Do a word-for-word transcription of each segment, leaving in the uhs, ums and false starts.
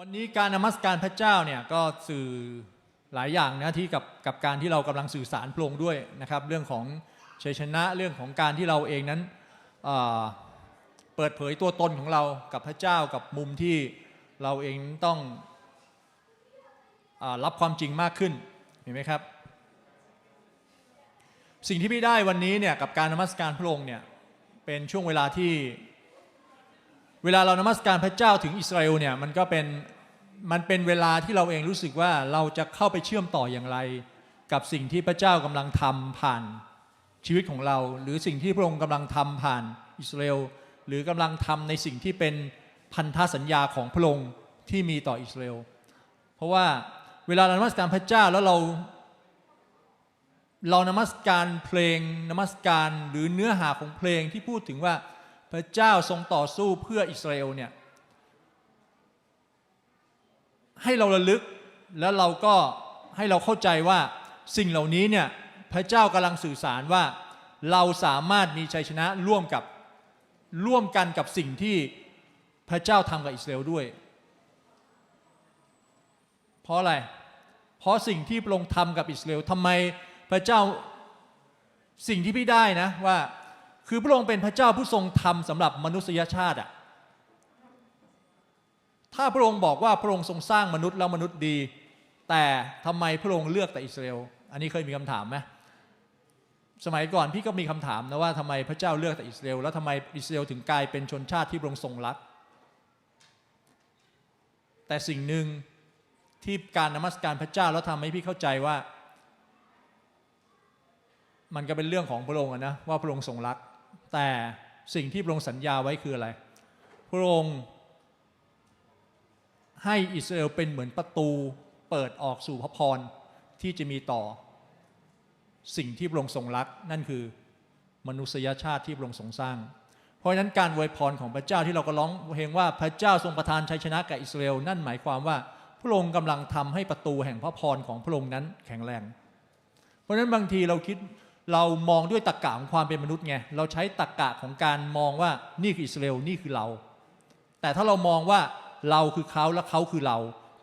วันนี้การนมัสการพระเจ้าเนี่ยก็สื่อหลายอย่างนะที่กับกับการที่เรากำลังสื่อสารพระองค์ด้วยนะครับเรื่องของชัยชนะเรื่องของการที่เราเองนั้นเอ่อเปิดเผยตัวตนของเรากับพระเจ้ากับมุมที่เราเองต้องรับความจริงมากขึ้นเห็นไหมครับสิ่งที่พี่ได้วันนี้เนี่ยกับการนมัสการพระองค์เนี่ยเป็นช่วงเวลาที่เวลาเรานมัสการพระเจ้าถึงอิสราเอลเนี่ยมันก็เป็นมันเป็นเวลาที่เราเองรู้สึกว่าเราจะเข้าไปเชื่อมต่ออย่างไรกับสิ่งที่พระเจ้ากำลังทำผ่านชีวิตของเราหรือสิ่งที่พระองค์กำลังทำผ่านอิสราเอลหรือกำลังทำในสิ่งที่เป็นพันธสัญญาของพระองค์ที่มีต่ออิสราเอลเพราะว่าเวลานมัสการพระเจ้าแล้วเราเรานมัสการเพลงนมัสการหรือเนื้อหาของเพลงที่พูดถึงว่าพระเจ้าทรงต่อสู้เพื่ออิสราเอลเนี่ยให้เราระลึกแล้วเราก็ให้เราเข้าใจว่าสิ่งเหล่านี้เนี่ยพระเจ้ากำลังสื่อสารว่าเราสามารถมีชัยชนะร่วมกับร่วมกันกับสิ่งที่พระเจ้าทำกับอิสราเอลด้วยเพราะอะไรเพราะสิ่งที่พระองค์ทำกับอิสราเอลทำไมพระเจ้าสิ่งที่พี่ได้นะว่าคือพระองค์เป็นพระเจ้าผู้ทรงธรรมสำหรับมนุษยชาติอ่ะถ้าพระองค์บอกว่าพระองค์ทรงสร้างมนุษย์แล้วมนุษย์ดีแต่ทำไมพระองค์เลือกแต่อิสราเอลอันนี้เคยมีคำถามไหมสมัยก่อนพี่ก็มีคำถามนะว่าทำไมพระเจ้าเลือกแต่อิสราเอลแล้วทำไมอิสราเอลถึงกลายเป็นชนชาติที่พระองค์ทรงรักแต่สิ่งหนึ่งที่การนมัสการพระเจ้าแล้วทำให้พี่เข้าใจว่ามันก็เป็นเรื่องของพระองค์นะว่าพระองค์ทรงรักแต่สิ่งที่พระองค์สัญญาไว้คืออะไรพระองค์ให้อิสราเอลเป็นเหมือนประตูเปิดออกสู่พระพรที่จะมีต่อสิ่งที่พระองค์ทรงรักนั่นคือมนุษยชาติที่พระองค์ทรงสร้างเพราะฉะนั้นการอวยพรของพระเจ้าที่เราก็ร้องเพลงว่าพระเจ้าทรงประทานชัยชนะแก่อิสราเอลนั่นหมายความว่าพระองค์กำลังทำให้ประตูแห่งพระพรของพระองค์นั้นแข็งแรงเพราะฉะนั้นบางทีเราคิดเรามองด้วยตรรกะของความเป็นมนุษย์ไงเราใช้ตรรกะของการมองว่านี่คืออิสราเอลนี่คือเราแต่ถ้าเรามองว่าเราคือเขาและเขาคือเรา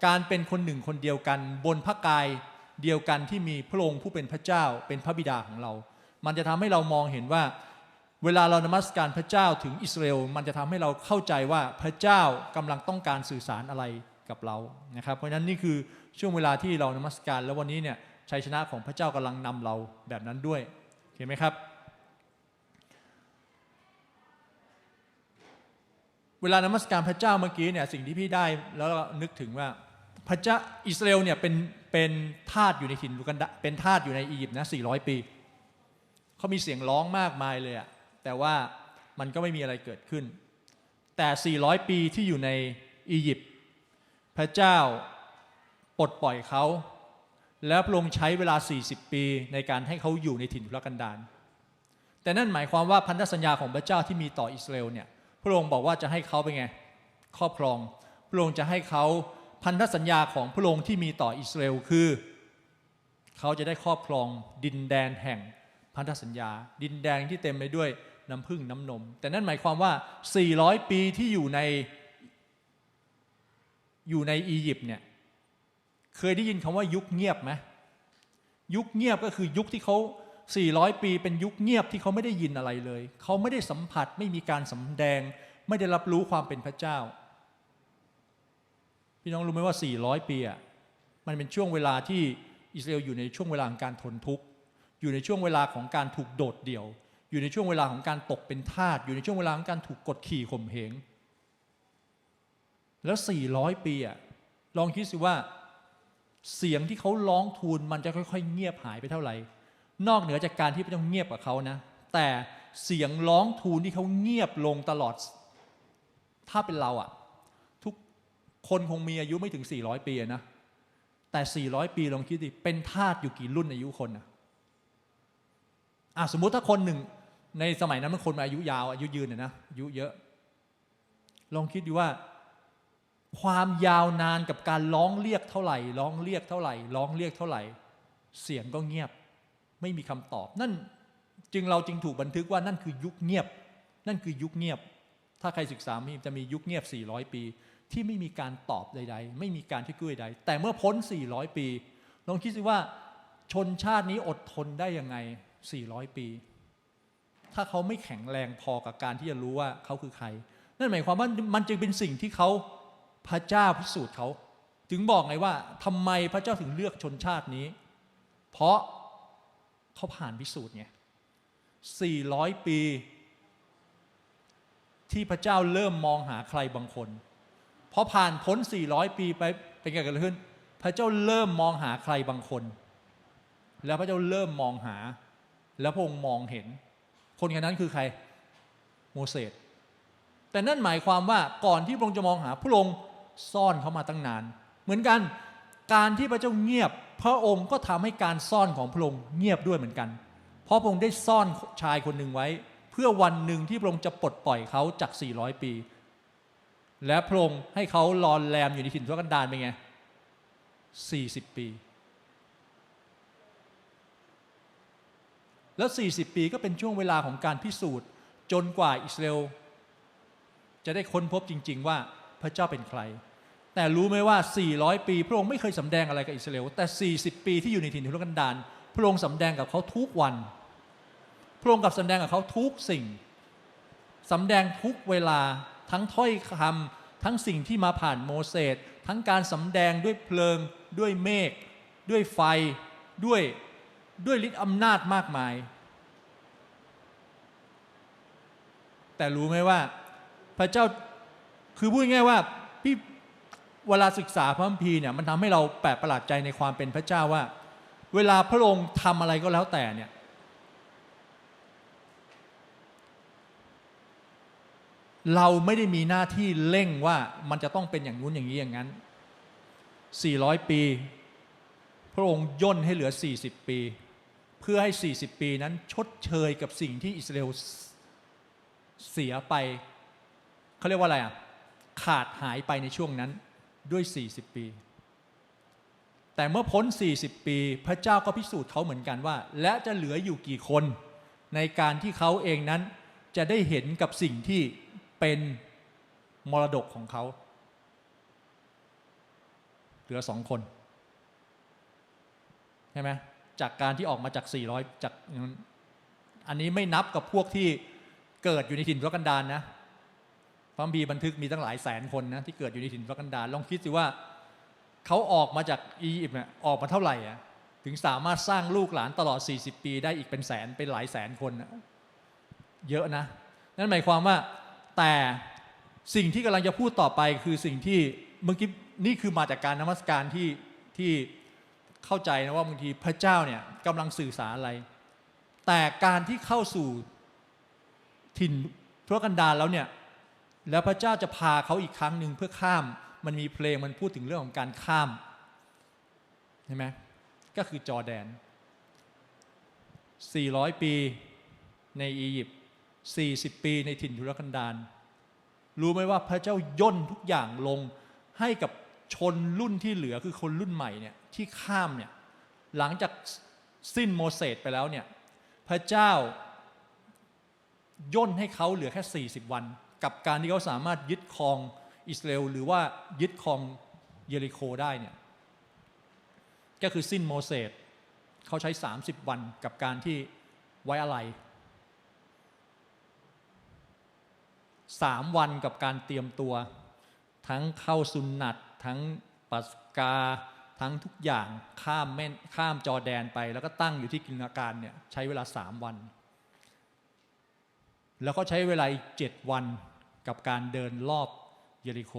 การเป็นคนหนึ่งคนเดียวกันบนพระกายเดียวกันที่มีพระองค์ผู้เป็นพระเจ้าเป็นพระบิดาของเรามันจะทำให้เรามองเห็นว่าเวลาเรานมัสการพระเจ้าถึงอิสราเอลมันจะทำให้เราเข้าใจว่าพระเจ้ากำลังต้องการสื่อสารอะไรกับเรานะครับเพราะฉะนั้นนี่คือช่วงเวลาที่เรานมัสการแล้ววันนี้เนี่ยชัยชนะของพระเจ้ากำลังนำเราแบบนั้นด้วยเห็นไหมครับเวลานมัสการพระเจ้าเมื่อกี้เนี่ยสิ่งที่พี่ได้แล้วนึกถึงว่าพระเจ้าอิสราเอลเนี่ยเป็นเป็นทาสอยู่ในถิ่นลูกันดะเป็นทาสอยู่ในอียิปต์นะสี่ร้อยปีเขามีเสียงร้องมากมายเลยอะแต่ว่ามันก็ไม่มีอะไรเกิดขึ้นแต่สี่ร้อยปีที่อยู่ในอียิปต์พระเจ้าปลดปล่อยเขาแล้วพระองค์ใช้เวลาสี่สิบปีในการให้เขาอยู่ในถิ่นทุรกันดารแต่นั่นหมายความว่าพันธสัญญาของพระเจ้าที่มีต่ออิสราเอลเนี่ยพระองค์บอกว่าจะให้เขาเป็นไงครอบครองพระองค์จะให้เขาพันธสัญญาของพระองค์ที่มีต่ออิสราเอลคือเขาจะได้ครอบครองดินแดนแห่งพันธสัญญาดินแดนที่เต็มไปด้วยน้ำผึ้งน้ำนมแต่นั่นหมายความว่าสี่ร้อยปีที่อยู่ในอยู่ในอียิปต์เนี่ยเคยได้ยินคำว่ายุคเงียบไหมยุคเงียบก็คือยุคที่เขาสี่ร้อยปีเป็นยุคเงียบที่เขาไม่ได้ยินอะไรเลยเขาไม่ได้สัมผัสไม่มีการสำแดงไม่ได้รับรู้ความเป็นพระเจ้าพี่น้องรู้ไหมว่าสี่ร้อยปีอ่ะมันเป็นช่วงเวลาที่อิสราเอลอยู่ในช่วงเวลาของการทนทุกข์อยู่ในช่วงเวลาของการถูกโดดเดี่ยวอยู่ในช่วงเวลาของการตกเป็นทาสอยู่ในช่วงเวลาของการถูกกดขี่ข่มเหงแล้วสี่ร้อยปีอ่ะลองคิดสิว่าเสียงที่เขาร้องทูลมันจะค่อยๆเงียบหายไปเท่าไหร่นอกเหนือจากการที่ต้องเงียบกับเขานะแต่เสียงร้องทูลที่เขาเงียบลงตลอดถ้าเป็นเราอ่ะทุกคนคงมีอายุไม่ถึงสี่ร้อยปีนะแต่สี่ร้อยปีลองคิดดิเป็นทาสอยู่กี่รุ่นอายุคนนะอ่ะสมมุติถ้าคนหนึ่งในสมัยนั้นมันคนมาอายุยาวอายุยืนนะอายุเยอะลองคิดดูว่าความยาวนานกับการร้องเรียกเท่าไหร่ร้องเรียกเท่าไหร่ร้องเรียกเท่าไหร่เสียงก็เงียบไม่มีคำตอบนั่นจึงเราจึงถูกบันทึกว่านั่นคือยุคเงียบนั่นคือยุคเงียบถ้าใครศึกษาจะมียุคเงียบสี่ร้อยปี ที่ไม่มีการตอบใดๆไม่มีการช่วยกู้ใดแต่เมื่อพ้นสี่ร้อยปีลองคิดสิว่าชนชาตินี้อดทนได้ยังไงสี่ร้อยปีถ้าเขาไม่แข็งแรงพอกับการที่จะรู้ว่าเขาคือใครนั่นหมายความว่ามันจึงเป็นสิ่งที่เขาพระเจ้าพิสูจน์เขาถึงบอกไงว่าทำไมพระเจ้าถึงเลือกชนชาตินี้เพราะเขาผ่านพิสูจน์ไงสี่ร้อยปีที่พระเจ้าเริ่มมองหาใครบางคนพอผ่านพ้นสี่ร้อยปีไปเป็นไงกันขึ้นพระเจ้าเริ่มมองหาใครบางคนแล้วพระเจ้าเริ่มมองหาแล้วพระองค์มองเห็นคนคนนั้นคือใครโมเสสแต่นั่นหมายความว่าก่อนที่พระองค์จะมองหาพระองค์ซ่อนเขามาตั้งนานเหมือนกันการที่พระเจ้าเงียบพระองค์ก็ทำให้การซ่อนของพระองค์เงียบด้วยเหมือนกันเพราะพระองค์ได้ซ่อนชายคนหนึ่งไว้เพื่อวันหนึ่งที่พระองค์จะปลดปล่อยเขาจากสี่ร้อยปีและพระองค์ให้เขาลอนแลมอยู่ในถิ่นทุรกันดารเป็นไงสี่สิบปีแล้วสี่สิบปีก็เป็นช่วงเวลาของการพิสูจน์จนกว่าอิสราเอลจะได้ค้นพบจริงๆว่าพระเจ้าเป็นใครแต่รู้ไหมว่าสี่ร้อยปีพระองค์ไม่เคยสำแดงอะไรกับอิสราเอลแต่สี่สิบปีที่อยู่ในถิ่นทุรกันดารพระองค์สำแดงกับเขาทุกวันพระองค์กับสำแดงกับเขาทุกสิ่งสำแดงทุกเวลาทั้งถ้อยคำทั้งสิ่งที่มาผ่านโมเสสทั้งการสำแดงด้วยเพลิงด้วยเมฆด้วยไฟด้วยด้วยฤทธิ์อำนาจมากมายแต่รู้ไหมว่าพระเจ้าคือพูดง่ายว่าพี่เวลาศึกษาพระคัมภีร์เนี่ยมันทำให้เราแปลกประหลาดใจในความเป็นพระเจ้าว่าเวลาพระองค์ทำอะไรก็แล้วแต่เนี่ยเราไม่ได้มีหน้าที่เร่งว่ามันจะต้องเป็นอย่างนู้นอย่างนี้อย่างนั้นสี่ร้อยปีพระองค์ย่นให้เหลือสี่สิบปีเพื่อให้สี่สิบปีนั้นชดเชยกับสิ่งที่อิสราเอลเสียไปเขาเรียกว่าอะไรอ่ะขาดหายไปในช่วงนั้นด้วยสี่สิบปีแต่เมื่อพ้นสี่สิบปีพระเจ้าก็พิสูจน์เขาเหมือนกันว่าและจะเหลืออยู่กี่คนในการที่เขาเองนั้นจะได้เห็นกับสิ่งที่เป็นมรดกของเขาเหลือสองคนใช่ไหมจากการที่ออกมาจากสี่ร้อยจากอันนี้ไม่นับกับพวกที่เกิดอยู่ในถิ่นทุรกันดาร น, นะพระคัมภีร์บันทึกมีตั้งหลายแสนคนนะที่เกิดอยู่ในถิ่นทุรกันดารลองคิดสิว่าเขาออกมาจากอียิปต์เนี่ยออกมาเท่าไหร่อะถึงสามารถสร้างลูกหลานตลอดสี่สิบปีได้อีกเป็นแสนเป็นหลายแสนคนนะเยอะนะนั่นหมายความว่าแต่สิ่งที่กำลังจะพูดต่อไปคือสิ่งที่เมื่อกี้นี่คือมาจากการนมัสการที่ที่เข้าใจนะว่าบางทีพระเจ้าเนี่ยกำลังสื่อสารอะไรแต่การที่เข้าสู่ถิ่นทุรกันดารแล้วเนี่ยแล้วพระเจ้าจะพาเขาอีกครั้งหนึ่งเพื่อข้ามมันมีเพลงมันพูดถึงเรื่องของการข้ามใช่ไหมก็คือจอร์แดนสี่ร้อยปีในอียิปต์สี่สิบปีในถิ่นทุรกันดารรู้ไหมว่าพระเจ้าย่นทุกอย่างลงให้กับชนรุ่นที่เหลือคือคนรุ่นใหม่เนี่ยที่ข้ามเนี่ยหลังจากสิ้นโมเสสไปแล้วเนี่ยพระเจ้าย่นให้เขาเหลือแค่สี่สิบวันกับการที่เขาสามารถยึดครองอิสราเอลหรือว่ายึดครองเยริโคได้เนี่ยก็คือสิ้นโมเสสเขาใช้สามสิบวันกับการที่ไว้อาลัยสามวันกับการเตรียมตัวทั้งเข้าสุนัตทั้งปัสกาทั้งทุกอย่างข้ามแม่ข้ามจอร์แดนไปแล้วก็ตั้งอยู่ที่กินนาการเนี่ยใช้เวลาสามวันแล้วก็ใช้เวลาอีกเจ็ดวันกับการเดินรอบเยริโค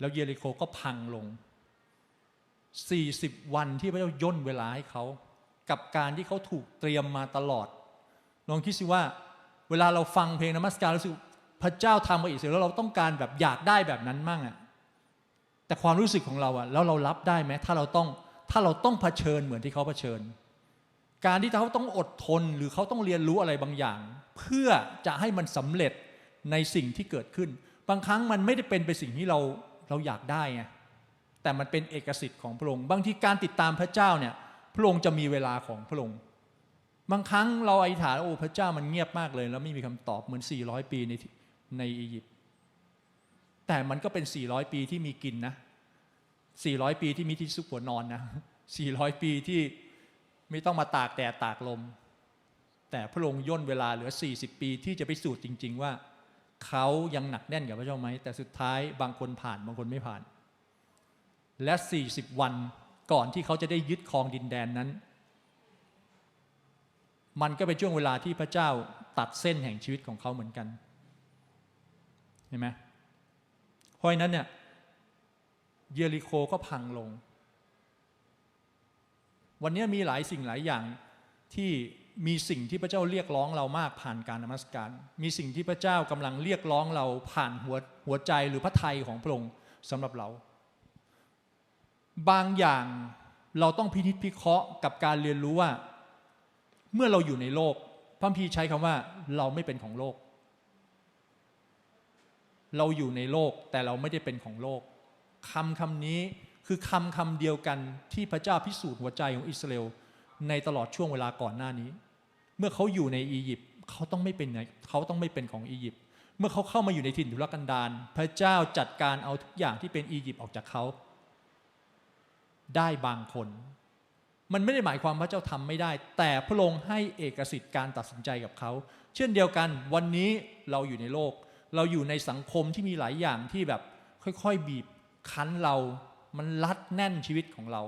แล้วเยริโคก็พังลงสี่สิบวันที่พระเจ้าย่นเวลาให้เขากับการที่เขาถูกเตรียมมาตลอดลองคิดสิว่าเวลาเราฟังเพลงนมัสการรู้สึกพระเจ้าทำกับอิสราเอลแล้วเราต้องการแบบอยากได้แบบนั้นมั่งอ่ะแต่ความรู้สึกของเราอ่ะแล้วเรารับได้ไหมถ้าเราต้องถ้าเราต้องเผชิญเหมือนที่เขาเผชิญการที่เขาต้องอดทนหรือเขาต้องเรียนรู้อะไรบางอย่างเพื่อจะให้มันสำเร็จในสิ่งที่เกิดขึ้นบางครั้งมันไม่ได้เป็นไปสิ่งที่เราเราอยากได้ไงแต่มันเป็นเอกสิทธิ์ของพระองค์บางทีการติดตามพระเจ้าเนี่ยพระองค์จะมีเวลาของพระองค์บางครั้งเราอธิษฐานโอ้พระเจ้ามันเงียบมากเลยแล้วไม่มีคำตอบเหมือนสี่ร้อยปีใน ในอียิปต์แต่มันก็เป็นสี่ร้อยปีที่มีกินนะสี่ร้อยปีที่มีที่ซุกหัวนอนนะสี่ร้อยปีที่ไม่ต้องมาตากแดดตากลมแต่พระองค์ย่นเวลาเหลือสี่สิบปีที่จะไปสูตรจริงๆว่าเขายังหนักแน่นกับพระเจ้าไหมแต่สุดท้ายบางคนผ่านบางคนไม่ผ่านและสี่สิบวันก่อนที่เขาจะได้ยึดครองดินแดนนั้นมันก็เป็นช่วงเวลาที่พระเจ้าตัดเส้นแห่งชีวิตของเขาเหมือนกันเห็นไหมเพราะฉะนั้นเนี่ยเยริโคก็พังลงวันนี้มีหลายสิ่งหลายอย่างที่มีสิ่งที่พระเจ้าเรียกร้องเรามากผ่านการนมัสการมีสิ่งที่พระเจ้ากำลังเรียกร้องเราผ่านหัวหัวใจหรือพระทัยของพระองค์สำหรับเราบางอย่างเราต้องพินิจพิเคราะห์กับการเรียนรู้ว่าเมื่อเราอยู่ในโลกพระคัมภีร์ใช้คำว่าเราไม่เป็นของโลกเราอยู่ในโลกแต่เราไม่ได้เป็นของโลกคำคำนี้คือคำคำเดียวกันที่พระเจ้าพิสูจน์หัวใจของอิสราเอลในตลอดช่วงเวลาก่อนหน้านี้เมื่อเขาอยู่ในอียิปต์เขาต้องไม่เป็นเขาต้องไม่เป็นของอียิปต์เมื่อเขาเข้ามาอยู่ในถิ่นทุรกันดารพระเจ้าจัดการเอาทุกอย่างที่เป็นอียิปต์ออกจากเขาได้บางคนมันไม่ได้หมายความว่าเจ้าทำไม่ได้แต่พระองค์ให้เอกสิทธิ์การตัดสินใจกับเขาเช่นเดียวกันวันนี้เราอยู่ในโลกเราอยู่ในสังคมที่มีหลายอย่างที่แบบค่อยๆบีบคั้นเรามันรัดแน่นชีวิตของเรา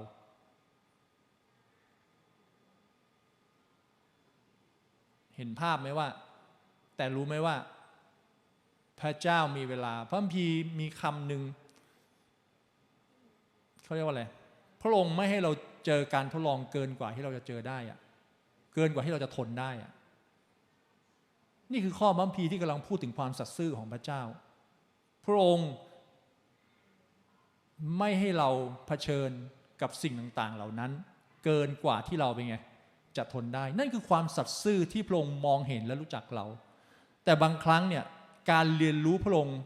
เห็นภาพไหมว่าแต่รู้ไหมว่าพระเจ้ามีเวลาพระคัมภีร์มีคำหนึ่งเขาเรียกว่าอะไรพระองค์ไม่ให้เราเจอการทดลองเกินกว่าที่เราจะเจอได้อะเกินกว่าที่เราจะทนได้อะนี่คือข้อพระคัมภีร์ที่กำลังพูดถึงความสัตย์ซื่อของพระเจ้าพระองค์ไม่ให้เราเผชิญกับสิ่งต่างๆเหล่านั้นเกินกว่าที่เราเป็นไงจะทนได้นั่นคือความสัตย์ซื่อที่พระองค์มองเห็นและรู้จักเราแต่บางครั้งเนี่ยการเรียนรู้พระองค์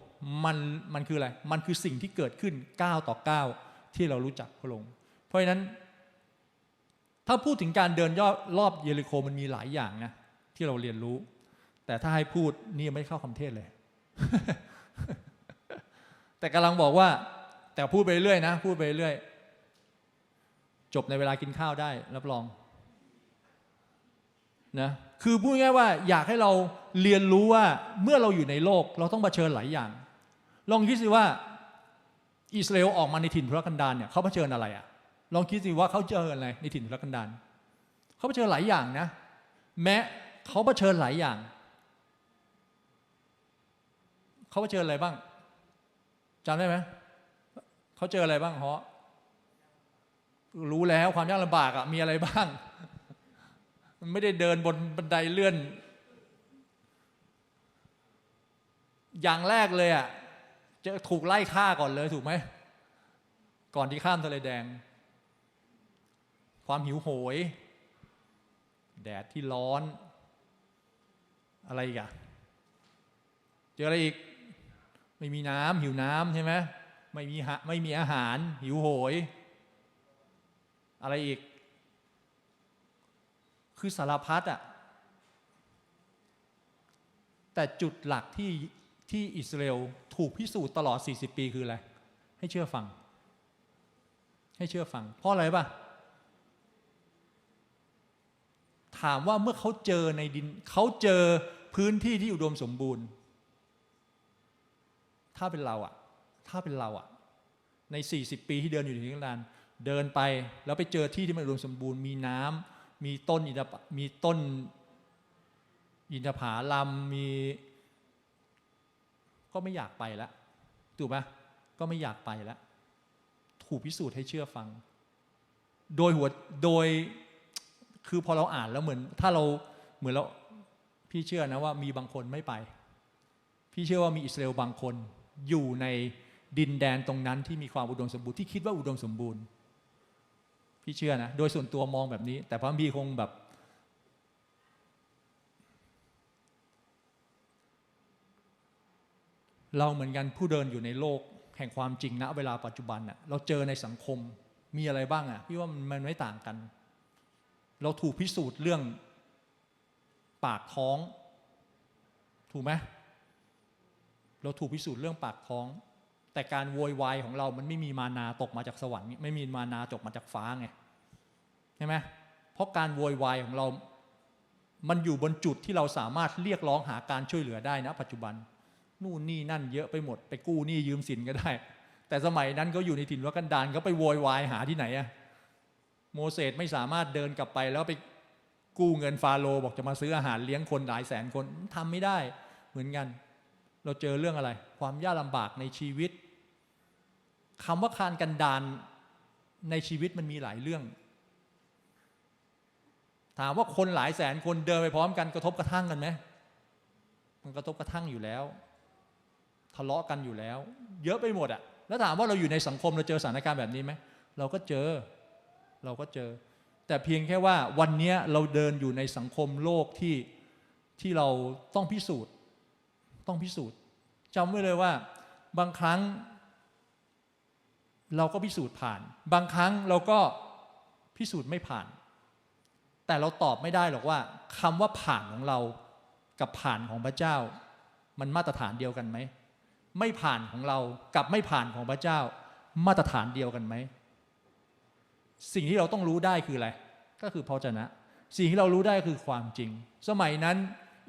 มันมันคืออะไรมันคือสิ่งที่เกิดขึ้นก้าวต่อก้าวที่เรารู้จักพระองค์เพราะฉะนั้นถ้าพูดถึงการเดินรอบเยริโคมันมีหลายอย่างนะที่เราเรียนรู้แต่ถ้าให้พูดนี่ไม่เข้าคำเทศเลย แต่กำลังบอกว่าแต่พูดไปเรื่อยนะพูดไปเรื่อยจบในเวลากินข้าวได้รับรองนะคือพูดง่ายว่าอยากให้เราเรียนรู้ว่าเมื่อเราอยู่ในโลกเราต้องเผชิญหลายอย่างลองคิดสิว่าอิสราเอลออกมาในถิ่นทุรกันดารเนี่ยเขาเผชิญอะไรอะลองคิดสิว่าเขาเจออะไรในถิ่นทุรกันดารเขาเผชิญหลายอย่างนะแม้เขาเผชิญหลายอย่างเขาเผชิญอะไรบ้างจำได้ไหมเขาเจออะไรบ้างฮะรู้แล้วความยากลำบากอะมีอะไรบ้างไม่ได้เดินบนบันไดเลื่อนอย่างแรกเลยอะจะถูกไล่ฆ่าก่อนเลยถูกไหมก่อนที่ข้ามทะเลแดงความหิวโหยแดดที่ร้อนอะไรอีกอะเจออะไรอีกไม่มีน้ำหิวน้ำใช่ไหมไม่มีไม่มีอาหารหิวโหยอะไรอีกคือสารพัดอะแต่จุดหลักที่ที่อิสราเอลถูกพิสูจน์ตลอดสี่สิบปีคืออะไรให้เชื่อฟังให้เชื่อฟังเพราะอะไรป่ะถามว่าเมื่อเขาเจอในดินเขาเจอพื้นที่ที่อุดมสมบูรณ์ถ้าเป็นเราอะถ้าเป็นเราอะในสี่สิบปีที่เดินอยู่ในถิ่นทุรกันดารเดินไปแล้วไปเจอที่ที่มันอุดมสมบูรณ์มีน้ำมีต้นอินทผมีต้นอินทผลัมมีก็ไม่อยากไปแล้วถูกปะก็ไม่อยากไปแล้วถูกพิสูจน์ให้เชื่อฟังโดยหัวโดยคือพอเราอ่านแล้วเหมือนถ้าเราเหมือนเราพี่เชื่อนะว่ามีบางคนไม่ไปพี่เชื่อว่ามีอิสราเอลบางคนอยู่ในดินแดนตรงนั้นที่มีความอุดมสมบูรณ์ที่คิดว่าอุดมสมบูรณ์พี่เชื่อนะโดยส่วนตัวมองแบบนี้แต่พระคัมภีร์คงแบบเราเหมือนกันผู้เดินอยู่ในโลกแห่งความจริงณเวลาปัจจุบันน่ะเราเจอในสังคมมีอะไรบ้างอ่ะพี่ว่ามันไม่ต่างกันเราถูกพิสูจน์เรื่องปากท้องถูกไหม เราถูกพิสูจน์เรื่องปากท้องแต่การโวยวายของเรามันไม่มีมานาตกมาจากสวรรค์ไม่มีมานาตกมาจากฟ้าไงใช่ไหมเพราะการโวยวายของเรามันอยู่บนจุดที่เราสามารถเรียกร้องหาการช่วยเหลือได้นะปัจจุบันนู่นนี่นั่นเยอะไปหมดไปกู้หนี้ยืมสินก็ได้แต่สมัยนั้นเขาอยู่ในถิ่นวกันดารเขาไปโวยวายหาที่ไหนอะโมเสสไม่สามารถเดินกลับไปแล้วไปกู้เงินฟาโรห์บอกจะมาซื้ออาหารเลี้ยงคนหลายแสนคนทำไม่ได้เหมือนกันเราเจอเรื่องอะไรความยากลำบากในชีวิตคำว่าคานกันดารในชีวิตมันมีหลายเรื่องถามว่าคนหลายแสนคนเดินไปพร้อมกันกระทบกระทั่งกันไหมมันกระทบกระทั่งอยู่แล้วทะเลาะกันอยู่แล้วเยอะไปหมดอะแล้วถามว่าเราอยู่ในสังคมเราเจอสถานการณ์แบบนี้ไหมเราก็เจอเราก็เจอแต่เพียงแค่ว่าวันนี้เราเดินอยู่ในสังคมโลกที่ที่เราต้องพิสูจน์ต้องพิสูจน์จำไว้เลยว่าบางครั้งเราก็พิสูจน์ผ่านบางครั้งเราก็พิสูจน์ไม่ผ่านแต่เราตอบไม่ได้หรอกว่าคำว่าผ่านของเรากับผ่านของพระเจ้ามันมาตรฐานเดียวกันไหมไม่ผ่านของเรากับไม่ผ่านของพระเจ้ามาตรฐานเดียวกันไหมสิ่งที่เราต้องรู้ได้คืออะไรก็คือพระวจนะสิ่งที่เรารู้ได้คือความจริงสมัยนั้น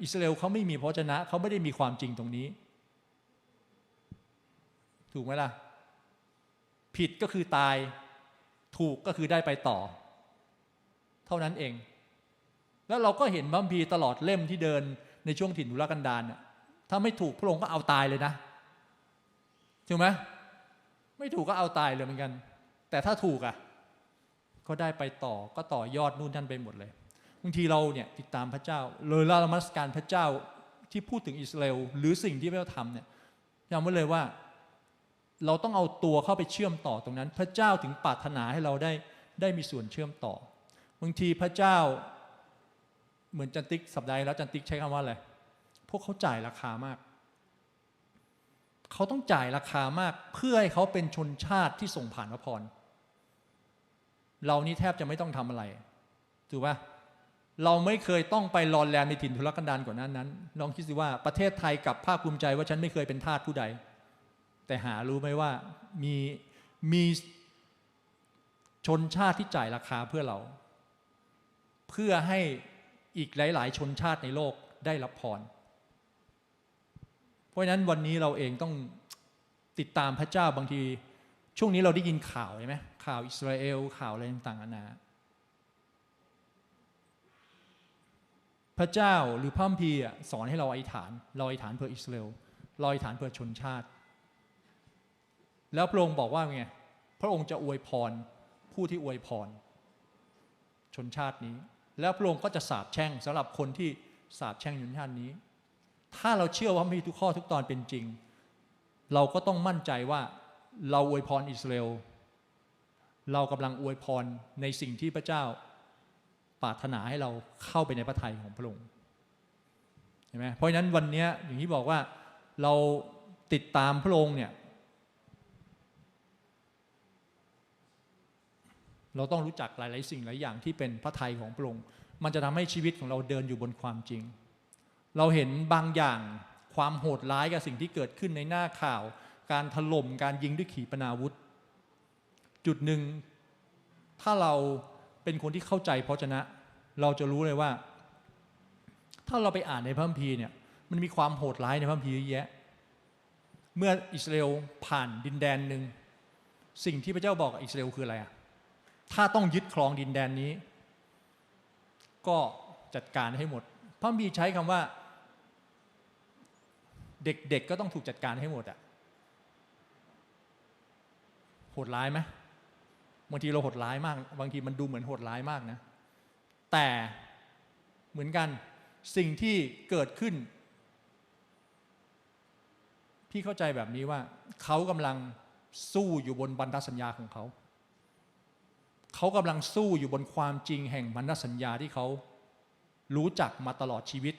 อิสราเอลเขาไม่มีพระวจนะเขาไม่ได้มีความจริงตรงนี้ถูกไหมล่ะผิดก็คือตายถูกก็คือได้ไปต่อเท่านั้นเองแล้วเราก็เห็นพระคัมภีร์ตลอดเล่มที่เดินในช่วงถิ่นทุรกันดารเนี่ยถ้าไม่ถูกพระองค์ก็เอาตายเลยนะถูกไหมไม่ถูกก็เอาตายเลยเหมือนกันแต่ถ้าถูกอ่ะก็ได้ไปต่อก็ต่อยอดนู่นนั่นไปหมดเลยบางทีเราเนี่ยติดตามพระเจ้าเลยละมัสการพระเจ้าที่พูดถึงอิสราเอลหรือสิ่งที่พระเจ้าทำเนี่ยจำไว้เลยว่าเราต้องเอาตัวเข้าไปเชื่อมต่อตรงนั้นพระเจ้าถึงปรารถนาให้เราได้ได้มีส่วนเชื่อมต่อบางทีพระเจ้าเหมือนจันติกสัปดาห์แล้วจันติกใช้คำว่าอะไรพวกเขาจ่ายราคามากเขาต้องจ่ายราคามากเพื่อให้เขาเป็นชนชาติที่ส่งผ่านพระพรเรานี่แทบจะไม่ต้องทำอะไรถูกป่ะเราไม่เคยต้องไปรอนแรมในถิ่นทุรกันดารก่อนนั้นนั้นลองคิดสิว่าประเทศไทยกับภาคภูมิใจว่าฉันไม่เคยเป็นทาสผู้ใดแต่หารู้ไหมว่ามีมีชนชาติที่จ่ายราคาเพื่อเราเพื่อให้อีกหลายๆชนชาติในโลกได้รับพรเพราะฉะนั้นวันนี้เราเองต้องติดตามพระเจ้าบางทีช่วงนี้เราได้ยินข่าวใช่ไหมข่าวอิสราเอลข่าวอะไรต่างๆนานาพระเจ้าหรือพระคัมภีร์สอนให้เราอธิษฐานเราอธิษฐานเพื่ออิสราเอลเราอธิษฐานเพื่อชนชาติแล้วพระองค์บอกว่าไงพระองค์จะอวยพรผู้ที่อวยพรชนชาตินี้แล้วพระองค์ก็จะสาปแช่งสำหรับคนที่สาปแช่งชนชาตินี้ถ้าเราเชื่อว่ามีทุกข้อทุกตอนเป็นจริงเราก็ต้องมั่นใจว่าเราอวยพรอิสราเอลเรากำลังอวยพรในสิ่งที่พระเจ้าปรารถนาให้เราเข้าไปในพระทัยของพระองค์เห็นไหมเพราะฉะนั้นวันนี้อย่างที่บอกว่าเราติดตามพระองค์เนี่ยเราต้องรู้จักหลายๆสิ่งหลายอย่างที่เป็นพระทัยของพระองค์มันจะทำให้ชีวิตของเราเดินอยู่บนความจริงเราเห็นบางอย่างความโหดร้ายกับสิ่งที่เกิดขึ้นในหน้าข่าวการถล่มการยิงด้วยขีปนาวุธจุดหนึ่งถ้าเราเป็นคนที่เข้าใจพระวจนะเราจะรู้เลยว่าถ้าเราไปอ่านในพระคัมภีร์เนี่ยมันมีความโหดร้ายในพระคัมภีร์เยอะแยะเมื่ออิสราเอลผ่านดินแดนหนึ่งสิ่งที่พระเจ้าบอกกับอิสราเอลคืออะไรอ่ะถ้าต้องยึดครองดินแดนนี้ก็จัดการให้หมดพระคัมภีร์ใช้คำว่าเด็กๆก็ต้องถูกจัดการให้หมดอ่ะโหดร้ายไหมบางทีเราโหดร้ายมากบางทีมันดูเหมือนโหดร้ายมากนะแต่เหมือนกันสิ่งที่เกิดขึ้นพี่เข้าใจแบบนี้ว่าเขากำลังสู้อยู่บนพันธสัญญาของเขาเขากำลังสู้อยู่บนความจริงแห่งพันธสัญญาที่เขารู้จักมาตลอดชีวิต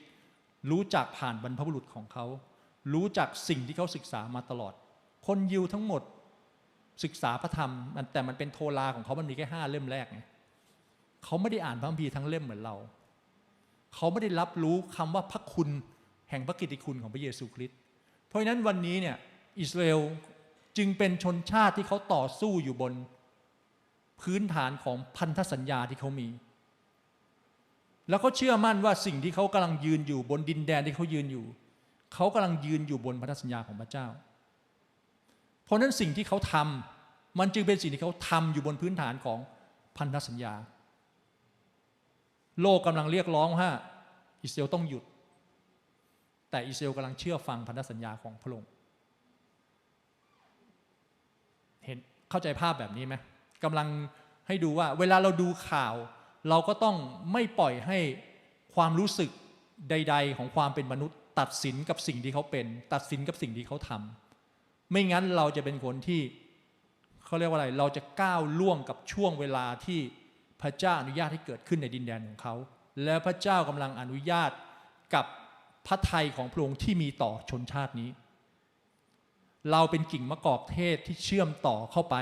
รู้จักผ่านบรรพบุรุษของเขารู้จักสิ่งที่เขาศึกษามาตลอดคนยิวทั้งหมดศึกษาพระธรรมแต่มันเป็นโทราของเขามันมีแค่ห้าเล่มแรกไงเขาไม่ได้อ่านพระคัมภีร์ทั้งเล่มเหมือนเราเขาไม่ได้รับรู้คำว่าพระคุณแห่งพระกิตติคุณของพระเยซูคริสต์ ราะฉะนั้นวันนี้เนี่ยอิสราเอลจึงเป็นชนชาติที่เขาต่อสู้อยู่บนพื้นฐานของพันธสัญญาที่เขามีแล้วเขาเชื่อมั่นว่าสิ่งที่เขากำลังยืนอยู่บนดินแดนที่เขายืนอยู่เขากำลังยืนอยู่บนพันธสัญญาของพระเจ้าเพราะนั้นสิ่งที่เขาทำมันจึงเป็นสิ่งที่เขาทำอยู่บนพื้นฐานของพันธสัญญาโลกกำลังเรียกร้องว่าอิสราเอลต้องหยุดแต่อิสราเอลกำลังเชื่อฟังพันธสัญญาของพระองค์เห็นเข้าใจภาพแบบนี้ไหมกำลังให้ดูว่าเวลาเราดูข่าวเราก็ต้องไม่ปล่อยให้ความรู้สึกใดๆของความเป็นมนุษย์ตัดสินกับสิ่งที่เขาเป็นตัดสินกับสิ่งที่เขาทำไม่งั้นเราจะเป็นคนที่เขาเรียกว่าอะไรเราจะก้าวล่วงกับช่วงเวลาที่พระเจ้าอนุญาตให้เกิดขึ้นในดินแดนของเขาและพระเจ้ากำลังอนุญาตกับพระทัยของพระองค์ที่มีต่อชนชาตินี้เราเป็นกิ่งมะกอกเทศที่เชื่อมต่อเข้าไป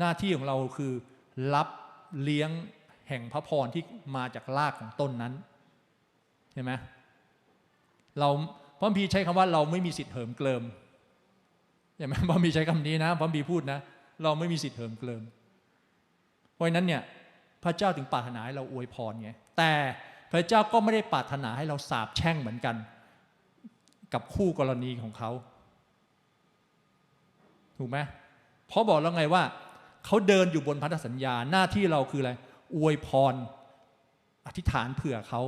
หน้าที่ของเราคือรับเลี้ยงแห่งพระพรที่มาจากรากของต้นนั้นเห็นไหมเราพระคัมภีร์ใช้คำว่าเราไม่มีสิทธิ์เหิมเกลิมเห็นไหมพระคัมภีร์ใช้คำนี้นะพระคัมภีร์พูดนะเราไม่มีสิทธิ์เหิมเกลิมเพราะนั้นเนี่ยพระเจ้าถึงปรารถนาให้เราอวยพรไงแต่พระเจ้าก็ไม่ได้ปรารถนาให้เราสาปแช่งเหมือนกันกับคู่กรณีของเขาถูกไหมเพราะบอกแล้วไงว่าเขาเดินอยู่บนพันธสัญญาหน้าที่เราคืออะไรอวยพรอธิษฐานเผื่อเขา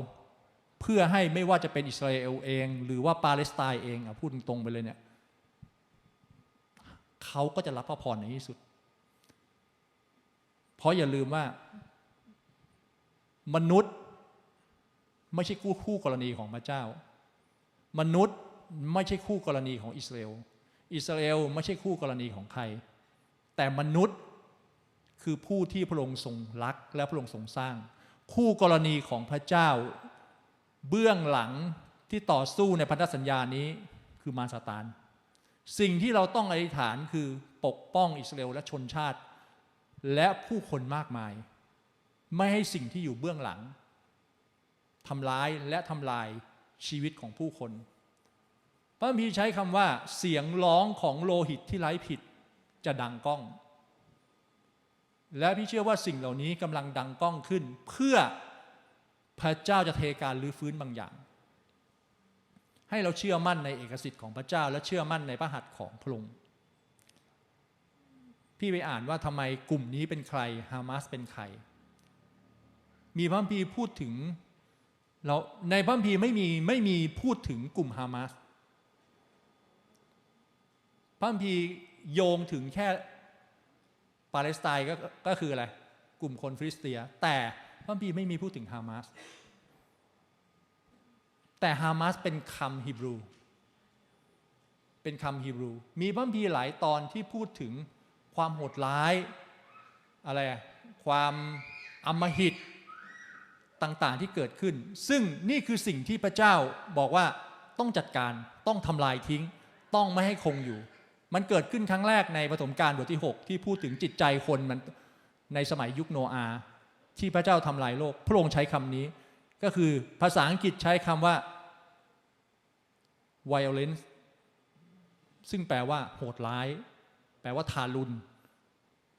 เพื่อให้ไม่ว่าจะเป็นอิสราเอลเองหรือว่าปาเลสไตน์เองอ่ะพูดตรงๆไปเลยเนี่ยเขาก็จะรับพระพรในที่สุดเพราะอย่าลืมว่ามนุษย์ไม่ใช่คู่คู่กรณีของพระเจ้ามนุษย์ไม่ใช่คู่กรณีของอิสราเอลอิสราเอลไม่ใช่คู่กรณีของใครแต่มนุษย์คือผู้ที่พระองค์ทรงรักและพระองค์ทรงสร้างคู่กรณีของพระเจ้าเบื้องหลังที่ต่อสู้ในพันธสัญญานี้คือมารซาตานสิ่งที่เราต้องอธิษฐานคือปกป้องอิสราเอลและชนชาติและผู้คนมากมายไม่ให้สิ่งที่อยู่เบื้องหลังทำร้ายและทำลายชีวิตของผู้คนพระคัมภีร์ใช้คำว่าเสียงร้องของโลหิตที่ไร้ผิดจะดังก้องและพี่เชื่อว่าสิ่งเหล่านี้กำลังดังก้องขึ้นเพื่อพระเจ้าจะเทการรื้อฟื้นบางอย่างให้เราเชื่อมั่นในเอกสิทธิ์ของพระเจ้าและเชื่อมั่นในพระหัตถ์ของพระองค์พี่ไปอ่านว่าทำไมกลุ่มนี้เป็นใครฮามาสเป็นใครมีพระคัมภีร์พูดถึงเราในพระคัมภีร์ไม่มีไม่มีพูดถึงกลุ่มฮามาสพระคัมภีร์โยงถึงแค่ปาเลสไตน์ก็ก็คืออะไรกลุ่มคนฟิลิสเตียแต่พระคัมภีร์ไม่มีพูดถึงฮามาสแต่ฮามาสเป็นคำฮีบรูเป็นคำฮีบรูมีพระคัมภีร์หลายตอนที่พูดถึงความโหดร้ายอะไรความอำมหิตต่างๆที่เกิดขึ้นซึ่งนี่คือสิ่งที่พระเจ้าบอกว่าต้องจัดการต้องทำลายทิ้งต้องไม่ให้คงอยู่มันเกิดขึ้นครั้งแรกในปฐมกาลบทที่หกที่พูดถึงจิตใจคนมันในสมัยยุคโนอาห์ที่พระเจ้าทำลายโลกพระองค์ใช้คำนี้ก็คือภาษาอังกฤษใช้คำว่า violence ซึ่งแปลว่าโหดร้ายแปลว่าทารุณ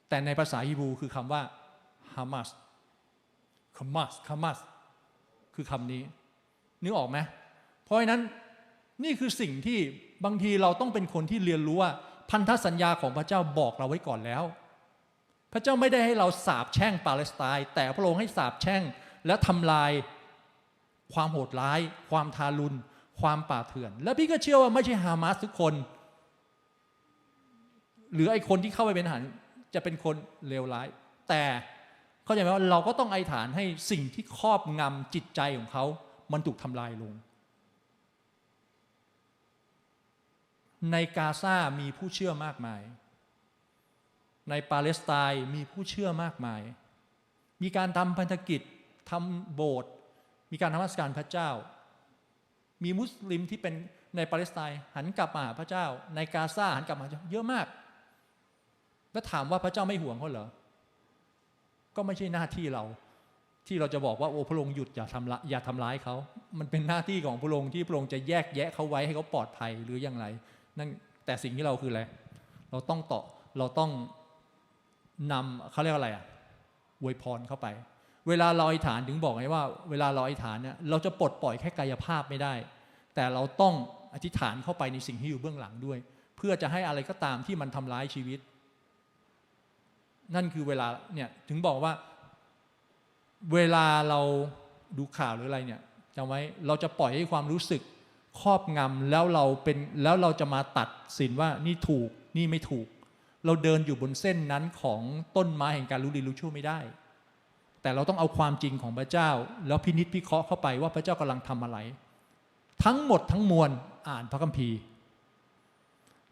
แต่ในภาษาฮีบรูคือคำว่า hamas hamas hamas คือคำนี้นึกออกไหมเพราะฉะนั้นนี่คือสิ่งที่บางทีเราต้องเป็นคนที่เรียนรู้ว่าพันธสัญญาของพระเจ้าบอกเราไว้ก่อนแล้วพระเจ้าไม่ได้ให้เราสาปแช่งปาเลสไตน์แต่พระองค์ให้สาปแช่งและทำลายความโหดร้ายความทารุณความป่าเถื่อนและพี่ก็เชื่อว่าไม่ใช่ฮามาสทุกคนหรือไอ้คนที่เข้าไปเป็นทหารจะเป็นคนเลวร้ายแต่เข้าใจไหมว่าเราก็ต้องอธิษฐานให้สิ่งที่ครอบงำจิตใจของเขามันถูกทำลายลงในกาซามีผู้เชื่อมากมายในปาเลสไตน์มีผู้เชื่อมากมายมีการทำพันธกิจทำโบสถ์มีการนมัสการพระเจ้ามีมุสลิมที่เป็นในปาเลสไตน์หันกลับมาหาพระเจ้าในกาซาหันกลับมาเยอะมากแล้วถามว่าพระเจ้าไม่ห่วงเขาเหรอก็ไม่ใช่หน้าที่เรา ที่เราจะบอกว่าโอ้พระองค์หยุดอย่าทำละอย่าทำร้ายเขามันเป็นหน้าที่ของพระองค์ที่พระองค์จะแยกแยะเขาไว้ให้เขาปลอดภัยหรืออย่างไรนั่นแต่สิ่งที่เราคืออะไรเราต้องต่อเราต้องนำเขาเรียกอะไรอ่ะอวยพรเข้าไปเวลาเราอธิษฐานถึงบอกไงว่าเวลาเราอธิษฐานเนี่ยเราจะปลดปล่อยแค่กายภาพไม่ได้แต่เราต้องอธิษฐานเข้าไปในสิ่งที่อยู่เบื้องหลังด้วยเพื่อจะให้อะไรก็ตามที่มันทำร้ายชีวิตนั่นคือเวลาเนี่ยถึงบอกว่าเวลาเราดูข่าวหรืออะไรเนี่ยจำไว้เราจะปล่อยให้ความรู้สึกครอบงำแล้วเราเป็นแล้วเราจะมาตัดสินว่านี่ถูกนี่ไม่ถูกเราเดินอยู่บนเส้นนั้นของต้นไม้แห่งการรู้ดีรู้ชั่วไม่ได้แต่เราต้องเอาความจริงของพระเจ้าแล้วพินิจพิเคราะห์เข้าไปว่าพระเจ้ากำลังทำอะไรทั้งหมดทั้งมวลอ่านพระคัมภีร์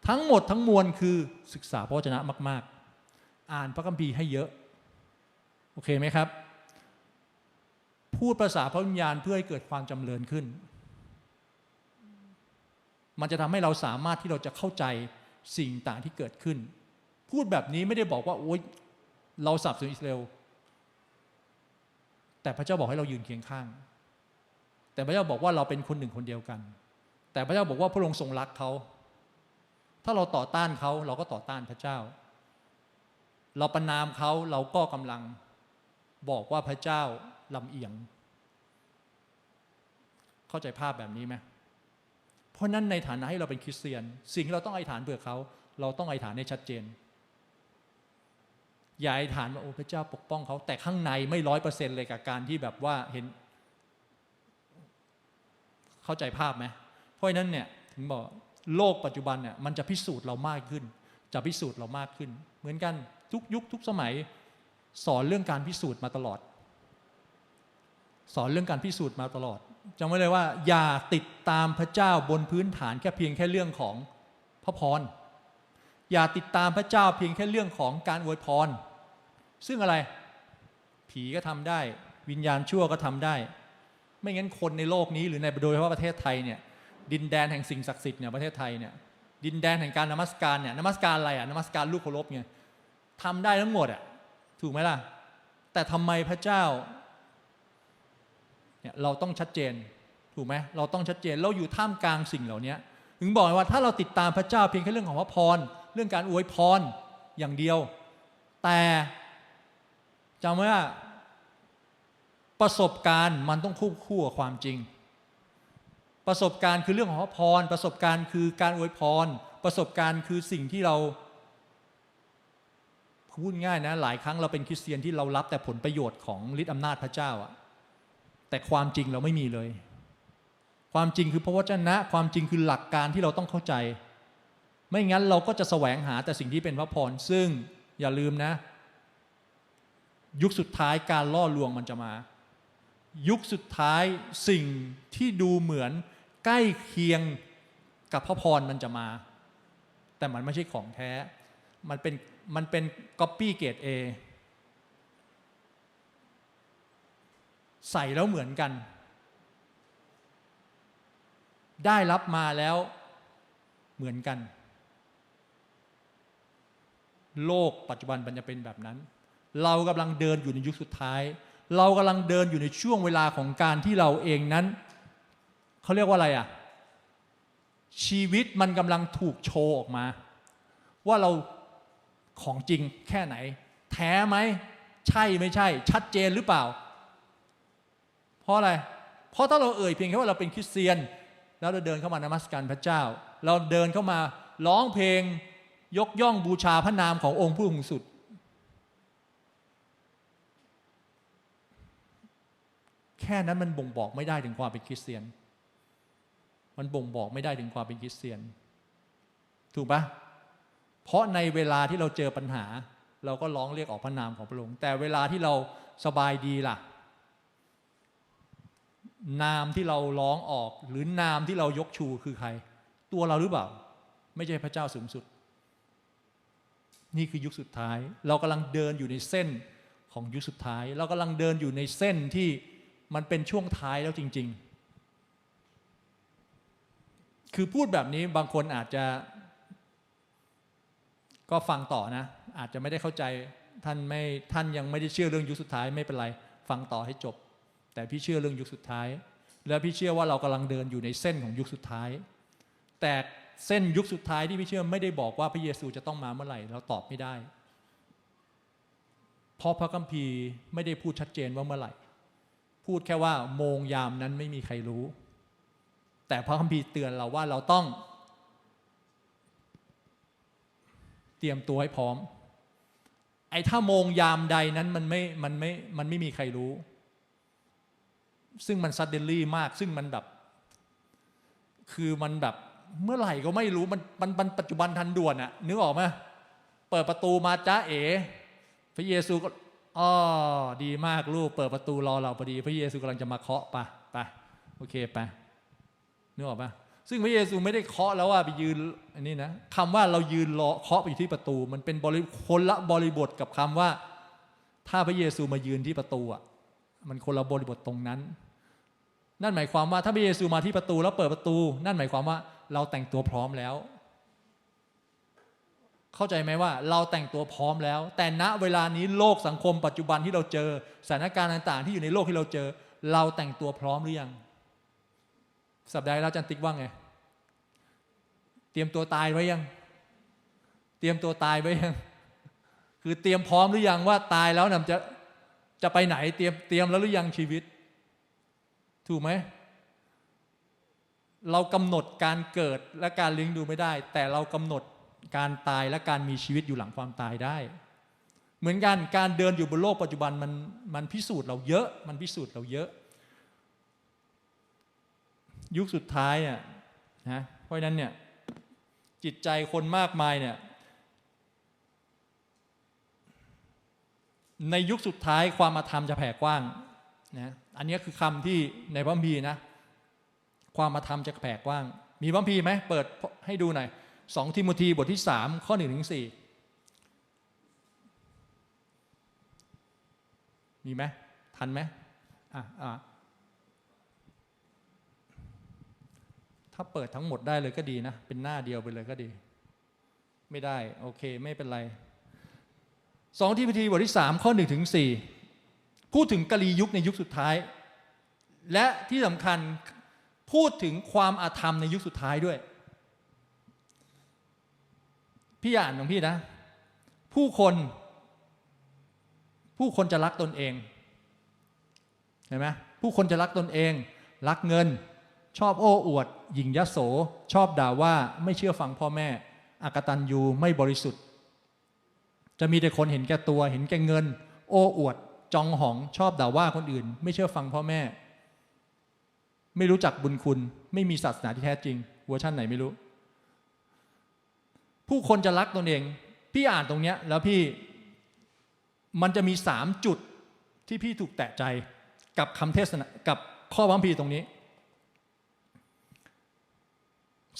ทั้งหมดทั้งมวลคือศึกษาพระวจนะมากๆอ่านพระคัมภีร์ให้เยอะโอเคไหมครับพูดภาษาพระวิญญาณเพื่อให้เกิดความจำเริญขึ้นมันจะทำให้เราสามารถที่เราจะเข้าใจสิ่งต่างที่เกิดขึ้นพูดแบบนี้ไม่ได้บอกว่าโอ๊ยเราสนับสนุนอิสราเอลแต่พระเจ้าบอกให้เรายืนเคียงข้างแต่พระเจ้าบอกว่าเราเป็นคนหนึ่งคนเดียวกันแต่พระเจ้าบอกว่าพระองค์ทรงรักเขาถ้าเราต่อต้านเขาเราก็ต่อต้านพระเจ้าเราประนามเขาเราก็กำลังบอกว่าพระเจ้าลำเอียงเข้าใจภาพแบบนี้ไหมเพราะนั้นในฐานะที่เราเป็นคริสเตียนสิ่งที่เราต้องอธิษฐานเพื่อเขาเราต้องอธิษฐานให้ชัดเจนอย่าอธิษฐานว่าโอ้พระเจ้าปกป้องเขาแต่ข้างในไม่ร้อยเปอร์เซ็นต์เลยกับการที่แบบว่าเห็นเข้าใจภาพไหมเพราะนั้นเนี่ยถึงบอกโลกปัจจุบันเนี่ยมันจะพิสูจน์เรามากขึ้นจะพิสูจน์เรามากขึ้นเหมือนกันทุกยุคทุกสมัยสอนเรื่องการพิสูจน์มาตลอดสอนเรื่องการพิสูจน์มาตลอดจำไว้เลยว่าอย่าติดตามพระเจ้าบนพื้นฐานแค่เพียงแค่เรื่องของพระพรอย่าติดตามพระเจ้าเพียงแค่เรื่องของการอวยพรซึ่งอะไรผีก็ทำได้วิญญาณชั่วก็ทำได้ไม่งั้นคนในโลกนี้หรือในโดยเฉพาะประเทศไทยเนี่ยดินแดนแห่งสิ่งศักดิ์สิทธิ์เนี่ยประเทศไทยเนี่ยดินแดนแห่งการนมัสการเนี่ยนมัสการอะไรอ่ะนมัสการลูกเคารพเนี่ยทำได้ทั้งหมดอ่ะถูกไหมล่ะแต่ทำไมพระเจ้าเนี่ยเราต้องชัดเจนถูกไหมเราต้องชัดเจนเราอยู่ท่ามกลางสิ่งเหล่านี้ถึงบอกว่าถ้าเราติดตามพระเจ้าเพียงแค่เรื่องของพระพรเรื่องการอวยพรอย่างเดียวแต่จำไว้ว่าประสบการณ์มันต้องควบคู่กับความจริงประสบการณ์คือเรื่องของพระพรประสบการณ์คือการอวยพรประสบการณ์คือสิ่งที่เราพูดง่ายนะหลายครั้งเราเป็นคริสเตียนที่เรารับแต่ผลประโยชน์ของฤทธิ์อำนาจพระเจ้าอะแต่ความจริงเราไม่มีเลยความจริงคือพระวจนะความจริงคือหลักการที่เราต้องเข้าใจไม่งั้นเราก็จะแสวงหาแต่สิ่งที่เป็นพระพรซึ่งอย่าลืมนะยุคสุดท้ายการล่อลวงมันจะมายุคสุดท้ายสิ่งที่ดูเหมือนใกล้เคียงกับพระพรมันจะมาแต่มันไม่ใช่ของแท้มันเป็นมันเป็นก๊อปปี้เกรด เอ ใส่แล้วเหมือนกันได้รับมาแล้วเหมือนกันโลกปัจจุบันมันจะเป็นแบบนั้นเรากำลังเดินอยู่ในยุคสุดท้ายเรากำลังเดินอยู่ในช่วงเวลาของการที่เราเองนั้นเขาเรียกว่าอะไรอ่ะชีวิตมันกำลังถูกโชว์ออกมาว่าเราของจริงแค่ไหนแท้ไหมใช่ไม่ใช่ชัดเจนหรือเปล่าเพราะอะไรเพราะถ้าเราเอ่ยเพียงแค่ว่าเราเป็นคริสเตียนแล้วเราเดินเข้ามานมัสการพระเจ้าเราเดินเข้ามาร้องเพลงยกย่องบูชาพระนามขององค์ผู้สูงสุดแค่นั้นมันบ่งบอกไม่ได้ถึงความเป็นคริสเตียนมันบ่งบอกไม่ได้ถึงความเป็นคริสเตียนถูกปะเพราะในเวลาที่เราเจอปัญหาเราก็ร้องเรียกออกพระนามของพระองค์แต่เวลาที่เราสบายดีล่ะนามที่เราร้องออกหรือนามที่เรายกชูคือใครตัวเราหรือเปล่าไม่ใช่พระเจ้าสูงสุดนี่คือยุคสุดท้ายเรากำลังเดินอยู่ในเส้นของยุคสุดท้ายเรากำลังเดินอยู่ในเส้นที่มันเป็นช่วงท้ายแล้วจริงๆคือพูดแบบนี้บางคนอาจจะก็ฟังต่อนะอาจจะไม่ได้เข้าใจท่านไม่ท่านยังไม่ได้เชื่อเรื่องยุคสุดท้ายไม่เป็นไร ฟังต่อให้จบแต่พี่เชื่อเรื่องยุคสุดท้ายและพี่เชื่อว่าเรากำลังเดินอยู่ในเส้นของยุคสุดท้ายแต่เส้นยุคสุดท้ายที่พี่เชื่อไม่ได้บอกว่าพระเยซูจะต้องมาเมื่อไหร่เราตอบไม่ได้เพราะพระคัมภีร์ไม่ได้พูดชัดเจนว่าเมื่อไหร่พูดแค่ว่าโมงยามนั้นไม่มีใครรู้แต่พระคัมภีร์เตือนเราว่าเราต้องเตรียมตัวให้พร้อมไอ้ถ้าโมงยามใดนั้นมันไม่มันไม่มันไม่มีใครรู้ซึ่งมันซัดเดนลี่มากซึ่งมันแบบคือมันแบบเมื่อไหร่ก็ไม่รู้มันมันมันปัจจุบันทันด่วนอะนึกออกไหมเปิดประตูมาจ้าเอ๋พระเยซูก็อ๋อดีมากลูกเปิดประตูรอเราพอดีพระเยซูกำลังจะมาเคาะปะไปโอเคไปนึกออกปะซึ่งพระเยซูไม่ได้เคาะแล้วว่าไปยืนอันนี้นะคำว่าเรายืนรอเคาะอยู่ที่ประตูมันเป็นบริคนละบริบทกับคำว่าถ้าพระเยซูมายืนที่ประตูอ่ะมันคนละบริบทตรงนั้นนั่นหมายความว่าถ้าพระเยซูมาที่ประตูแล้วเปิดประตูนั่นหมายความว่าเราแต่งตัวพร้อมแล้วเข้าใจไหมว่าเราแต่งตัวพร้อมแล้วแต่ณเวลานี้โลกสังคมปัจจุบันที่เราเจอสถานการณ์ต่างๆที่อยู่ในโลกที่เราเจอเราแต่งตัวพร้อมหรือยังสัปดาห์แล้วอาจารย์ติ๊กว่าไงเตรียมตัวตายไว้ยังเตรียมตัวตายไว้ยังคือเตรียมพร้อมหรือยังว่าตายแล้วนำจะจะไปไหนเตรียมเตรียมแล้วหรือยังชีวิตถูกไหมเรากำหนดการเกิดและการเลี้ยงดูไม่ได้แต่เรากำหนดการตายและการมีชีวิตอยู่หลังความตายได้เหมือนกันการเดินอยู่บนโลกปัจจุบันมันมันพิสูจน์เราเยอะมันพิสูจน์เราเยอะยุคสุดท้ายอ่ะนะเพราะนั้นเนี่ยจิตใจคนมากมายเนี่ยในยุคสุดท้ายความอาธรรมจะแผ่กว้างนะอันนี้คือคำที่ในพระคัมภีร์นะความอาธรรมจะแผ่กว้างมีพระคัมภีร์ไหมเปิดให้ดูหน่อยสองทิโมธีบทที่สามข้อหนึ่งถึงสี่มีไหมทันไหมอ่ะอ่ะถ้าเปิดทั้งหมดได้เลยก็ดีนะเป็นหน้าเดียวไปเลยก็ดีไม่ได้โอเคไม่เป็นไรสองทิโมธีบทที่สามข้อหนึ่งถึงสี่พูดถึงกาลียุคในยุคสุดท้ายและที่สำคัญพูดถึงความอาธรรมในยุคสุดท้ายด้วยพี่อ่านของพี่นะผู้คนผู้คนจะรักตนเองเห็นไหมผู้คนจะรักตนเองรักเงินชอบโอ้อวดหยิ่งยโสชอบด่าว่าไม่เชื่อฟังพ่อแม่อกตัญญูไม่บริสุทธิ์จะมีแต่คนเห็นแก่ตัวเห็นแก่เงินโอ้อวดจองหองชอบด่าว่าคนอื่นไม่เชื่อฟังพ่อแม่ไม่รู้จักบุญคุณไม่มีศาสนาที่แท้จริงเวอร์ชั่นไหนไม่รู้ผู้คนจะรักตนเองพี่อ่านตรงเนี้ยแล้วพี่มันจะมีสามจุดที่พี่ถูกแตะใจกับคำเทศนากับข้อพระคัมภีร์ตรงนี้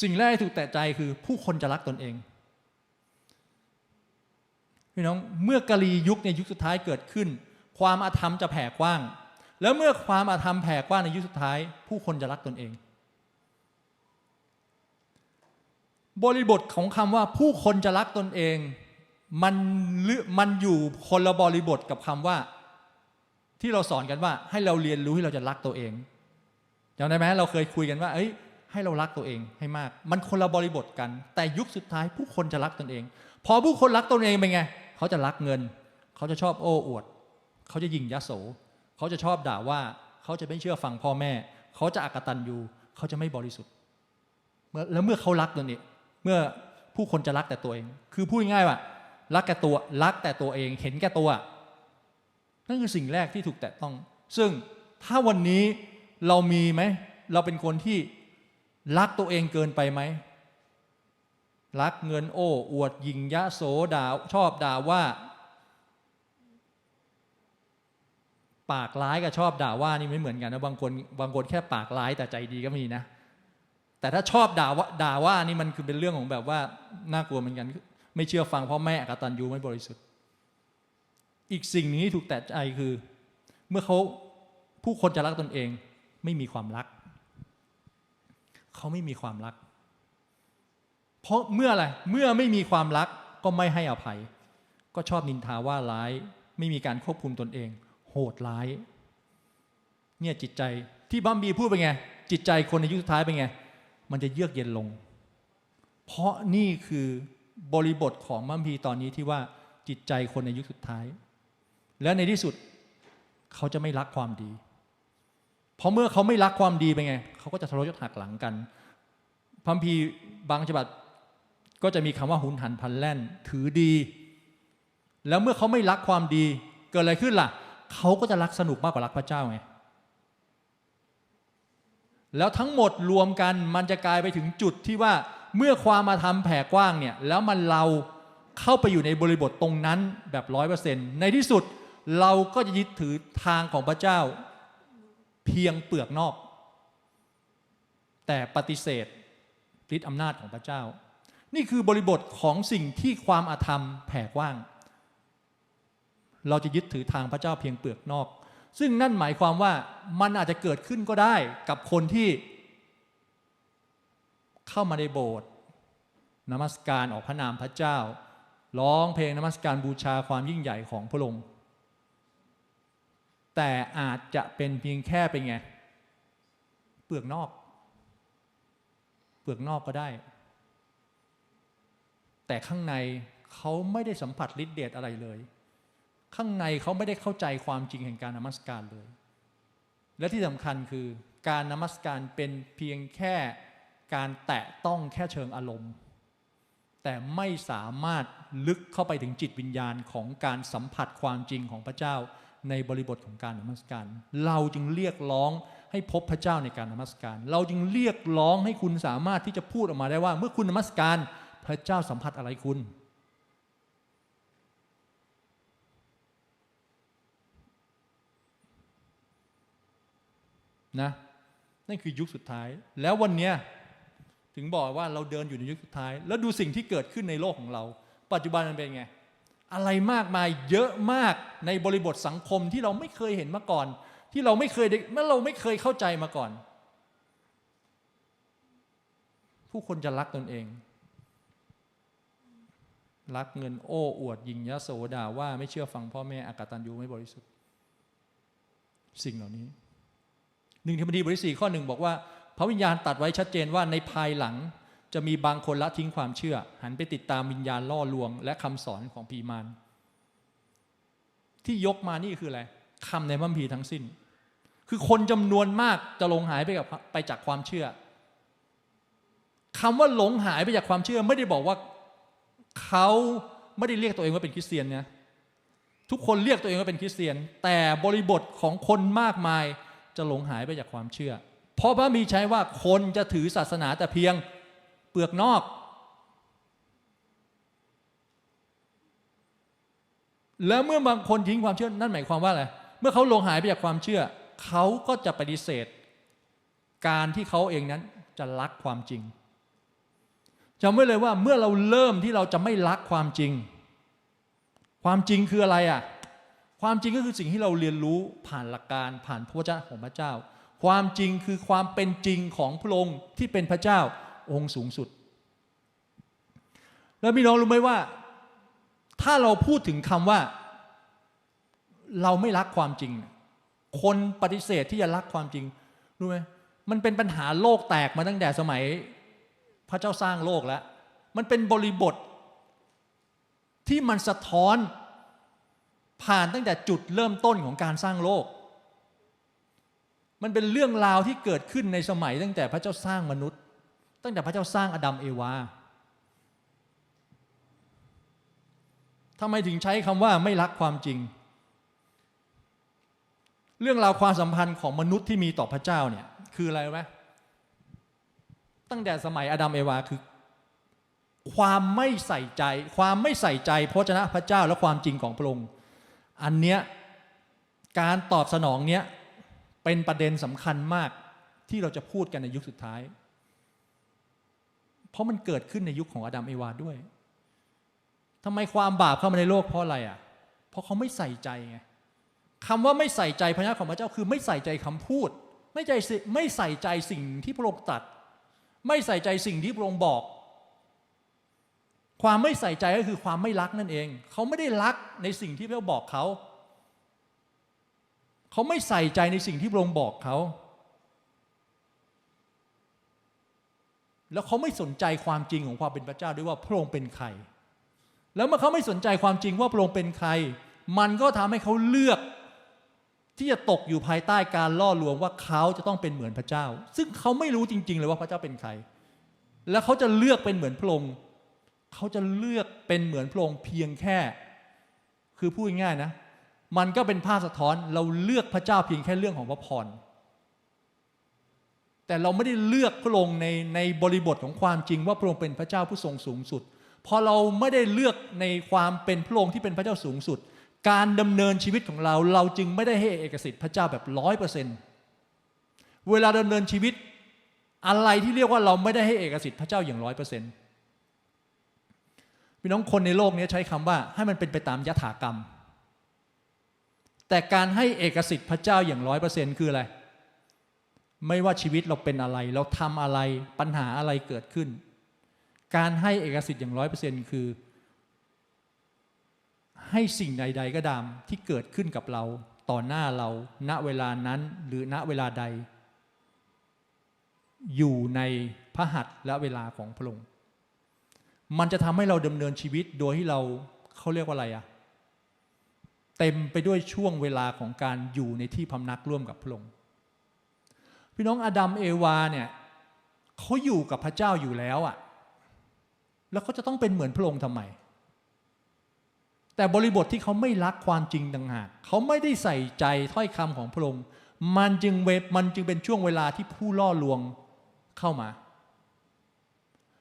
สิ่งแรกที่ถูกแตะใจคือผู้คนจะรักตนเองพี่น้องเมื่อกาลียุคในยุคสุดท้ายเกิดขึ้นความอาธรรมจะแผ่กว้างแล้วเมื่อความอาธรรมแผ่กว้างในยุคสุดท้ายผู้คนจะรักตนเองบริบทของคำว่าผู้คนจะรักตนเองมันมันอยู่คนละบริบทกับคำว่าที่เราสอนกันว่าให้เราเรียนรู้ที่เราจะรักตัวเองจำได้ไหมเราเคยคุยกันว่าเอ้ยให้เรารักตัวเองให้มากมันคนละบริบทกันแต่ยุคสุดท้ายผู้คนจะรักตนเองพอผู้คนรักตนเองเป็นไงเขาจะรักเงินเขาจะชอบโอ้อวดเขาจะหยิ่งยโสเขาจะชอบด่าว่าเขาจะไม่เชื่อฟังพ่อแม่เขาจะอกตัญญูเขาจะไม่บริสุทธิ์แล้วเมื่อเขารักตนเองเมื่อผู้คนจะรักแต่ตัวเองคือพูดง่ายว่ารักแต่ตัวรักแต่ตัวเองเห็นแก่ตัวนั่นคือสิ่งแรกที่ถูกแตะต้องซึ่งถ้าวันนี้เรามีไหมเราเป็นคนที่รักตัวเองเกินไปไหมรักเงินโอ้อวดหยิ่งยโสด่าชอบด่าว่าปากร้ายกับชอบด่าว่านี่ไม่เหมือนกันนะบางคนบางคนแค่ปากร้ายแต่ใจดีก็มีนะแต่ถ้าชอบด่าว่าด่าว่านี่มันคือเป็นเรื่องของแบบว่าน่ากลัวเหมือนกันไม่เชื่อฟังพ่อแม่อกตัญญูไม่บริสุทธิ์อีกสิ่งนี้ถูกแตะใจคือเมื่อเขาผู้คนจะรักตนเองไม่มีความรักเขาไม่มีความรักเพราะเมื่ออะไรเมื่อไม่มีความรักก็ไม่ให้อภัยก็ชอบนินทาว่าร้ายไม่มีการควบคุมตนเองโหดร้าย เนี่ยจิตใจที่บัมบีพูดเป็นไงจิตใจคนในยุคสุดท้ายเป็นไงมันจะเยือกเย็นลงเพราะนี่คือบริบทของบัมบีตอนนี้ที่ว่าจิตใจคนในยุคสุดท้ายและในที่สุดเขาจะไม่รักความดีเพราะเมื่อเขาไม่รักความดีเป็นไงเขาก็จะทะเลาะยศหักหลังกันบัมบีบางฉบับก็จะมีคำว่าหุนหันพลันแล่นถือดีแล้วเมื่อเขาไม่รักความดีเกิดอะไรขึ้นล่ะเขาก็จะรักสนุกมากกว่ารักพระเจ้าไงแล้วทั้งหมดรวมกันมันจะกลายไปถึงจุดที่ว่าเมื่อความอาธรรมแผ่กว้างเนี่ยแล้วมันเราเข้าไปอยู่ในบริบทตรงนั้นแบบร้อยเปอร์เซ็นต์ในที่สุดเราก็จะยึดถือทางของพระเจ้าเพียงเปลือกนอกแต่ปฏิเสธฤทธิอำนาจของพระเจ้านี่คือบริบทของสิ่งที่ความอาธรรมแผ่กว้างเราจะยึดถือทางพระเจ้าเพียงเปลือกนอกซึ่งนั่นหมายความว่ามันอาจจะเกิดขึ้นก็ได้กับคนที่เข้ามาในโบสถ์นมัสการออกพระนามพระเจ้าร้องเพลงนมัสการบูชาความยิ่งใหญ่ของพระองค์แต่อาจจะเป็นเพียงแค่เป็นไงเปลือกนอกเปลือกนอกก็ได้แต่ข้างในเขาไม่ได้สัมผัสฤทธิ์เดชอะไรเลยข้างในเขาไม่ได้เข้าใจความจริงแห่งการนมัสการเลยและที่สำคัญคือการนมัสการเป็นเพียงแค่การแตะต้องแค่เชิงอารมณ์แต่ไม่สามารถลึกเข้าไปถึงจิตวิญญาณของการสัมผัสความจริงของพระเจ้าในบริบทของการนมัสการเราจึงเรียกร้องให้พบพระเจ้าในการนมัสการเราจึงเรียกร้องให้คุณสามารถที่จะพูดออกมาได้ว่าเมื่อคุณนมัสการพระเจ้าสัมผัสอะไรคุณนะนั่นคือยุคสุดท้ายแล้ววันนี้ถึงบอกว่าเราเดินอยู่ในยุคสุดท้ายแล้วดูสิ่งที่เกิดขึ้นในโลกของเราปัจจุบันมันเป็นไงอะไรมากมายเยอะมากในบริบทสังคมที่เราไม่เคยเห็นมาก่อนที่เราไม่เคยเมื่อเราไม่เคยเข้าใจมาก่อนผู้คนจะรักตนเองรักเงินโอ้อวดยิงยโสด่าว่าไม่เชื่อฟังพ่อแม่อกตัญญูไม่บริสุทธิ์สิ่งเหล่านี้หนึ่งทิโมธีบทที่สี่ข้อหนึ่งบอกว่าพระวิญญาณตัดไว้ชัดเจนว่าในภายหลังจะมีบางคนละทิ้งความเชื่อหันไปติดตามวิญญาณล่อลวงและคำสอนของปีมารที่ยกมานี่คืออะไรคำในพระคัมภีร์ทั้งสิ้นคือคนจำนวนมากจะหลงหายไปกับไปจากความเชื่อคำว่าหลงหายไปจากความเชื่อไม่ได้บอกว่าเขาไม่ได้เรียกตัวเองว่าเป็นคริสเตียนนะทุกคนเรียกตัวเองว่าเป็นคริสเตียนแต่บริบทของคนมากมายจะหลงหายไปจากความเชื่อเพราะพระคัมภีร์ใช้ว่าคนจะถือศาสนาแต่เพียงเปลือกนอกแล้วเมื่อบางคนทิ้งความเชื่อนั่นหมายความว่าอะไรเมื่อเขาหลงหายไปจากความเชื่อเขาก็จะปฏิเสธการที่เขาเองนั้นจะรักความจริงจำไว้เลยว่าเมื่อเราเริ่มที่เราจะไม่รักความจริงความจริงคืออะไรอ่ะความจริงก็คือสิ่งที่เราเรียนรู้ผ่านหลักการผ่านพระวจนะของพระเจ้าความจริงคือความเป็นจริงของพระองค์ที่เป็นพระเจ้าองค์สูงสุดแล้วพี่น้องรู้ไหมว่าถ้าเราพูดถึงคำว่าเราไม่รักความจริงคนปฏิเสธที่จะรักความจริงรู้ไหมมันเป็นปัญหาโลกแตกมาตั้งแต่สมัยพระเจ้าสร้างโลกแล้วมันเป็นบริบทที่มันสะท้อนผ่านตั้งแต่จุดเริ่มต้นของการสร้างโลกมันเป็นเรื่องราวที่เกิดขึ้นในสมัยตั้งแต่พระเจ้าสร้างมนุษย์ตั้งแต่พระเจ้าสร้างอดัมเอวาทำไมถึงใช้คำว่าไม่รักความจริงเรื่องราวความสัมพันธ์ของมนุษย์ที่มีต่อพระเจ้าเนี่ยคืออะไรไหมตั้งแต่สมัยอดัมเอวาคือความไม่ใส่ใจความไม่ใส่ใจพระวจนะพระเจ้าและความจริงของพระองค์อันเนี้ยการตอบสนองเนี้ยเป็นประเด็นสำคัญมากที่เราจะพูดกันในยุคสุดท้ายเพราะมันเกิดขึ้นในยุคของอดัมเอวาด้วยทำไมความบาปเข้ามาในโลกเพราะอะไรอ่ะเพราะเขาไม่ใส่ใจไงคำว่าไม่ใส่ใจพระวจนะของพระเจ้าคือไม่ใส่ใจคำพูดไม่ใจไม่ใส่ใจสิ่งที่พระองค์ตรัสไม่ใส่ใจสิ่งที่พระองค์บอกความไม่ใส่ใจก็คือความไม่รักนั่นเองเขาไม่ได้รักในสิ่งที่พระเจ้าบอกเขา เขาไม่ใส่ใจในสิ่งที่พระองค์บอกเขาแล้วเขาไม่สนใจความจริงของความเป็นพระเจ้าด้วยว่าพระองค์เป็นใครแล้วเมื่อเขาไม่สนใจความจริงว่าพระองค์เป็นใครมันก็ทำให้เขาเลือกที่จะตกอยู่ภายใต้การล่อลวงว่าเขาจะต้องเป็นเหมือนพระเจ้าซึ่งเขาไม่รู้จริงๆเลยว่าพระเจ้าเป็นใครแล้วเขาจะเลือกเป็นเหมือนพระองค์เขาจะเลือกเป็นเหมือนพระองค์เพียงแค่คือพูดง่ายๆนะมันก็เป็นภาพสะท้อนเราเลือกพระเจ้าเพียงแค่เรื่องของพระพรแต่เราไม่ได้เลือกพระองค์ในในบริบทของความจริงว่าพระองค์เป็นพระเจ้าผู้ทรงสูงสุดพอเราไม่ได้เลือกในความเป็นพระองค์ที่เป็นพระเจ้าสูงสุดการดำเนินชีวิตของเราเราจึงไม่ได้ให้เอกสิทธิ์พระเจ้าแบบ ร้อยเปอร์เซ็นต์ เวลาดำเนินชีวิตอะไรที่เรียกว่าเราไม่ได้ให้เอกสิทธิ์พระเจ้าอย่าง ร้อยเปอร์เซ็นต์ พี่น้องคนในโลกนี้ใช้คำว่าให้มันเป็นไปตามยถากรรมแต่การให้เอกสิทธิ์พระเจ้าอย่าง ร้อยเปอร์เซ็นต์ คืออะไรไม่ว่าชีวิตเราเป็นอะไรเราทำอะไรปัญหาอะไรเกิดขึ้นการให้เอกสิทธิ์อย่าง ร้อยเปอร์เซ็นต์ คือให้สิ่งใดๆก็ตามที่เกิดขึ้นกับเราต่อหน้าเราณเวลานั้นหรือณเวลาใดอยู่ในพระหัตถ์และเวลาของพระองค์มันจะทำให้เราดำเนินชีวิตโดยที่เราเขาเรียกว่าอะไรอะเต็มไปด้วยช่วงเวลาของการอยู่ในที่พำนักร่วมกับพระองค์พี่น้องอาดัมเอวาเนี่ยเขาอยู่กับพระเจ้าอยู่แล้วอะแล้วเขาจะต้องเป็นเหมือนพระองค์ทำไมแต่บริบทที่เขาไม่รักความจริงต่างหากเขาไม่ได้ใส่ใจถ้อยคำของพระองค์มันจึงเวฟมันจึงเป็นช่วงเวลาที่ผู้ล่อลวงเข้ามา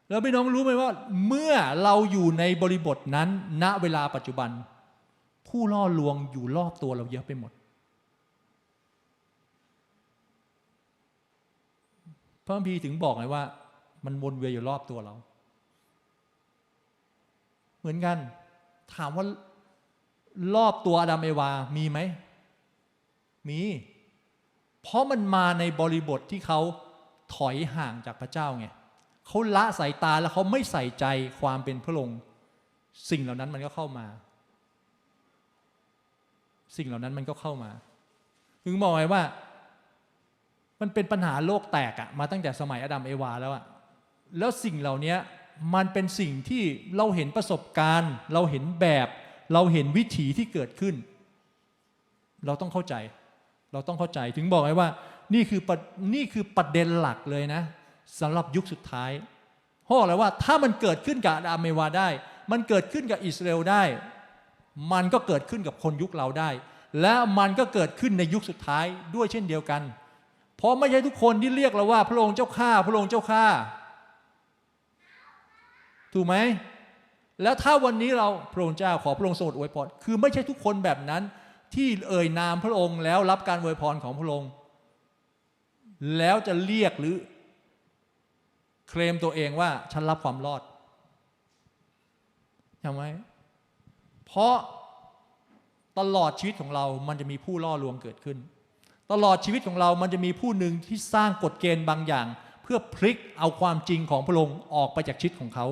แล้วพี่น้องรู้ไหมว่าเมื่อเราอยู่ในบริบทนั้นณเวลาปัจจุบันผู้ล่อลวงอยู่รอบตัวเราเยอะไปหมดพระคัมภีร์ถึงบอกไงว่ามันวนเวียนอยู่รอบตัวเราเหมือนกันถามว่ารอบตัวอาดัมเอวามีไหมมีเพราะมันมาในบริบทที่เขาถอยห่างจากพระเจ้าไงเขาละสายตาแล้วเขาไม่ใส่ใจความเป็นพระองค์สิ่งเหล่านั้นมันก็เข้ามาสิ่งเหล่านั้นมันก็เข้ามาถึงบอกไงว่ามันเป็นปัญหาโลกแตกอะมาตั้งแต่สมัยอาดัมเอวาแล้วอะแล้วสิ่งเหล่านี้มันเป็นสิ่งที่เราเห็นประสบการณ์เราเห็นแบบเราเห็นวิถีที่เกิดขึ้นเราต้องเข้าใจเราต้องเข้าใจถึงบอกไงว่านี่คือนี่คือประเด็นหลักเลยนะสำหรับยุคสุดท้ายเพราะอะไรว่าถ้ามันเกิดขึ้นกับอาดัมเอวาได้มันเกิดขึ้นกับอิสราเอลได้มันก็เกิดขึ้นกับคนยุคเราได้และมันก็เกิดขึ้นในยุคสุดท้ายด้วยเช่นเดียวกันเพราะไม่ใช่ทุกคนที่เรียกเราว่าพระองค์เจ้าข้าพระองค์เจ้าข้าถูกไหมแล้วถ้าวันนี้เราพระองค์เจ้าขอพระองค์ทรงอวยพรคือไม่ใช่ทุกคนแบบนั้นที่เอ่ยนามพระองค์แล้วรับการอวยพรของพระองค์แล้วจะเรียกหรือเคลมตัวเองว่าฉันรับความรอดใช่ไหมเพราะตลอดชีวิตของเรามันจะมีผู้ล่อลวงเกิดขึ้นตลอดชีวิตของเรามันจะมีผู้หนึ่งที่สร้างกฎเกณฑ์บางอย่างเพื่อพลิกเอาความจริงของพระองค์ออกไปจากชีวิตของเขา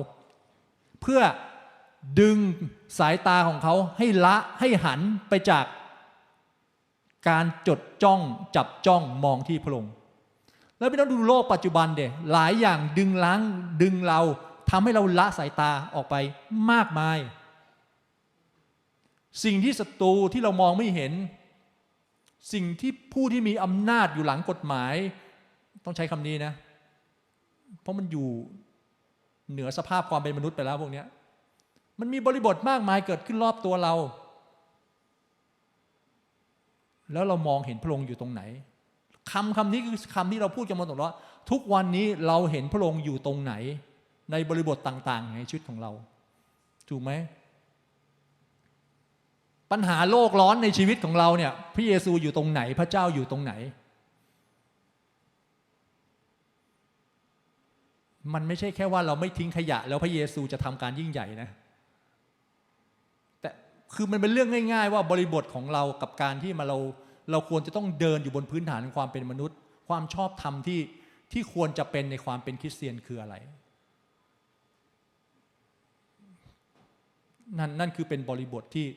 เพื่อดึงสายตาของเขาให้ละให้หันไปจากการจดจ้องจับจ้องมองที่พระองค์แล้วพี่น้องดูโลกปัจจุบันเดะหลายอย่างดึงล้างดึงเราทำให้เราละสายตาออกไปมากมายสิ่งที่ศัตรูที่เรามองไม่เห็นสิ่งที่ผู้ที่มีอำนาจอยู่หลังกฎหมายต้องใช้คำนี้นะเพราะมันอยู่เหนือสภาพความเป็นมนุษย์ไปแล้วพวกนี้มันมีบริบทมากมายเกิดขึ้นรอบตัวเราแล้วเรามองเห็นพระองค์อยู่ตรงไหนคำคำนี้คือคำที่เราพูดกันมาตลอดทุกวันนี้เราเห็นพระองค์อยู่ตรงไหนในบริบทต่างๆในชีวิตของเราถูกไหมปัญหาโลกร้อนในชีวิตของเราเนี่ยพระเยซูอยู่ตรงไหนพระเจ้าอยู่ตรงไหนมันไม่ใช่แค่ว่าเราไม่ทิ้งขยะแล้วพระเยซูจะทำการยิ่งใหญ่นะแต่คือมันเป็นเรื่องง่ายๆว่าบริบทของเรากับการที่มาเราเราควรจะต้องเดินอยู่บนพื้นฐานของความเป็นมนุษย์ความชอบธรรมที่ที่ควรจะเป็นในความเป็นคริสเตียนคืออะไรนั่นนั่นคือเป็นบริบทที่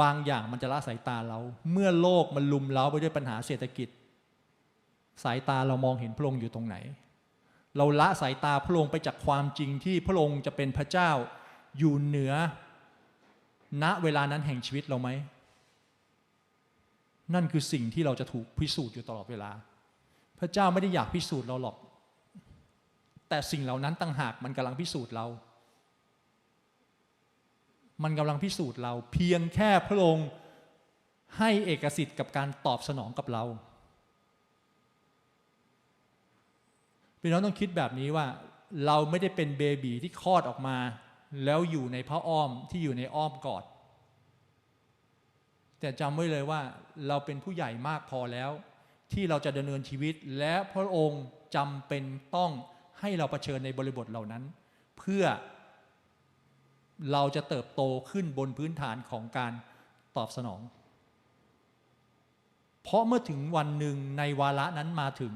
บางอย่างมันจะละสายตาเราเมื่อโลกมันลุมเล้าไปด้วยปัญหาเศรษฐกิจสายตาเรามองเห็นพระองค์อยู่ตรงไหนเราละสายตาพระองค์ไปจากความจริงที่พระองค์จะเป็นพระเจ้าอยู่เหนือณเวลานั้นแห่งชีวิตเราไหมนั่นคือสิ่งที่เราจะถูกพิสูจน์อยู่ตลอดเวลาพระเจ้าไม่ได้อยากพิสูจน์เราหรอกแต่สิ่งเหล่านั้นต่างหากมันกำลังพิสูจน์เรามันกำลังพิสูจน์เราเพียงแค่พระองค์ให้เอกสิทธิ์กับการตอบสนองกับเราพี่น้องต้องคิดแบบนี้ว่าเราไม่ได้เป็นเบบีที่คลอดออกมาแล้วอยู่ในพระอ้อมที่อยู่ในอ้อมกอดแต่จำไว้เลยว่าเราเป็นผู้ใหญ่มากพอแล้วที่เราจะดำเนินชีวิตและพระองค์จำเป็นต้องให้เราเผชิญในบริบทเหล่านั้นเพื่อเราจะเติบโตขึ้นบนพื้นฐานของการตอบสนองเพราะเมื่อถึงวันหนึ่งในวาระนั้นมาถึง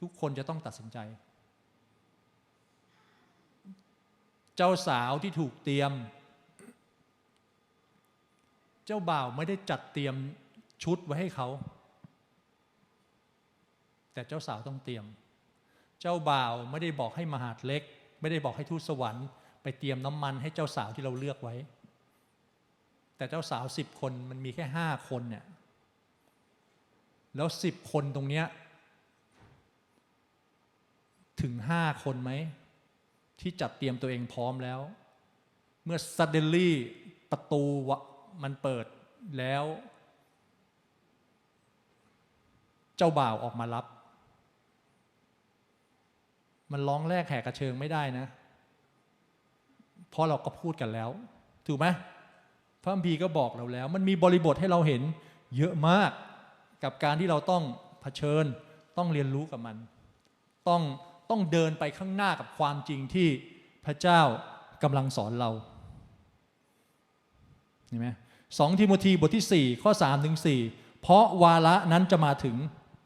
ทุกคนจะต้องตัดสินใจเจ้าสาวที่ถูกเตรียมเจ้าบ่าวไม่ได้จัดเตรียมชุดไว้ให้เขาแต่เจ้าสาวต้องเตรียมเจ้าบ่าวไม่ได้บอกให้มหาดเล็กไม่ได้บอกให้ทูตสวรรค์ไปเตรียมน้ำมันให้เจ้าสาวที่เราเลือกไว้แต่เจ้าสาวสิบคนมันมีแค่ห้าคนเนี่ยแล้วสิบคนตรงเนี้ยถึงห้าคนไหมที่จัดเตรียมตัวเองพร้อมแล้วเมื่อ suddenly ประตูมันเปิดแล้วเจ้าบ่าวออกมารับมันร้องแรกแหกกระเชิงไม่ได้นะเพราะเราก็พูดกันแล้วถูกไหมพระคัมภีร์ก็บอกเราแล้วมันมีบริบทให้เราเห็นเยอะมากกับการที่เราต้องเผชิญต้องเรียนรู้กับมันต้องต้องเดินไปข้างหน้ากับความจริงที่พระเจ้ากำลังสอนเราเห็นไหมสองทิโมธีบทที่สี่ข้อสามถึงสี่เพราะวาระนั้นจะมาถึง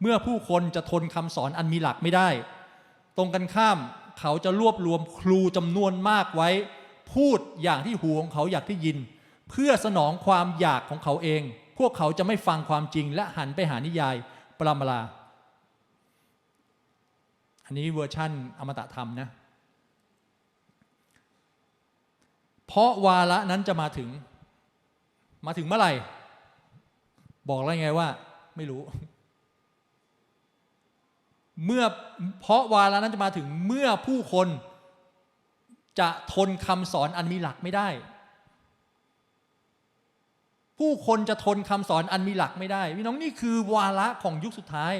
เมื่อผู้คนจะทนคำสอนอันมีหลักไม่ได้ตรงกันข้ามเขาจะรวบรวมครูจำนวนมากไว้พูดอย่างที่หูของเขาอยากได้ยินเพื่อสนองความอยากของเขาเองพวกเขาจะไม่ฟังความจริงและหันไปหานิยายปรมาลาอันนี้เวอร์ชั่นอมตะธรรมนะเพราะวาระนั้นจะมาถึงมาถึงเมื่อไหร่บอกแล้วไงว่าไม่รู้เมื่อเพราะวาระนั้นจะมาถึงเมื่อผู้คนจะทนคำสอนอันมีหลักไม่ได้ผู้คนจะทนคำสอนอันมีหลักไม่ได้พี่น้องนี่คือวาระของยุคสุดท้าย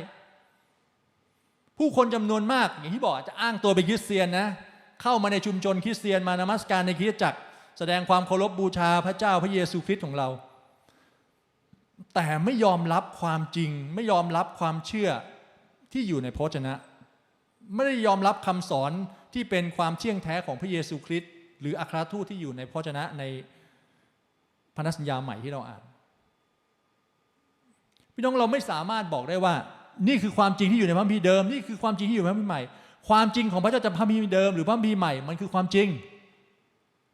ผู้คนจำนวนมากอย่างที่บอกจะอ้างตัวเป็นคริสเตียนนะเข้ามาในชุมชนคริสเตียนมานมัสการในคริสตจักรแสดงความเคารพบูชาพระเจ้าพระเยซูคริสต์ของเราแต่ไม่ยอมรับความจริงไม่ยอมรับความเชื่อที่อยู่ในพระวจนะไม่ได้ยอมรับคำสอนที่เป็นความเที่ยงแท้ของพระเยซูคริสต์หรืออัครทูตที่อยู่ในพระวจนะในพันธสัญญาใหม่ที่เราอ่านพี่น้องเราไม่สามารถบอกได้ว่านี่คือความจริงที่อยู่ในพระคัมภีร์เดิมนี่คือความจริงที่อยู่ในพระคัมภีร์ใหม่ความจริงของพระเจ้าจากพระคัมภีร์เดิมหรือพระคัมภีร์ใหม่มันคือความจริง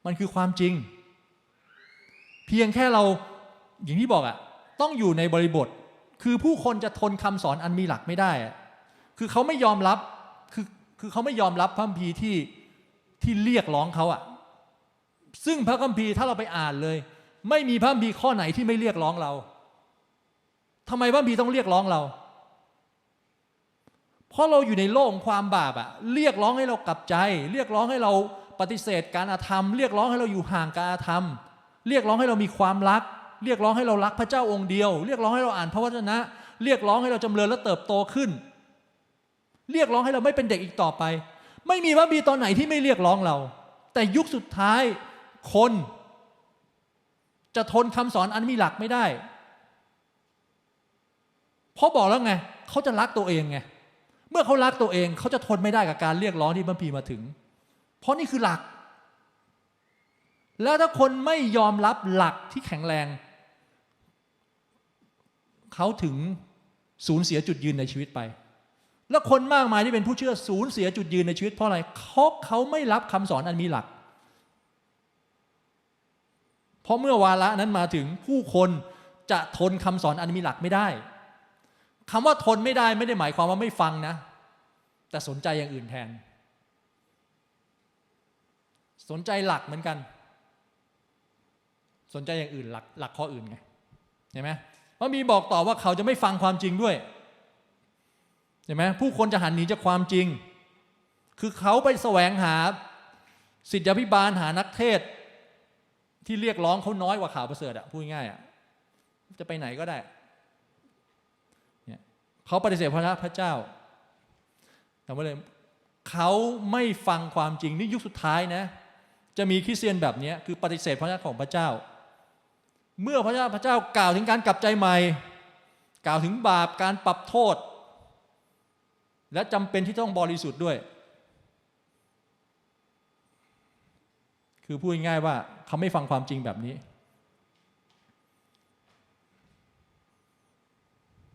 มันคือความจริงเพียงแค่เราอย่างที่บอกอ่ะต้องอยู่ในบริบทคือผู้คนจะทนคำสอนอันมีหลักไม่ได้คือเขาไม่ยอมรับคือคือเขาไม่ยอมรับพระคัมภีร์ที่ที่เรียกร้องเขาอ่ะซึ่งพระคัมภีร์ถ้าเราไปอ่านเลยไม่มีพระคัมภีร์ข้อไหนที่ไม่เรียกร้องเราทำไมพระคัมภีร์ต้องเรียกร้องเราเพราะเราอยู่ในโลกของความบาปอะเรียกร้องให้เรากลับใจเรียกร้องให้เราปฏิเสธการอาธรรมเรียกร้องให้เราอยู่ห่างการอาธรรมเรียกร้องให้เรามีความรักเรียกร้องให้เรารักพระเจ้าองค์เดียวเรียกร้องให้เราอ่านพระวจนะเรียกร้องให้เราจำเริญและเติบโตขึ้นเรียกร้องให้เราไม่เป็นเด็กอีกต่อไปไม่มีว่ามีตอนไหนที่ไม่เรียกร้องเราแต่ยุคสุดท้ายคนจะทนคำสอนอันมีหลักไม่ได้เพราะบอกแล้วไงเขาจะรักตัวเองไงเมื่อเขารักตัวเองเขาจะทนไม่ได้กับการเรียกร้องที่พระคัมภีร์มาถึงเพราะนี่คือหลักแล้วถ้าคนไม่ยอมรับหลักที่แข็งแรงเขาถึงสูญเสียจุดยืนในชีวิตไปแล้วคนมากมายที่เป็นผู้เชื่อสูญเสียจุดยืนในชีวิตเพราะอะไรเขาเขาไม่รับคำสอนอันมีหลักพ ราะเมื่อวาระนั้นมาถึงผู้คนจะทนคำสอนอันมีหลักไม่ได้คำว่าทนไม่ได้ไม่ได้หมายความว่าไม่ฟังนะแต่สนใจอย่างอื่นแทนสนใจหลักเหมือนกันสนใจอย่างอื่นหลักหลักข้ออื่นไงเห็นไหมเพราะมีบอกต่อว่าเขาจะไม่ฟังความจริงด้วยเห็นไหมผู้คนจะหันหนีจากความจริงคือเขาไปแสวงหาศิษยาภิบาลหานักเทศที่เรียกร้องเขาน้อยกว่าข่าวประเสริฐอ่ะพูดง่ายอ่ะจะไปไหนก็ได้เนี่ยเขาปฏิเสธพระพระเจ้าทำไมเลยเขาไม่ฟังความจริงนี่ยุคสุดท้ายนะจะมีคริสเตียนแบบนี้คือปฏิเสธพระญาณของพระเจ้าเมื่อพระญาณพระเจ้ากล่าวถึงการกลับใจใหม่กล่าวถึงบาปการปรับโทษและจำเป็นที่ต้องบริสุทธิ์ด้วยคือพูดง่ายว่าเขาไม่ฟังความจริงแบบนี้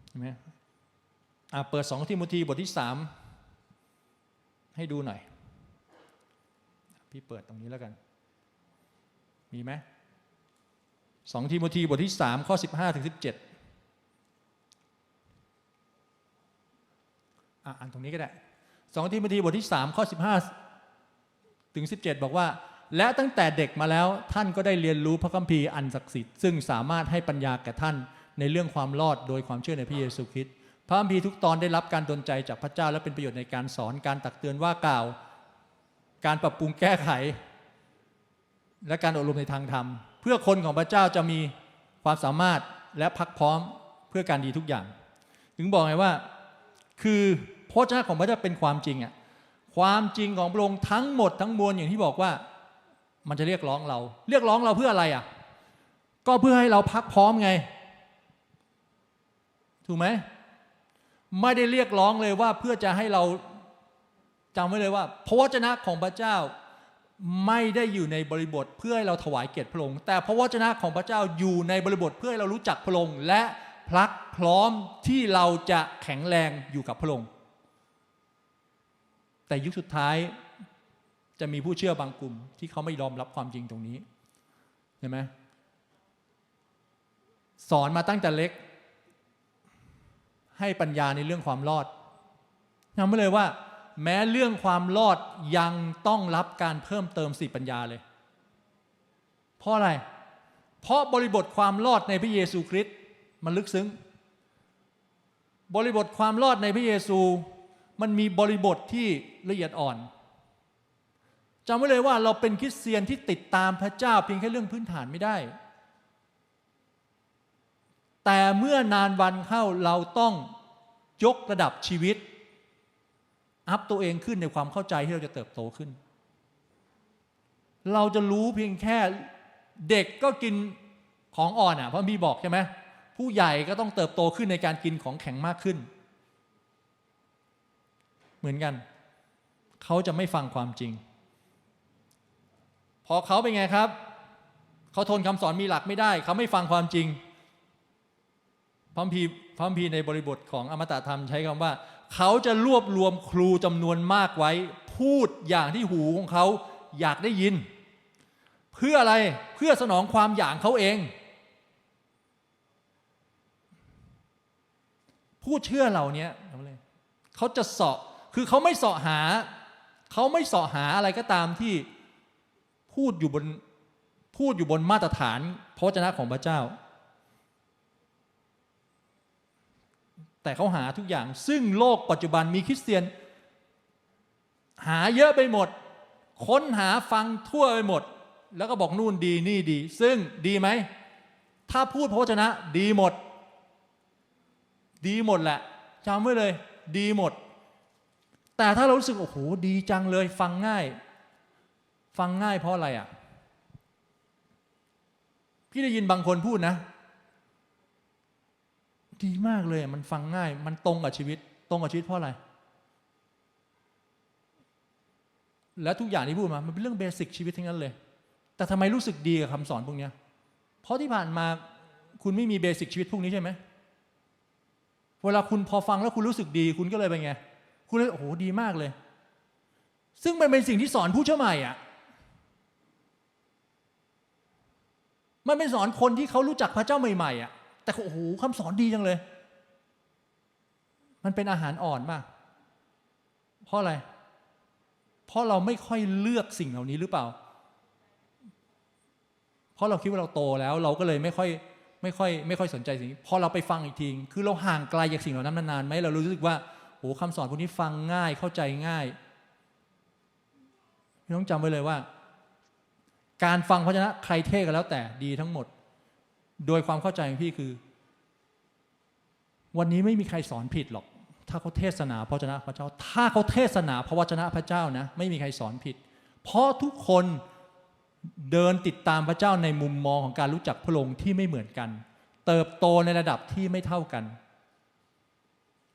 เห็นไหมอ่ะเปิดสองทิโมธีบทที่สามให้ดูหน่อยพี่เปิดตรงนี้แล้วกันมีไหมสองทิโมธีบทที่สามข้อสิบห้าถึงสิบเจ็ดอ่ะอ่านตรงนี้ก็ได้สองทิโมธีบทที่สามข้อสิบห้าถึงสิบเจ็ดบอกว่าและตั้งแต่เด็กมาแล้วท่านก็ได้เรียนรู้พระคัมภีร์อันศักดิ์สิทธิ์ซึ่งสามารถให้ปัญญาแก่ท่านในเรื่องความรอดโดยความเชื่อในพระเยซูคริสต์พระคัมภีร์ทุกตอนได้รับการดลใจจากพระเจ้าและเป็นประโยชน์ในการสอนการตักเตือนว่ากล่าวการปรับปรุงแก้ไขและการอบรมในทางธรรมเพื่อคนของพระเจ้าจะมีความสามารถและพักพร้อมเพื่อการดีทุกอย่างถึงบอกไงว่าคือพระเจ้าของพระเจ้าเป็นความจริงอ่ะความจริงของพระองค์ทั้งหมดทั้งมวลอย่างที่บอกว่ามันจะเรียกร้องเราเรียกร้องเราเพื่ออะไรอ่ะก็เพื่อให้เราพักพร้อมไงถูกไหมไม่ได้เรียกร้องเลยว่าเพื่อจะให้เราจำไว้เลยว่าพระวจนะของพระเจ้าไม่ได้อยู่ในบริบทเพื่อให้เราถวายเกียรติพระองค์แต่พระวจนะของพระเจ้าอยู่ในบริบทเพื่อให้เรารู้จักพระองค์และพลักพร้อมที่เราจะแข็งแรงอยู่กับพระองค์แต่ยุคสุดท้ายจะมีผู้เชื่อบางกลุ่มที่เขาไม่ยอมรับความจริงตรงนี้เห็นไหมสอนมาตั้งแต่เล็กให้ปัญญาในเรื่องความรอดจำไว้เลยว่าแม้เรื่องความรอดยังต้องรับการเพิ่มเติมสติปัญญาเลยเพราะอะไรเพราะบริบทความรอดในพระเยซูคริสต์มันลึกซึ้งบริบทความรอดในพระเยซูมันมีบริบทที่ละเอียดอ่อนจำไว้เลยว่าเราเป็นคริสเตียนที่ติดตามพระเจ้าเพียงแค่เรื่องพื้นฐานไม่ได้แต่เมื่อนานวันเข้าเราต้องยกระดับชีวิตอัพตัวเองขึ้นในความเข้าใจที่เราจะเติบโตขึ้นเราจะรู้เพียงแค่เด็กก็กินของอ่อนอ่ะเพราะมีบอกใช่ไหมผู้ใหญ่ก็ต้องเติบโตขึ้นในการกินของแข็งมากขึ้นเหมือนกันเขาจะไม่ฟังความจริงพอเขาเป็นไงครับเขาทนคำสอนมีหลักไม่ได้เขาไม่ฟังความจริงพระคัมภีร์พระคัมภีร์ในบริบทของอมตะธรรมใช้คำว่าเขาจะรวบรวมครูจำนวนมากไว้พูดอย่างที่หูของเขาอยากได้ยินเพื่ออะไรเพื่อสนองความอยากเขาเองผู้เชื่อเหล่านี้เขาจะเสาะคือเขาไม่เสาะหาเขาไม่เสาะหาอะไรก็ตามที่พูดอยู่บนพูดอยู่บนมาตรฐานพระวจนะของพระเจ้าแต่เขาหาทุกอย่างซึ่งโลกปัจจุบันมีคริสเตียนหาเยอะไปหมดค้นหาฟังทั่วไปหมดแล้วก็บอกนู่นดีนี่ดีซึ่งดีไหมถ้าพูดพระวจนะดีหมดดีหมดแหละจำไว้เลยดีหมดแต่ถ้าเรารู้สึกโอ้โหดีจังเลยฟังง่ายฟังง่ายเพราะอะไรอ่ะพี่ได้ยินบางคนพูดนะดีมากเลยมันฟังง่ายมันตรงกับชีวิตตรงกับชีวิตเพราะอะไรแล้วทุกอย่างที่พูดมามันเป็นเรื่องเบสิกชีวิตทั้งนั้นเลยแต่ทำไมรู้สึกดีกับคำสอนพวกนี้เพราะที่ผ่านมาคุณไม่มีเบสิกชีวิตพวกนี้ใช่ไหมเวลาคุณพอฟังแล้วคุณรู้สึกดีคุณก็เลยเป็นไงคุณเลยโอ้โหดีมากเลยซึ่งมันเป็นสิ่งที่สอนผู้เชื่อใหม่อ่ะ มันไม่สอนคนที่เขารู้จักพระเจ้าใหม่ๆอ่ะแต่โอ้โหคำสอนดีจังเลยมันเป็นอาหารอ่อนมากเพราะอะไรเพราะเราไม่ค่อยเลือกสิ่งเหล่านี้หรือเปล่าเพราะเราคิดว่าเราโตแล้วเราก็เลยไม่ค่อยไม่ค่อยไม่ค่อยสนใจสิ่งนี้พอเราไปฟังอีกทีคือเราห่างไกลจากสิ่งเหล่านั้นนานๆไหมเรารู้สึกว่าโอ้คำสอนพวกนี้ฟังง่ายเข้าใจง่ายต้องจำไว้เลยว่าการฟังพระวจนะใครเทศก็แล้วแต่ดีทั้งหมดโดยความเข้าใจของพี่คือวันนี้ไม่มีใครสอนผิดหรอกถ้าเขาเทศนาพระวจนะพระเจ้าถ้าเขาเทศนาพระวจนะพระเจ้านะไม่มีใครสอนผิดเพราะทุกคนเดินติดตามพระเจ้าในมุมมองของการรู้จักพระองค์ที่ไม่เหมือนกันเติบโตในระดับที่ไม่เท่ากัน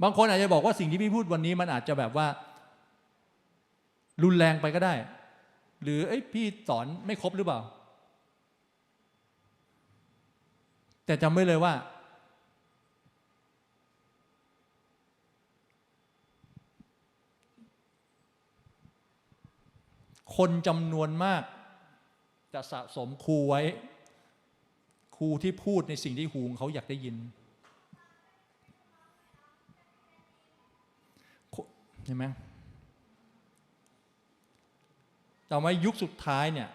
บางคนอาจจะบอกว่าสิ่งที่พี่พูดวันนี้มันอาจจะแบบว่ารุนแรงไปก็ได้หรือเอ้ยพี่สอนไม่ครบหรือเปล่าแต่จำไว้เลยว่าคนจำนวนมากจะสะสมครูไว้ครูที่พูดในสิ่งที่หูของเขาอยากได้ยินเห็นไหมแต่ว่ายุคสุดท้ายเนี่ย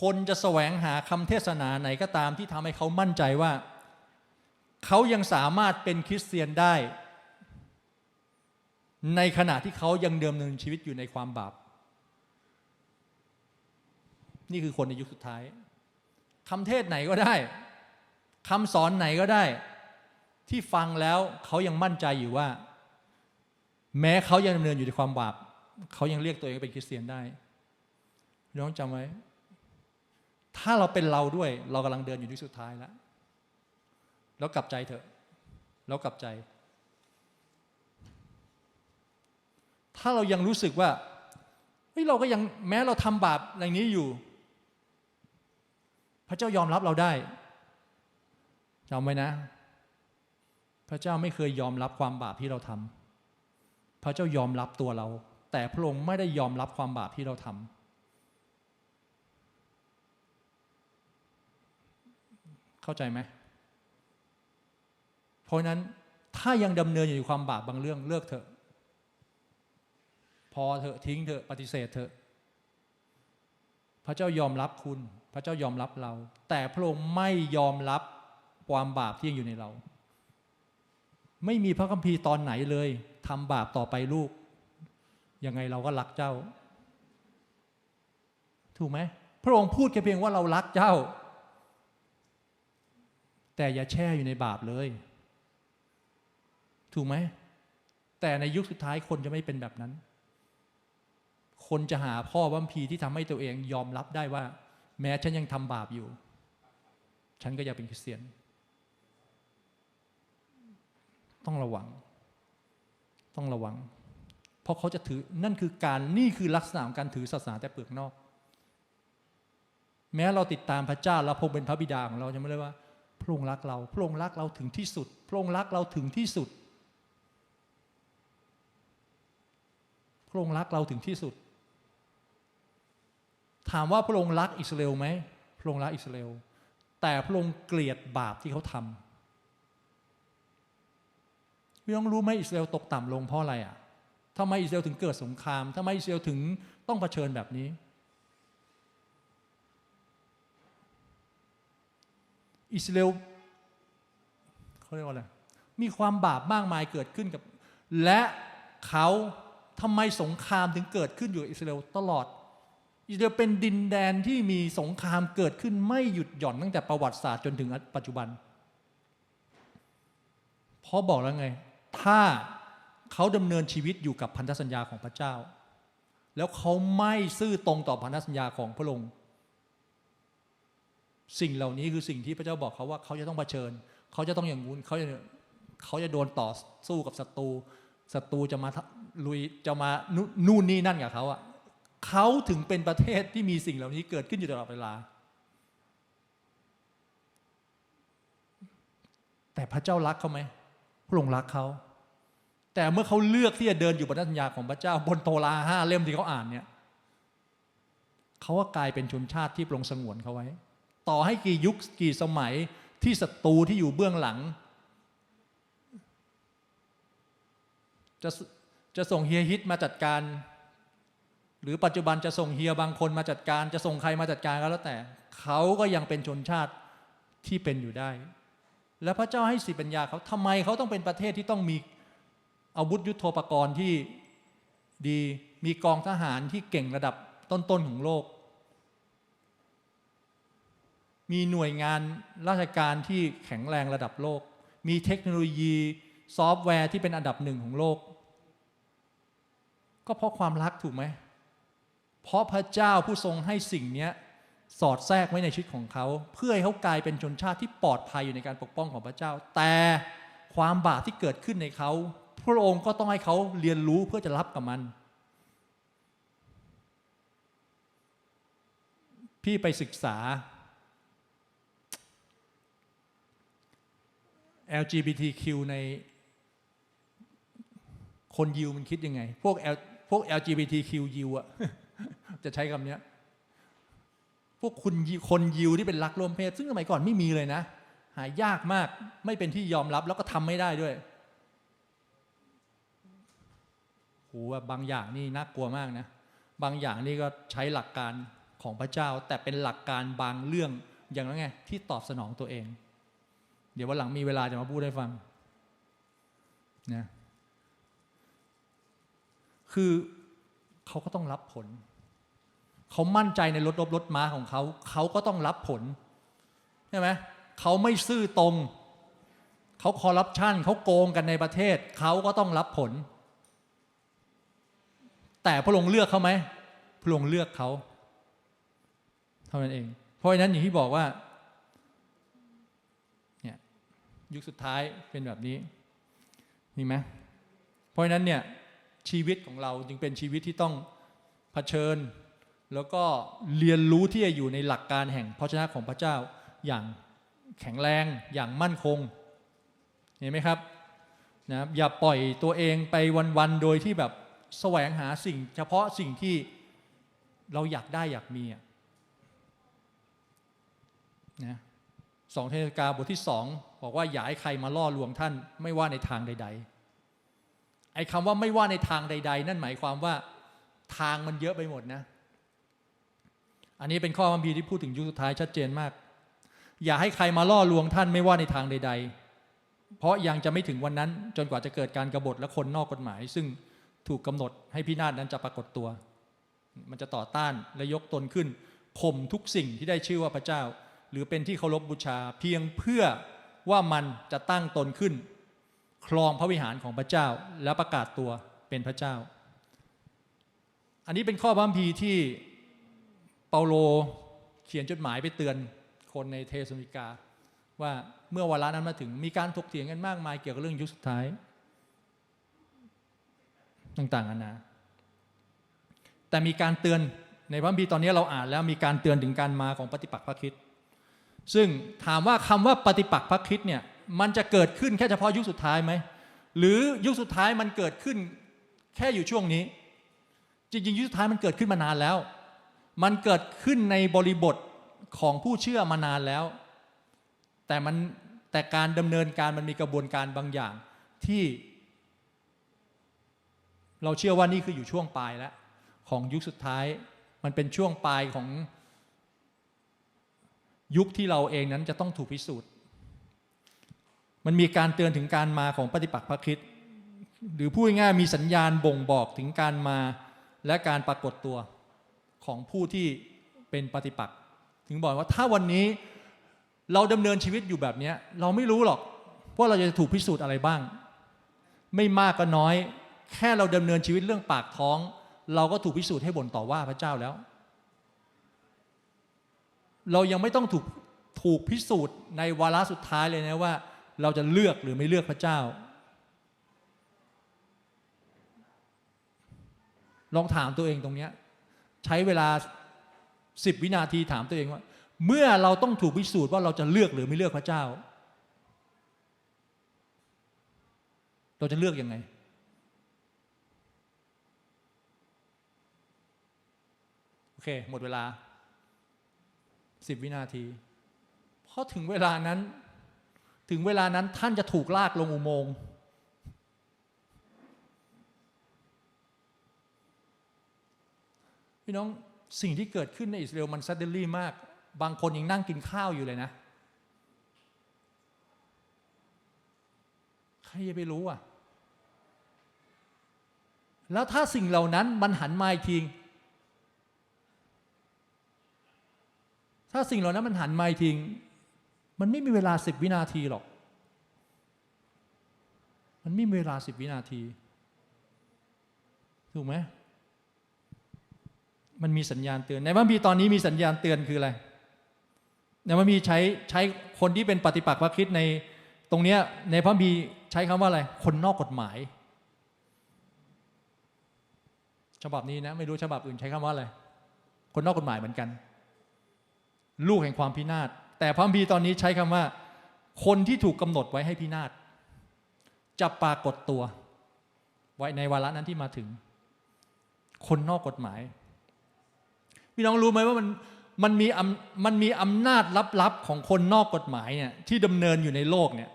คนจะแสวงหาคำเทศนาไหนก็ตามที่ทำให้เขามั่นใจว่าเขายังสามารถเป็นคริสเตียนได้ในขณะที่เขายังดำเนินชีวิตอยู่ในความบาปนี่คือคนในยุคสุดท้ายคำเทศไหนก็ได้คำสอนไหนก็ได้ที่ฟังแล้วเขายังมั่นใจอยู่ว่าแม้เขายังดำเนินอยู่ในความบาปเขายังเรียกตัวเองเป็นคริสเตียนได้น้องจำไว้ถ้าเราเป็นเราด้วยเรากำลังเดินอยู่ในสุดท้ายแล้วแล้วกลับใจเถอะแล้วกลับใจถ้าเรายังรู้สึกว่าเฮ้ยเราก็ยังแม้เราทำบาปอย่างนี้อยู่พระเจ้ายอมรับเราได้จำไว้นะพระเจ้าไม่เคยยอมรับความบาปที่เราทำพระเจ้ายอมรับตัวเราแต่พระองค์ไม่ได้ยอมรับความบาปที่เราทำเข้าใจไหมเพราะนั้นถ้ายังดำเนินอยู่ในความบาปบางเรื่องเลิกเถอะพอเถอะทิ้งเถอะปฏิเสธเถอะพระเจ้ายอมรับคุณพระเจ้ายอมรับเราแต่พระองค์ไม่ยอมรับความบาปที่ยังอยู่ในเราไม่มีพระคัมภีร์ตอนไหนเลยทำบาปต่อไปลูกยังไงเราก็รักเจ้าถูกไหมพระองค์พูดแค่เพียงว่าเรารักเจ้าแต่อย่าแช่อยู่ในบาปเลยถูกไหมแต่ในยุคสุดท้ายคนจะไม่เป็นแบบนั้นคนจะหาพ่อบัมพีที่ทำให้ตัวเองยอมรับได้ว่าแม้ฉันยังทำบาปอยู่ฉันก็ยังเป็นคริสเตียนต้องระวังต้องระวังเพราะเขาจะถือนั่นคือการนี่คือลักษณะของการถือศาสนาแต่เปลือกนอกแม้เราติดตามพระเจ้าเราพงเป็นพระบิดาของเราจะไม่ได้ว่าพระองค์รักเราพระองค์รักเราถึงที่สุดพระองค์รักเราถึงที่สุดพระองค์รักเราถึงที่สุดถามว่าพระองค์รักอิสราเอลไหมพระองค์รักอิสราเอลแต่พระองค์เกลียดบาปที่เขาทำพี่ต้องรู้ไหมอิสราเอลตกต่ำลงเพราะอะไรอ่ะทำไมอิสราเอลถึงเกิดสงครามทำไมอิสราเอลถึงต้องเผชิญแบบนี้อิสราเอลเขาเรียกว่าอะไรมีความบาปมากมายเกิดขึ้นกับและเขาทำไมสงครามถึงเกิดขึ้นอยู่อิสราเอลตลอดอิสราเอลเป็นดินแดนที่มีสงครามเกิดขึ้นไม่หยุดหย่อนตั้งแต่ประวัติศาสตร์จนถึงปัจจุบันเพราะบอกแล้วไงถ้าเขาดำเนินชีวิตอยู่กับพันธสัญญาของพระเจ้าแล้วเขาไม่ซื่อตรงต่อพันธสัญญาของพระองค์สิ่งเหล่านี้คือสิ่งที่พระเจ้าบอกเขาว่าเขาจะต้องเผชิญเขาจะต้องอย่างงู้นเขาจะเขาจะโดนต่อสู้กับศัตรูศัตรูจะมาลุยจะมานู่นนี่นั่นกับเขาอ่ะเขาถึงเป็นประเทศที่มีสิ่งเหล่านี้เกิดขึ้นอยู่ตลอดเวลาแต่พระเจ้ารักเขาไหมพระองค์รักเขาแต่เมื่อเขาเลือกที่จะเดินอยู่บนสัญญาของพระเจ้าบนโตราห้าเล่มที่เขาอ่านเนี่ยเขาก็กลายเป็นชนชาติที่พระองค์สงวนเขาไว้ ต่อให้กี่ยุคกี่สมัยที่ศัตรูที่อยู่เบื้องหลังจะจะส่งเฮียฮิตมาจัดการหรือปัจจุบันจะส่งเฮียบางคนมาจัดการจะส่งใครมาจัดการก็แล้วแต่เขาก็ยังเป็นชนชาติที่เป็นอยู่ได้และพระเจ้าให้สติปัญญาเขาทำไมเขาต้องเป็นประเทศที่ต้องมีอาวุธยุทโธปกรณ์ที่ดีมีกองทหารที่เก่งระดับต้นๆของโลกมีหน่วยงานราชการที่แข็งแรงระดับโลกมีเทคโนโลยีซอฟต์แวร์ที่เป็นอันดับหนึ่งของโลกก็เพราะความรักถูกไหมเพราะพระเจ้าผู้ทรงให้สิ่งนี้สอดแทรกไว้ในชีวิตของเขาเพื่อให้เขากลายเป็นชนชาติที่ปลอดภัยอยู่ในการปกป้องของพระเจ้าแต่ความบาปที่เกิดขึ้นในเขาพระองค์ก็ต้องให้เขาเรียนรู้เพื่อจะรับกับมันพี่ไปศึกษา แอล จี บี ที คิว ในคนยิวมันคิดยังไงพวก L พวก แอล จี บี ที คิว ยิวอะ จะใช้คำนี้พวกคุณคนยิวที่เป็นรักร่วมเพศซึ่งสมัยก่อนไม่มีเลยนะหายากมากไม่เป็นที่ยอมรับแล้วก็ทำไม่ได้ด้วยโอ้ว่าบางอย่างนี่น่ากลัวมากนะบางอย่างนี่ก็ใช้หลักการของพระเจ้าแต่เป็นหลักการบางเรื่องอย่างนั้นไงที่ตอบสนองตัวเองเดี๋ยววันหลังมีเวลาจะมาพูดให้ฟังนะคือเขาก็ต้องรับผลเขามั่นใจในรถรบรถม้าของเขาเขาก็ต้องรับผลใช่ไหมเขาไม่ซื่อตรงเขาคอร์รัปชันเขาโกงกันในประเทศเขาก็ต้องรับผลแต่พระองค์เลือกเขาไหมพระองค์เลือกเขาเท่านั้นเองเพราะฉะนั้นอย่างที่บอกว่าเนี่ยยุคสุดท้ายเป็นแบบนี้นี่ไหมเพราะฉะนั้นเนี่ยชีวิตของเราจึงเป็นชีวิตที่ต้องเผชิญแล้วก็เรียนรู้ที่จะอยู่ในหลักการแห่งพระชนะของพระเจ้าอย่างแข็งแรงอย่างมั่นคงเห็นไหมครับนะอย่าปล่อยตัวเองไปวันๆโดยที่แบบแสวงหาสิ่งเฉพาะสิ่งที่เราอยากได้อยากมีนะสองเทศกาลบทที่สองบอกว่าอย่าให้ใครมาล่อลวงท่านไม่ว่าในทางใดๆไอ้คำว่าไม่ว่าในทางใดๆนั่นหมายความว่าทางมันเยอะไปหมดนะอันนี้เป็นข้อบัญญัติที่พูดถึงยุคสุดท้ายชัดเจนมากอย่าให้ใครมาล่อลวงท่านไม่ว่าในทางใดๆเพราะยังจะไม่ถึงวันนั้นจนกว่าจะเกิดการกบฏและคนนอกกฎหมายซึ่งถูกกำหนดให้พินาศนั้นจะปรากฏตัวมันจะต่อต้านและยกตนขึ้นข่มทุกสิ่งที่ได้ชื่อว่าพระเจ้าหรือเป็นที่เคารพบูชาเพียงเพื่อว่ามันจะตั้งตนขึ้นครองพระวิหารของพระเจ้าและประกาศตัวเป็นพระเจ้าอันนี้เป็นข้อพระคัมภีร์ที่เปาโลเขียนจดหมายไปเตือนคนในเทสาโลนิกาว่าเมื่อวาระนั้นมาถึงมีการถกเถียงกันมากมายเกี่ยวกับเรื่องยุคสุดท้ายต่างๆนานาแต่มีการเตือนในพระคัมภีร์ตอนนี้เราอ่านแล้วมีการเตือนถึงการมาของปฏิปักษ์พระคริสต์ซึ่งถามว่าคำว่าปฏิปักษ์พระคริสต์เนี่ยมันจะเกิดขึ้นแค่เฉพาะยุคสุดท้ายไหมหรือยุคสุดท้ายมันเกิดขึ้นแค่อยู่ช่วงนี้จริงๆยุคสุดท้ายมันเกิดขึ้นมานานแล้วมันเกิดขึ้นในบริบทของผู้เชื่อมานานแล้วแต่มันแต่การดำเนินการมันมีกระบวนการบางอย่างที่เราเชื่อว่านี่คืออยู่ช่วงปลายแล้วของยุคสุดท้ายมันเป็นช่วงปลายของยุคที่เราเองนั้นจะต้องถูกพิสูจน์มันมีการเตือนถึงการมาของปฏิปักษ์พระคริสต์หรือพูดง่ายๆมีสัญญาณบ่งบอกถึงการมาและการปรากฏตัวของผู้ที่เป็นปฏิปักษ์ถึงบอกว่าถ้าวันนี้เราดำเนินชีวิตอยู่แบบนี้เราไม่รู้หรอกว่าเราจะถูกพิสูจน์อะไรบ้างไม่มากก็น้อยแค่เราดำเนินชีวิตเรื่องปากท้องเราก็ถูกพิสูจน์ให้บ่นต่อว่าพระเจ้าแล้วเรายังไม่ต้องถูกถูกพิสูจน์ในวาระสุดท้ายเลยนะว่าเราจะเลือกหรือไม่เลือกพระเจ้าลองถามตัวเองตรงนี้ใช้เวลาสิบวินาทีถามตัวเองว่าเมื่อเราต้องถูกพิสูจน์ว่าเราจะเลือกหรือไม่เลือกพระเจ้าเราจะเลือกยังไงโอเคหมดเวลาสิบวินาที ราะถึงเวลานั้นถึงเวลานั้นท่านจะถูกลากลงอุโมงค์พี่น้องสิ่งที่เกิดขึ้นในอิสราเอลมันซัดเดนลี่มากบางคนยังนั่งกินข้าวอยู่เลยนะใครจะไปรู้อ่ะแล้วถ้าสิ่งเหล่านั้นมันหันมาอีกทีถ้าสิ่งเหล่านั้นมันหันมาอีกทีมันไม่มีเวลาสิบวินาทีหรอกมันไม่มีเวลาสิบวินาทีถูกไหมมันมีสัญญาณเตือนในพระคัมภีร์ตอนนี้มีสัญญาณเตือนคืออะไรในพระคัมภีร์ใช้ใช้คนที่เป็นปฏิปักษ์พระคริสต์ในตรงเนี้ยในพระคัมภีร์ใช้คำว่าอะไรคนนอกกฎหมายฉบับนี้นะไม่รู้ฉบับอื่นใช้คำว่าอะไรคนนอกกฎหมายเหมือนกันลูกแห่งความพินาศแต่พระคัมภีร์ตอนนี้ใช้คำว่าคนที่ถูกกำหนดไว้ให้พินาศจะปรากฏตัวไว้ในวาระนั้นที่มาถึงคนนอกกฎหมายพี่น้องรู้ไหมว่ามันมันมีมันมีอำนาจลับๆของคนนอกกฎหมายเนี่ยที่ดำเนินอยู่ในโลกเนี่ย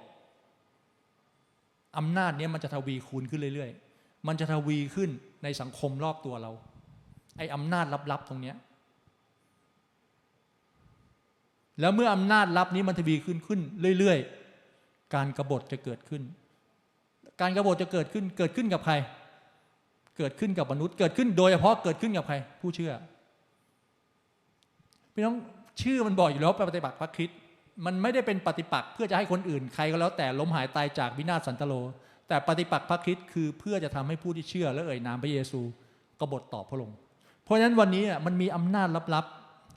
อำนาจนี้มันจะทวีคูณขึ้นเรื่อยๆมันจะทวีขึ้นในสังคมรอบตัวเราไอ้อำนาจลับๆตรงเนี้ยแล้วเมื่ออำนาจลับนี้มันทวีขึ้นขึ้นเรื่อยๆการกบฏจะเกิดขึ้นการกบฏจะเกิดขึ้นเกิดขึ้นกับใครเกิดขึ้นกับมนุษย์เกิดขึ้นโดยเฉพาะเกิดขึ้นกับใครผู้เชื่อพี่น้องชื่อมันบอกอยู่แล้วปฏิปักษ์พระคริสต์มันไม่ได้เป็นปฏิปักษ์เพื่อจะให้คนอื่นใครก็แล้วแต่ล้มหายตายจากวินาศสันตโลแต่ปฏิปักษ์พระคริสต์คือเพื่อจะทำให้ผู้ที่เชื่อและเอ่ยนามพระเยซูกบฏต่อพระองค์เพราะฉะนั้นวันนี้มันมีอำนาจลับ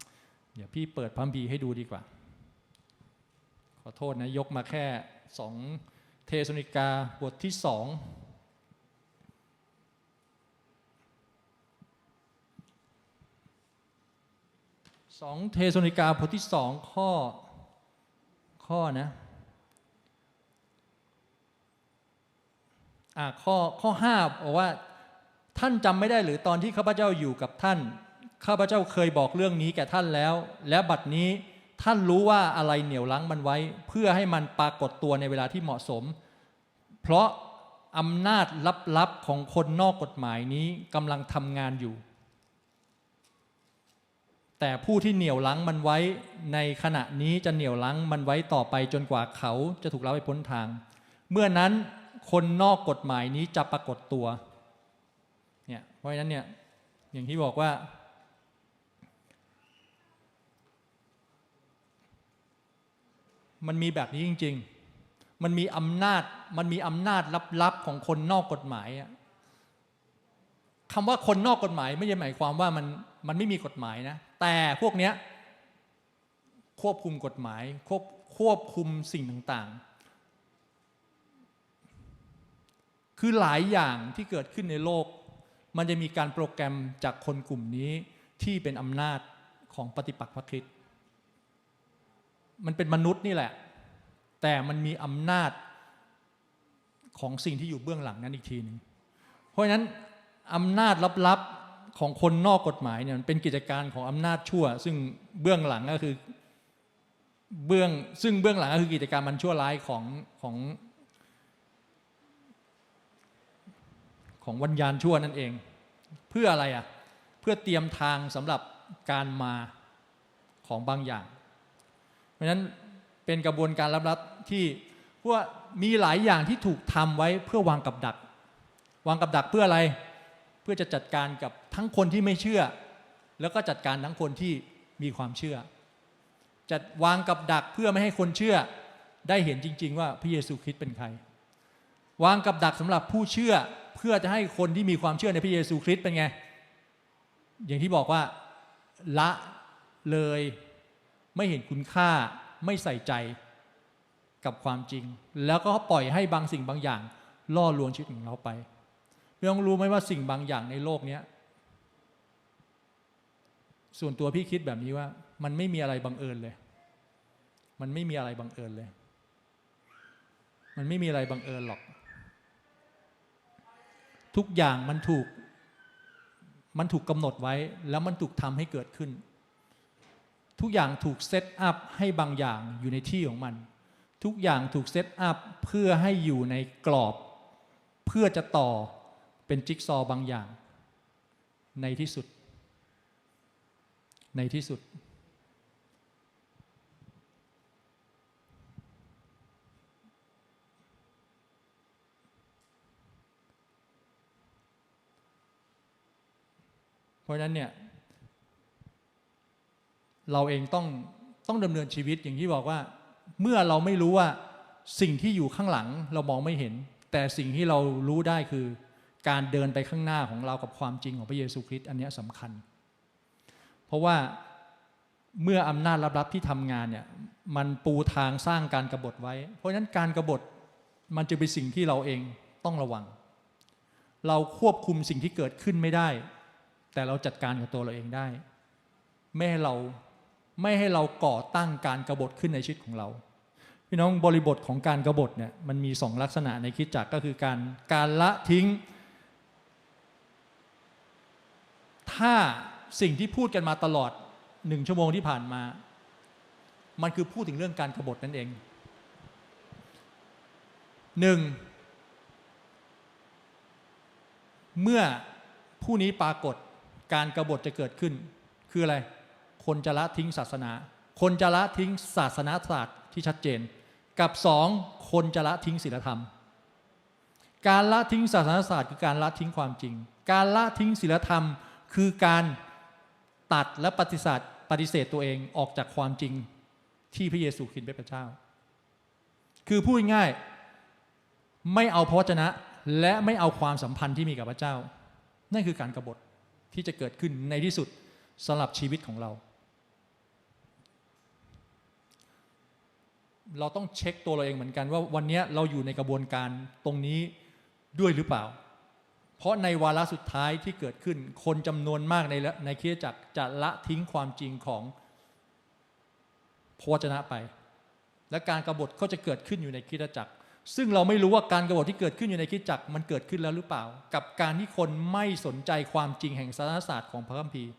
ๆเดี๋ยวพี่เปิดพระคัมภีร์ให้ดูดีกว่าขอโทษนะยกมาแค่สองเธสะโลนิกาบทที่สองสองเธสะโลนิกาบทที่สองข้อข้อนะอ่าข้อข้อห้าบอกว่าท่านจำไม่ได้หรือตอนที่ข้าพเจ้าอยู่กับท่านข้าพเจ้าเคยบอกเรื่องนี้แก่ท่านแล้วและบัดนี้ท่านรู้ว่าอะไรเหนี่ยวรั้งมันไว้เพื่อให้มันปรากฏตัวในเวลาที่เหมาะสมเพราะอำนาจลับๆของคนนอกกฎหมายนี้กำลังทำงานอยู่แต่ผู้ที่เหนี่ยวรั้งมันไว้ในขณะนี้จะเหนี่ยวรั้งมันไว้ต่อไปจนกว่าเขาจะถูกเราไปพ้นทางเมื่อนั้นคนนอกกฎหมายนี้จะปรากฏตัวเนี่ยเพราะฉะนั้นเนี่ยอย่างที่บอกว่ามันมีแบบนี้จริงๆมันมีอำนาจมันมีอำนาจลับๆของคนนอกกฎหมายคำว่าคนนอกกฎหมายไม่ได้หมายความว่ามันมันไม่มีกฎหมายนะแต่พวกเนี้ยควบคุมกฎหมายควบควบคุมสิ่งต่างๆคือหลายอย่างที่เกิดขึ้นในโลกมันจะมีการโปรแกรมจากคนกลุ่มนี้ที่เป็นอำนาจของปฏิปักษ์พระคริสต์มันเป็นมนุษย์นี่แหละแต่มันมีอำนาจของสิ่งที่อยู่เบื้องหลังนั้นอีกทีหนึ่งเพราะฉะนั้นอำนาจลับๆของคนนอกกฎหมายเนี่ยมันเป็นกิจการของอำนาจชั่วซึ่งเบื้องหลังก็คือเบื้องซึ่งเบื้องหลังก็คือกิจการมันชั่วร้ายของของของวิญญาณชั่วนั่นเองเพื่ออะไรอ่ะเพื่อเตรียมทางสำหรับการมาของบางอย่างเพราะฉะนั้นเป็นกระบวนการลับๆที่พวกมีหลายอย่างที่ถูกทำไว้เพื่อวางกับดักวางกับดักเพื่ออะไรเพื่อจะจัดการกับทั้งคนที่ไม่เชื่อแล้วก็จัดการทั้งคนที่มีความเชื่อจัดวางกับดักเพื่อไม่ให้คนเชื่อได้เห็นจริงๆว่าพระเยซูคริสต์เป็นใครวางกับดักสำหรับผู้เชื่อเพื่อจะให้คนที่มีความเชื่อในพระเยซูคริสต์เป็นไงอย่างที่บอกว่าละเลยไม่เห็นคุณค่าไม่ใส่ใจกับความจริงแล้วก็ปล่อยให้บางสิ่งบางอย่างล่อลวงชีวิตของเราไปพี่น้องรู้ไหมว่าสิ่งบางอย่างในโลกนี้ส่วนตัวพี่คิดแบบนี้ว่ามันไม่มีอะไรบังเอิญเลยมันไม่มีอะไรบังเอิญเลยมันไม่มีอะไรบังเอิญหรอกทุกอย่างมันถูกมันถูกกำหนดไว้แล้วมันถูกทำให้เกิดขึ้น ทุกอย่างถูกเซตอัพให้บางอย่างอยู่ในที่ของมันทุกอย่างถูกเซตอัพเพื่อให้อยู่ในกรอบเพื่อจะต่อเป็นจิ๊กซอว์บางอย่างในที่สุดในที่สุดเพราะฉะนั้นเนี่ยเราเองต้องต้องดำเนินชีวิตอย่างที่บอกว่าเมื่อเราไม่รู้ว่าสิ่งที่อยู่ข้างหลังเรามองไม่เห็นแต่สิ่งที่เรารู้ได้คือการเดินไปข้างหน้าของเรากับความจริงของพระเยซูคริสต์อันนี้สำคัญเพราะว่าเมื่ออำนาจลับๆที่ทำงานเนี่ยมันปูทางสร้างการกบฏไว้เพราะฉะนั้นการกบฏมันจะเป็นสิ่งที่เราเองต้องระวังเราควบคุมสิ่งที่เกิดขึ้นไม่ได้แต่เราจัดการกับตัวเราเองได้ไม่ให้เราไม่ให้เราก่อตั้งการกบฏขึ้นในชีวิตของเราพี่น้องบริบทของการกบฏเนี่ยมันมีสองลักษณะในคริสตจักรก็คือการการละทิ้งถ้าสิ่งที่พูดกันมาตลอดหนึ่งชั่วโมงที่ผ่านมามันคือพูดถึงเรื่องการกบฏนั่นเองหนึ่งเมื่อผู้นี้ปรากฏการกบฏจะเกิดขึ้นคืออะไรคนจะละทิ้งศาสนาคนจะละทิ้งศาสนาศาสตร์ที่ชัดเจนกับสองคนจะละทิ้งศีลธรรมการละทิ้งศาสนาศาสตร์คือการละทิ้งความจริงการละทิ้งศีลธรรมคือการตัดและปฏิเสธปฏิเสธตัวเองออกจากความจริงที่พระเยซูคริสต์เป็นพระเจ้าคือพูดง่ายไม่เอาพระวจนะและไม่เอาความสัมพันธ์ที่มีกับพระเจ้านั่นคือการกบฏที่จะเกิดขึ้นในที่สุดสำหรับชีวิตของเราเราต้องเช็คตัวเราเองเหมือนกันว่าวันนี้เราอยู่ในกระบวนการตรงนี้ด้วยหรือเปล่าเพราะในวาระสุดท้ายที่เกิดขึ้นคนจำนวนมากในในคริสตจักรจะละทิ้งความจริงของพระวจนะไปและการกบฏก็จะเกิดขึ้นอยู่ในคริสตจักรซึ่งเราไม่รู้ว่าการกบฏที่เกิดขึ้นอยู่ในคริสตจักรมันเกิดขึ้นแล้วหรือเปล่ากับการที่คนไม่สนใจความจริงแห่งศาสนศาสตร์ของพระคัมภีร์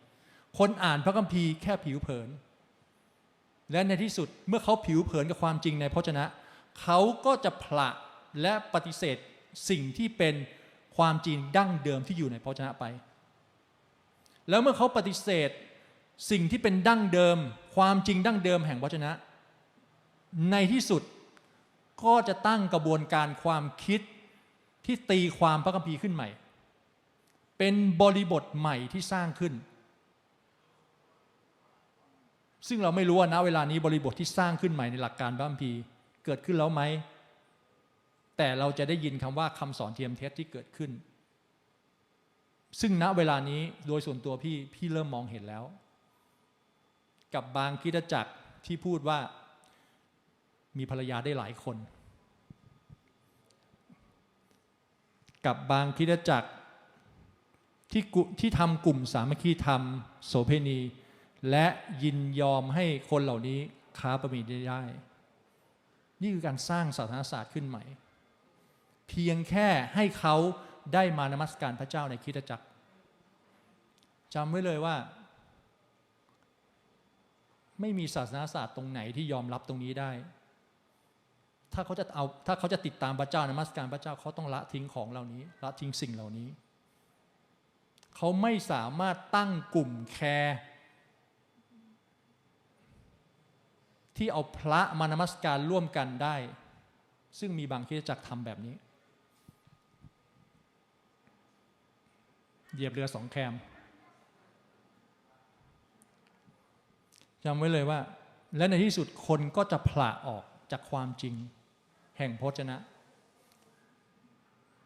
คนอ่านพระคัมภีร์แค่ผิวเผินและในที่สุดเมื่อเขาผิวเผินกับความจริงในพระวจนะเขาก็จะผละและปฏิเสธสิ่งที่เป็นความจริงดั้งเดิมที่อยู่ในพระวจนะไปแล้วเมื่อเขาปฏิเสธสิ่งที่เป็นดั้งเดิมความจริงดั้งเดิมแห่งพระวจนะในที่สุดก็จะตั้งกระบวนการความคิดที่ตีความพระคัมภีร์ขึ้นใหม่เป็นบริบทใหม่ที่สร้างขึ้นซึ่งเราไม่รู้ว่าณเวลานี้บริบทที่สร้างขึ้นใหม่ในหลักการพระคัมภีร์เกิดขึ้นแล้วไหมแต่เราจะได้ยินคำว่าคำสอนเทียมเท็จที่เกิดขึ้นซึ่งณเวลานี้โดยส่วนตัวพี่พี่เริ่มมองเห็นแล้วกับบางคริสตจักรที่พูดว่ามีภรรยาได้หลายคนกับบางคริสตจักรที่ที่ทำกลุ่มสามัคคีธรรมโสเภณีและยินยอมให้คนเหล่านี้ค้าประเวณีได้นี่คือการสร้างศาสนศาสตร์ขึ้นใหม่เพียงแค่ให้เขาได้มานมัสการพระเจ้าในคริสตจักรจำไว้เลยว่าไม่มีศาสนศาสตร์ตรงไหนที่ยอมรับตรงนี้ได้ถ้าเขาจะเอาถ้าเขาจะติดตามพระเจ้านมัสการพระเจ้าเขาต้องละทิ้งของเหล่านี้ละทิ้งสิ่งเหล่านี้เขาไม่สามารถตั้งกลุ่มแคร์ที่เอาพระมานมัสการร่วมกันได้ซึ่งมีบางคริสตจักรทำแบบนี้เหยียบเรือสองแคมจำไว้เลยว่าและในที่สุดคนก็จะผละออกจากความจริงแห่งพระวจนะ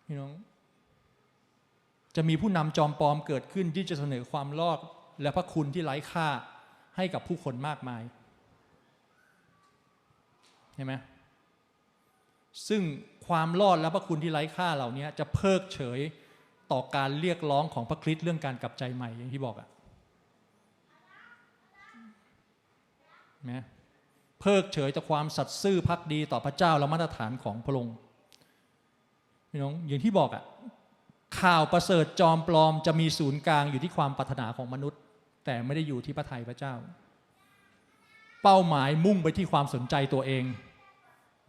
พี่น้องจะมีผู้นำจอมปลอมเกิดขึ้นที่จะเสนอความรอดและพระคุณที่ไร้ค่าให้กับผู้คนมากมายใช่ไหมซึ่งความรอดและพระคุณที่ไร้ค่าเหล่านี้จะเพิกเฉยต่อการเรียกร้องของพระคริสต์เรื่องการกลับใจใหม่อย่างที่บอกอะนะเพิกเฉยต่อความสัตย์ซื่อภักดีต่อพระเจ้าและมาตรฐานของพระองค์พี่น้องอย่างที่บอกอะข่าวประเสริฐจอมปลอมจะมีศูนย์กลางอยู่ที่ความปรารถนาของมนุษย์แต่ไม่ได้อยู่ที่พระทัยพระเจ้า เป้าหมายมุ่งไปที่ความสนใจตัวเอง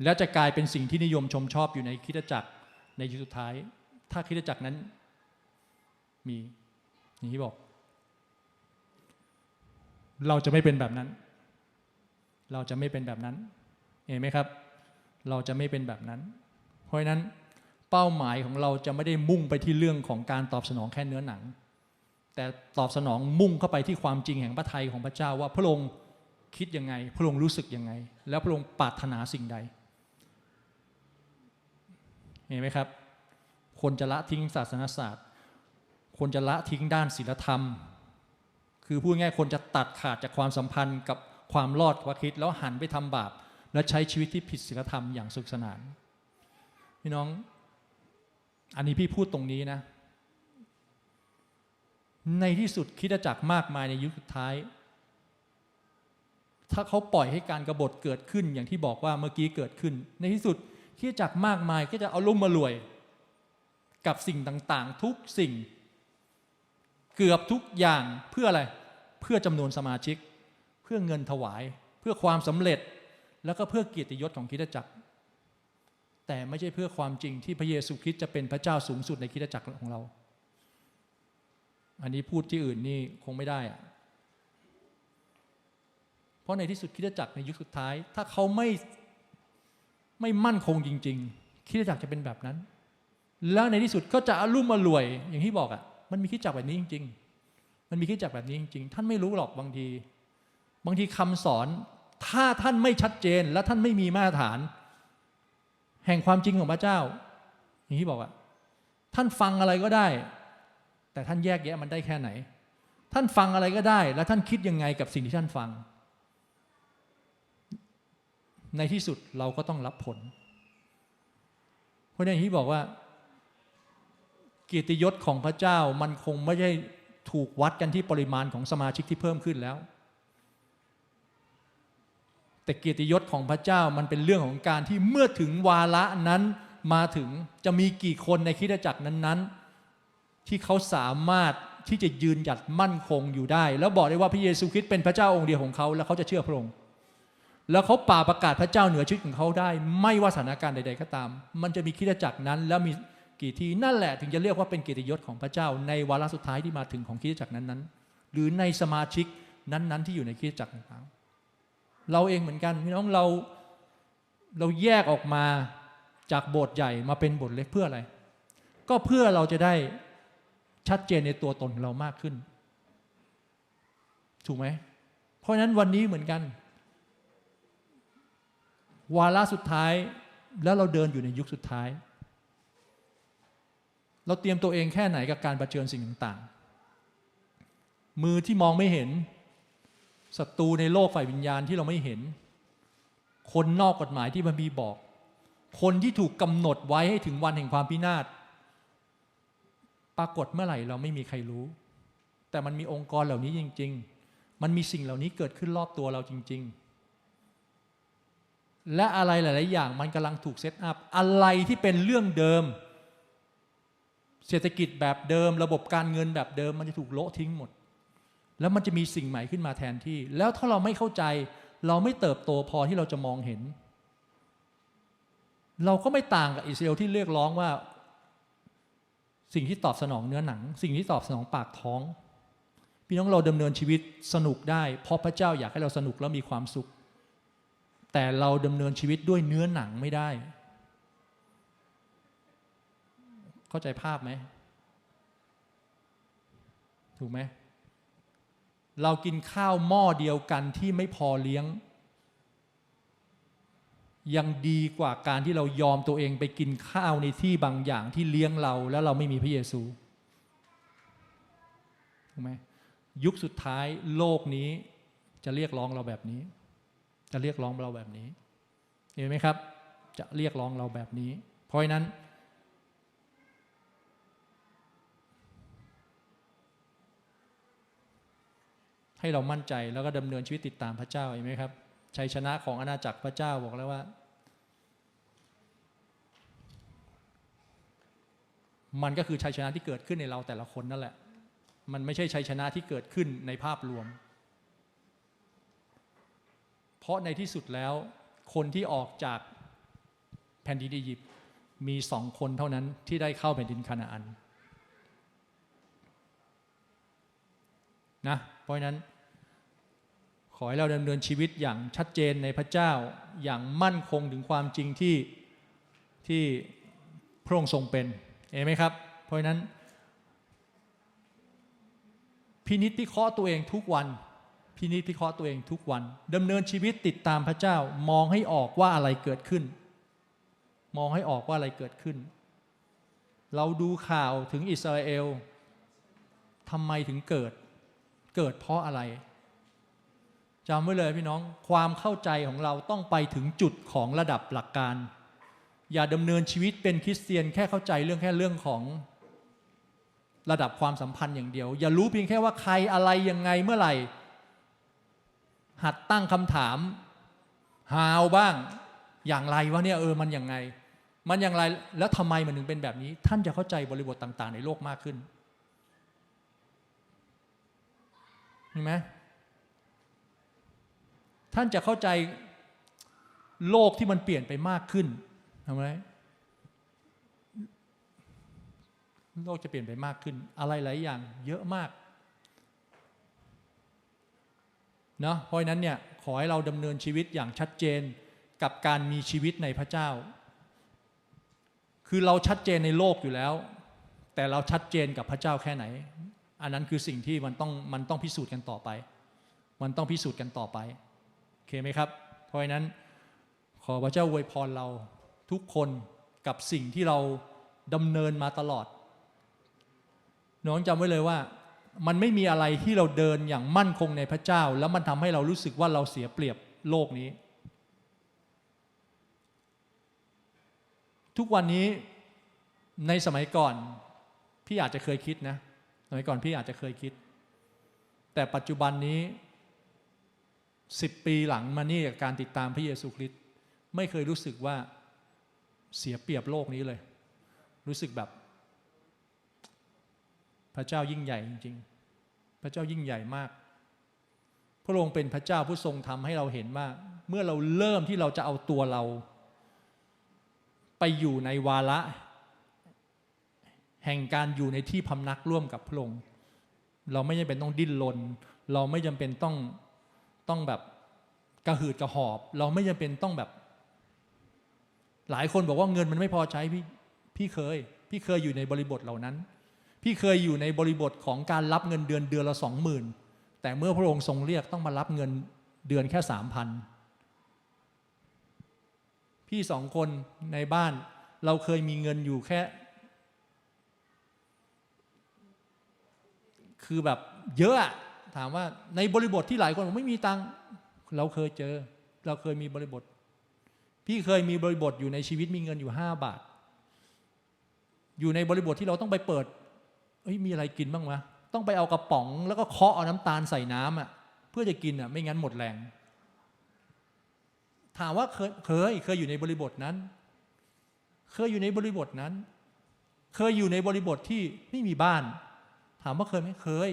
และจะกลายเป็นสิ่งที่นิยมชมชอบอยู่ในคริสตจักรในยุคสุดท้ายถ้าคริสตจักรนั้นมีอย่างที่บอกเราจะไม่เป็นแบบนั้นเราจะไม่เป็นแบบนั้นเห็นไหมครับเราจะไม่เป็นแบบนั้นเพราะฉะนั้นเป้าหมายของเราจะไม่ได้มุ่งไปที่เรื่องของการตอบสนองแค่เนื้อหนังแต่ตอบสนองมุ่งเข้าไปที่ความจริงแห่งพระทัยของพระเจ้าว่าพระองค์คิดยังไงพระองค์รู้สึกยังไงแล้วพระองค์ปรารถนาสิ่งใดเห็นไหมครับคนจะละทิ้งศาสนศาสตร์คนจะละทิ้งด้านศีลธรรมคือพูดง่ายคนจะตัดขาดจากความสัมพันธ์กับความรอดของพระคริสต์แล้วหันไปทำบาปและใช้ชีวิตที่ผิดศีลธรรมอย่างสนุกสนานพี่น้องอันนี้พี่พูดตรงนี้นะในที่สุดคริสตจักรมากมายในยุคสุดท้ายถ้าเขาปล่อยให้การกบฏเกิดขึ้นอย่างที่บอกว่าเมื่อกี้เกิดขึ้นในที่สุดคริสตจักรมากมายก็จะเอาลุ่มมารวยกับสิ่งต่างๆทุกสิ่งเกือบทุกอย่างเพื่ออะไรเพื่อจำนวนสมาชิกเพื่อเงินถวายเพื่อความสำเร็จแล้วก็เพื่อเกียรติยศของคริสตจักรแต่ไม่ใช่เพื่อความจริงที่พระเยซูคริสต์จะเป็นพระเจ้าสูงสุดในคริสตจักรของเราอันนี้พูดที่อื่นนี่คงไม่ได้อะเพราะในที่สุดคริสตจักรในยุคสุดท้ายถ้าเขาไม่ไม่มั่นคงจริงๆคริสตจักรจะเป็นแบบนั้นแล้วในที่สุดก็จะอลุ่มอล่วยอย่างที่บอกอ่ะมันมีคริสตจักรแบบนี้จริงๆมันมีคริสตจักรแบบนี้จริงๆท่านไม่รู้หรอกบางทีบางทีคำสอนถ้าท่านไม่ชัดเจนและท่านไม่มีมาตรฐานแห่งความจริงของพระเจ้าอย่างที่บอกว่าท่านฟังอะไรก็ได้แต่ท่านแยกแยะมันได้แค่ไหนท่านฟังอะไรก็ได้แล้วท่านคิดยังไงกับสิ่งที่ท่านฟังในที่สุดเราก็ต้องรับผลเพราะอย่างที่บอกว่าเกียรติยศของพระเจ้ามันคงไม่ได้ถูกวัดกันที่ปริมาณของสมาชิกที่เพิ่มขึ้นแล้วแต่เกียรติยศของพระเจ้ามันเป็นเรื่องของการที่เมื่อถึงวาระนั้นมาถึงจะมีกี่คนในคริสตจักรนั้นๆที่เขาสามารถที่จะยืนหยัดมั่นคงอยู่ได้แล้วบอกได้ว่าพระเยซูคริสต์เป็นพระเจ้าองค์เดียวของเขาแล้วเขาจะเชื่อพระองค์แล้วเขาป่าประกาศพระเจ้าเหนือชีวิตของเขาได้ไม่ว่าสถานการณ์ใดๆก็ตามมันจะมีคริสตจักรนั้นแล้วมีกี่ทีนั่นแหละถึงจะเรียกว่าเป็นเกียรติยศของพระเจ้าในวาระสุดท้ายที่มาถึงของคริสตจักรนั้นๆหรือในสมาชิกนั้นๆที่อยู่ในคริสตจักรต่างๆเราเองเหมือนกันพี่น้องเราเราแยกออกมาจากโบสถ์ใหญ่มาเป็นโบสถ์เล็กเพื่ออะไรก็เพื่อเราจะได้ชัดเจนในตัวตนเรามากขึ้นถูกไหมเพราะฉะนั้นวันนี้เหมือนกันวาระสุดท้ายแล้วเราเดินอยู่ในยุคสุดท้ายเราเตรียมตัวเองแค่ไหนกับการเผชิญสิ่งต่างๆมือที่มองไม่เห็นศัตรูในโลกฝ่ายวิญญาณที่เราไม่เห็นคนนอกกฎหมายที่มันมีบอกคนที่ถูกกำหนดไว้ให้ถึงวันแห่งความพินาศปรากฏเมื่อไหร่เราไม่มีใครรู้แต่มันมีองค์กรเหล่านี้จริงๆมันมีสิ่งเหล่านี้เกิดขึ้นรอบตัวเราจริงๆและอะไรหลายๆอย่างมันกำลังถูกเซตอัพอะไรที่เป็นเรื่องเดิมเศรษฐกิจแบบเดิมระบบการเงินแบบเดิมมันจะถูกโละทิ้งหมดแล้วมันจะมีสิ่งใหม่ขึ้นมาแทนที่แล้วถ้าเราไม่เข้าใจเราไม่เติบโตพอที่เราจะมองเห็นเราก็ไม่ต่างกับอิสราเอลที่เรียกร้องว่าสิ่งที่ตอบสนองเนื้อหนังสิ่งที่ตอบสนองปากท้องพี่น้องเราดำเนินชีวิตสนุกได้เพราะพระเจ้าอยากให้เราสนุกและมีความสุขแต่เราดำเนินชีวิตด้วยเนื้อหนังไม่ได้เข้าใจภาพไหมถูกไหมเรากินข้าวหม้อเดียวกันที่ไม่พอเลี้ยงยังดีกว่าการที่เรายอมตัวเองไปกินข้าวในที่บางอย่างที่เลี้ยงเราแล้วเราไม่มีพระเยซูถูกไหมยุคสุดท้ายโลกนี้จะเรียกร้องเราแบบนี้จะเรียกร้องเราแบบนี้เห็นไหมครับจะเรียกร้องเราแบบนี้เพราะฉะนั้นให้เรามั่นใจแล้วก็ดำเนินชีวิตติดตามพระเจ้าเห็นไหมครับชัยชนะของอาณาจักรพระเจ้าบอกแล้วว่ามันก็คือชัยชนะที่เกิดขึ้นในเราแต่ละคนนั่นแหละมันไม่ใช่ชัยชนะที่เกิดขึ้นในภาพรวม ราะในที่สุดแล้วคนที่ออกจากแผ่นดินอียิปต์มีสองคนเท่านั้นที่ได้เข้าแผ่นดินคานาอันนะเพราะฉะนั้นขอให้เราดำเนินชีวิตอย่างชัดเจนในพระเจ้าอย่างมั่นคงถึงความจริงที่ที่พระองค์ทรงเป็นเห็นไหมครับเพราะฉะนั้นพินิจพิเคราะห์ตัวเองทุกวันพินิจพิเคราะห์ตัวเองทุกวันดำเนินชีวิตติดตามพระเจ้ามองให้ออกว่าอะไรเกิดขึ้นมองให้ออกว่าอะไรเกิดขึ้นเราดูข่าวถึงอิสราเอลทำไมถึงเกิดเกิดเพราะอะไรจำไว้เลยพี่น้องความเข้าใจของเราต้องไปถึงจุดของระดับหลักการอย่าดำเนินชีวิตเป็นคริสเตียนแค่เข้าใจเรื่องแค่เรื่องของระดับความสัมพันธ์อย่างเดียวอย่ารู้เพียงแค่ว่าใครอะไรยังไงเมื่อไหร่หัดตั้งคำถาม how บ้างอย่างไรวะเนี่ยเออมันอย่างไงมันอย่างไรแล้วทำไมมันถึงเป็นแบบนี้ท่านจะเข้าใจบริบทต่างๆในโลกมากขึ้นเห็นไหมท่านจะเข้าใจโลกที่มันเปลี่ยนไปมากขึ้นทำไมโลกจะเปลี่ยนไปมากขึ้นอะไรหลายอย่างเยอะมากเนาะเพราะฉะนั้นเนี่ยขอให้เราดำเนินชีวิตอย่างชัดเจนกับการมีชีวิตในพระเจ้าคือเราชัดเจนในโลกอยู่แล้วแต่เราชัดเจนกับพระเจ้าแค่ไหนอันนั้นคือสิ่งที่มันต้องมันต้องพิสูจน์กันต่อไปมันต้องพิสูจน์กันต่อไปโอเคไหมครับเพราะฉะนั้นขอพระเจ้าอวยพรเราทุกคนกับสิ่งที่เราดำเนินมาตลอดน้องจำไว้เลยว่ามันไม่มีอะไรที่เราเดินอย่างมั่นคงในพระเจ้าแล้วมันทำให้เรารู้สึกว่าเราเสียเปรียบโลกนี้ทุกวันนี้ในสมัยก่อนพี่อาจจะเคยคิดนะสมัยก่อนพี่อาจจะเคยคิดแต่ปัจจุบันนี้สิบปีหลังมานี่จากการติดตามพระเยซูคริสต์ไม่เคยรู้สึกว่าเสียเปรียบโลกนี้เลยรู้สึกแบบพระเจ้ายิ่งใหญ่จริงๆพระเจ้ายิ่งใหญ่มากพระองค์เป็นพระเจ้าผู้ทรงทำให้เราเห็นว่าเมื่อเราเริ่มที่เราจะเอาตัวเราไปอยู่ในวาระแห่งการอยู่ในที่พำนักร่วมกับพระองค์เราไม่จำเป็นต้องดิ้นรนเราไม่จำเป็นต้องต้องแบบกระหืดกระหอบเราไม่จำเป็นต้องแบบหลายคนบอกว่าเงินมันไม่พอใช้พี่พี่เคยพี่เคยอยู่ในบริบทเหล่านั้นพี่เคยอยู่ในบริบทของการรับเงินเดือนเดือนละสองหมื่นแต่เมื่อพระองค์ทรงเรียกต้องมารับเงินเดือนแค่สามพันพี่สองคนในบ้านเราเคยมีเงินอยู่แค่คือแบบเยอะถามว่าในบริบทที่หลายคนบอกไม่มีตังค์เราเคยเจอเราเคยมีบริบทพี่เคยมีบริบทอยู่ในชีวิตมีเงินอยู่ห้าบาทอยู่ในบริบทที่เราต้องไปเปิดเอ้ยมีอะไรกินบ้างวะต้องไปเอากระป๋องแล้วก็เคาะเอาน้ำตาลใส่น้ำอ่ะเพื่อจะกินอ่ะไม่งั้นหมดแรงถามว่าเคยเคยเคยอยู่ในบริบทนั้นเคยอยู่ในบริบทนั้นเคยอยู่ในบริบทที่ไม่มีบ้านถามว่าเคยไหมเคย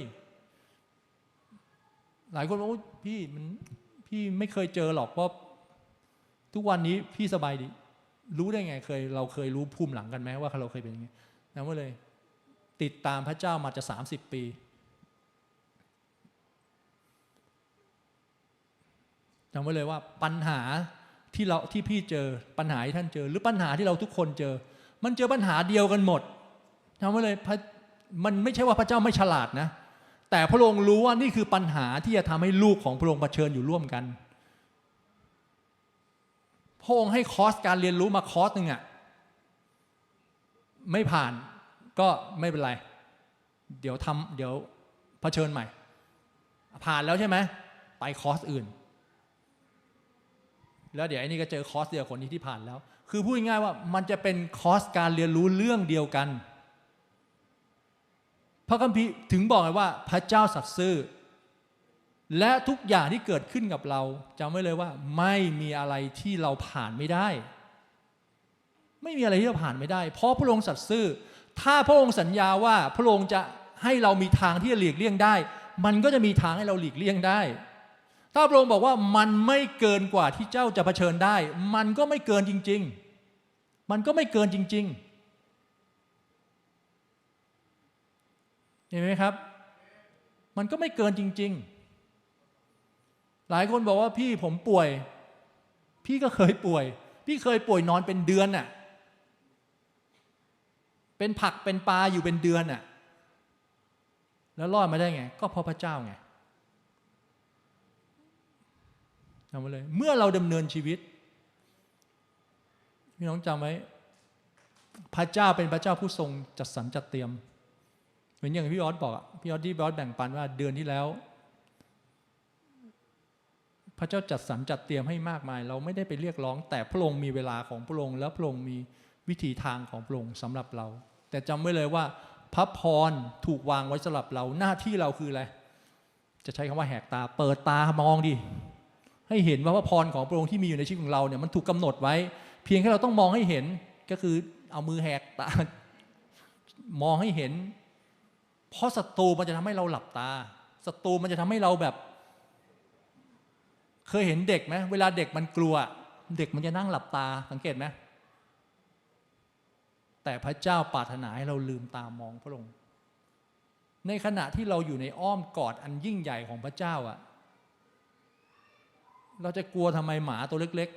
หลายคนบอกพี่มันพี่ไม่เคยเจอหรอกว่าทุกวันนี้พี่สบายดีรู้ได้ไงเคยเราเคยรู้ภูมิหลังกันไหมว่าเราเคยเป็นยังไงนั่นว่าเลยติดตามพระเจ้ามาจะสามสิบปีจำไว้เลยว่าปัญหาที่เราที่พี่เจอปัญหาที่ท่านเจอหรือปัญหาที่เราทุกคนเจอมันเจอปัญหาเดียวกันหมดจำไว้เลยมันไม่ใช่ว่าพระเจ้าไม่ฉลาดนะแต่พระองค์รู้ว่านี่คือปัญหาที่จะทำให้ลูกของพระองค์เผชิญอยู่ร่วมกันพระองค์ให้คอร์สการเรียนรู้มาคอร์สหนึ่งอะไม่ผ่านก็ไม่เป็นไรเดี๋ยวทำเดี๋ยวเผชิญใหม่ผ่านแล้วใช่ไหมไปคอร์สอื่นแล้วเดี๋ยวไอ้นี่ก็เจอคอร์สเดียวคนนี้ที่ผ่านแล้วคือพูดง่ายว่ามันจะเป็นคอร์สการเรียนรู้เรื่องเดียวกันพระคัมภีร์ถึงบอกไงว่าพระเจ้าสัตย์ซื่อและทุกอย่างที่เกิดขึ้นกับเราจำไว้เลยว่าไม่มีอะไรที่เราผ่านไม่ได้ไม่มีอะไรที่เราผ่านไม่ได้เพราะพระองค์สัตย์ซื่อถ้าพระองค์สัญญาว่าพระองค์จะให้เรามีทางที่จะหลีกเลี่ยงได้มันก็จะมีทางให้เราหลีกเลี่ยงได้ ถ้าพระองค์บอกว่ามันไม่เกินกว่าที่เจ้าจะเผชิญได้มันก็ไม่เกินจริงๆมันก็ไม่เกินจริงๆเห็นไหมครับมันก็ไม่เกินจริงๆหลายคนบอกว่าพี่ผมป่วยพี่ก็เคยป่วยพี่เคยป่วยนอนเป็นเดือนน่ะเป็นผักเป็นปลาอยู่เป็นเดือนน่ะแล้วรอดมาได้ไงก็เพราะพระเจ้าไงจำไว้เลยเมื่อเราดำเนินชีวิตพี่น้องจำไว้พระเจ้าเป็นพระเจ้าผู้ทรงจัดสรรจัดเตรียมเหมือนอย่างพี่ออสบอกพี่ออสที่พี่ออสแบ่งปันว่าเดือนที่แล้วพระเจ้าจัดสรรจัดเตรียมให้มากมายเราไม่ได้ไปเรียกร้องแต่พระองค์มีเวลาของพระองค์และพระองค์มีวิธีทางของพระองค์สำหรับเราแต่จำไว้เลยว่าพระพรถูกวางไว้สำหรับเราหน้าที่เราคืออะไรจะใช้คำว่าแหกตาเปิดตามองดิให้เห็นว่าพระพรของพระองค์ที่มีอยู่ในชีวิตของเราเนี่ยมันถูกกำหนดไว้เพียงแค่เราต้องมองให้เห็นก็คือเอามือแหกตามองให้เห็นเพราะศัตรูมันจะทำให้เราหลับตาศัตรูมันจะทำให้เราแบบเคยเห็นเด็กไหมเวลาเด็กมันกลัวเด็กมันจะนั่งหลับตาสังเกตไหมแต่พระเจ้าปรารถนาให้เราลืมตามองพระองค์ในขณะที่เราอยู่ในอ้อมกอดอันยิ่งใหญ่ของพระเจ้าอ่ะเราจะกลัวทำไมหมาตัวเล็ก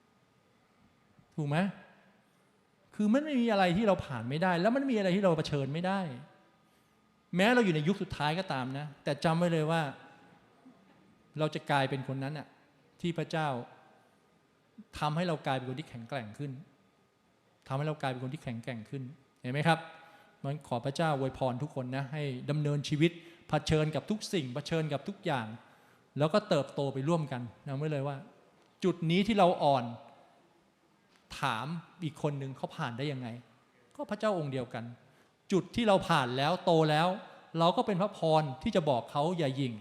ๆถูกไหมคือมันไม่มีอะไรที่เราผ่านไม่ได้แล้วมันมีอะไรที่เราเผชิญไม่ได้แม้เราอยู่ในยุคสุดท้ายก็ตามนะแต่จำไว้เลยว่าเราจะกลายเป็นคนนั้นอ่ะที่พระเจ้าทำให้เรากลายเป็นคนที่แข็งแกร่งขึ้นทำให้เรากลายเป็นคนที่แข็งแกร่งขึ้นเห็นไหมครับมันขอพระเจ้าอวยพรทุกคนนะให้ดำเนินชีวิตเผชิญกับทุกสิ่งเผชิญกับทุกอย่างแล้วก็เติบโตไปร่วมกันนะไม่เลยว่าจุดนี้ที่เราอ่อนถามอีกคนหนึ่งเขาผ่านได้ยังไงก็พระเจ้าองค์เดียวกันจุดที่เราผ่านแล้วโตแล้วเราก็เป็นพระพรที่จะบอกเขาอย่าหยิ่ง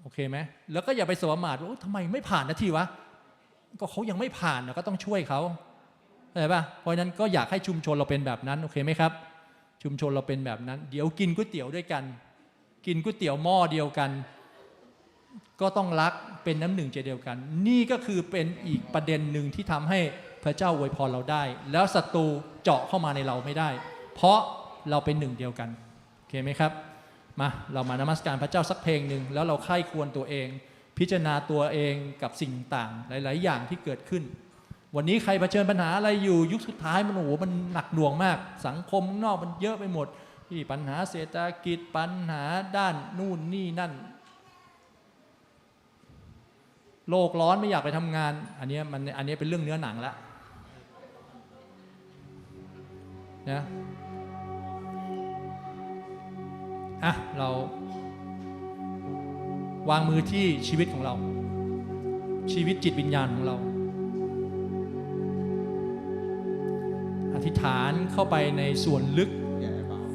โอเคไหมแล้วก็อย่าไปสวมมาดว่าทำไมไม่ผ่านนะทีวะก็เขายังไม่ผ่านเราก็ต้องช่วยเขาเข้าใจป่ะเพราะนั้นก็อยากให้ชุมชนเราเป็นแบบนั้นโอเคไหมครับชุมชนเราเป็นแบบนั้นเดี๋ยวกินก๋วยเตี๋ยวด้วยกันกินก๋วยเตี๋ยวหม้อเดียวกันก็ต้องรักเป็นน้ำหนึ่งใจเดียวกันนี่ก็คือเป็นอีกประเด็นหนึ่งที่ทำให้พระเจ้าอวยพรเราได้แล้วศัตรูเจาะเข้ามาในเราไม่ได้เพราะเราเป็นหนึ่งเดียวกันโอเคไหมครับมาเรามานมัสการพระเจ้าสักเพลงหนึ่งแล้วเราไข้ควรตัวเองพิจารณาตัวเองกับสิ่งต่างหลายๆอย่างที่เกิดขึ้นวันนี้ใครเผชิญปัญหาอะไรอยู่ยุคสุดท้ายมันโอ้โหมันหนักหน่วงมากสังคมข้างนอกมันเยอะไปหมดที่ปัญหาเศรษฐกิจปัญหาด้านนู่นนี่นั่นโลกร้อนไม่อยากไปทำงานอันนี้มันอันนี้เป็นเรื่องเนื้อหนังแล้วนะอ่ะเราวางมือที่ชีวิตของเราชีวิตจิตวิญญาณของเราอธิษฐานเข้าไปในส่วนลึก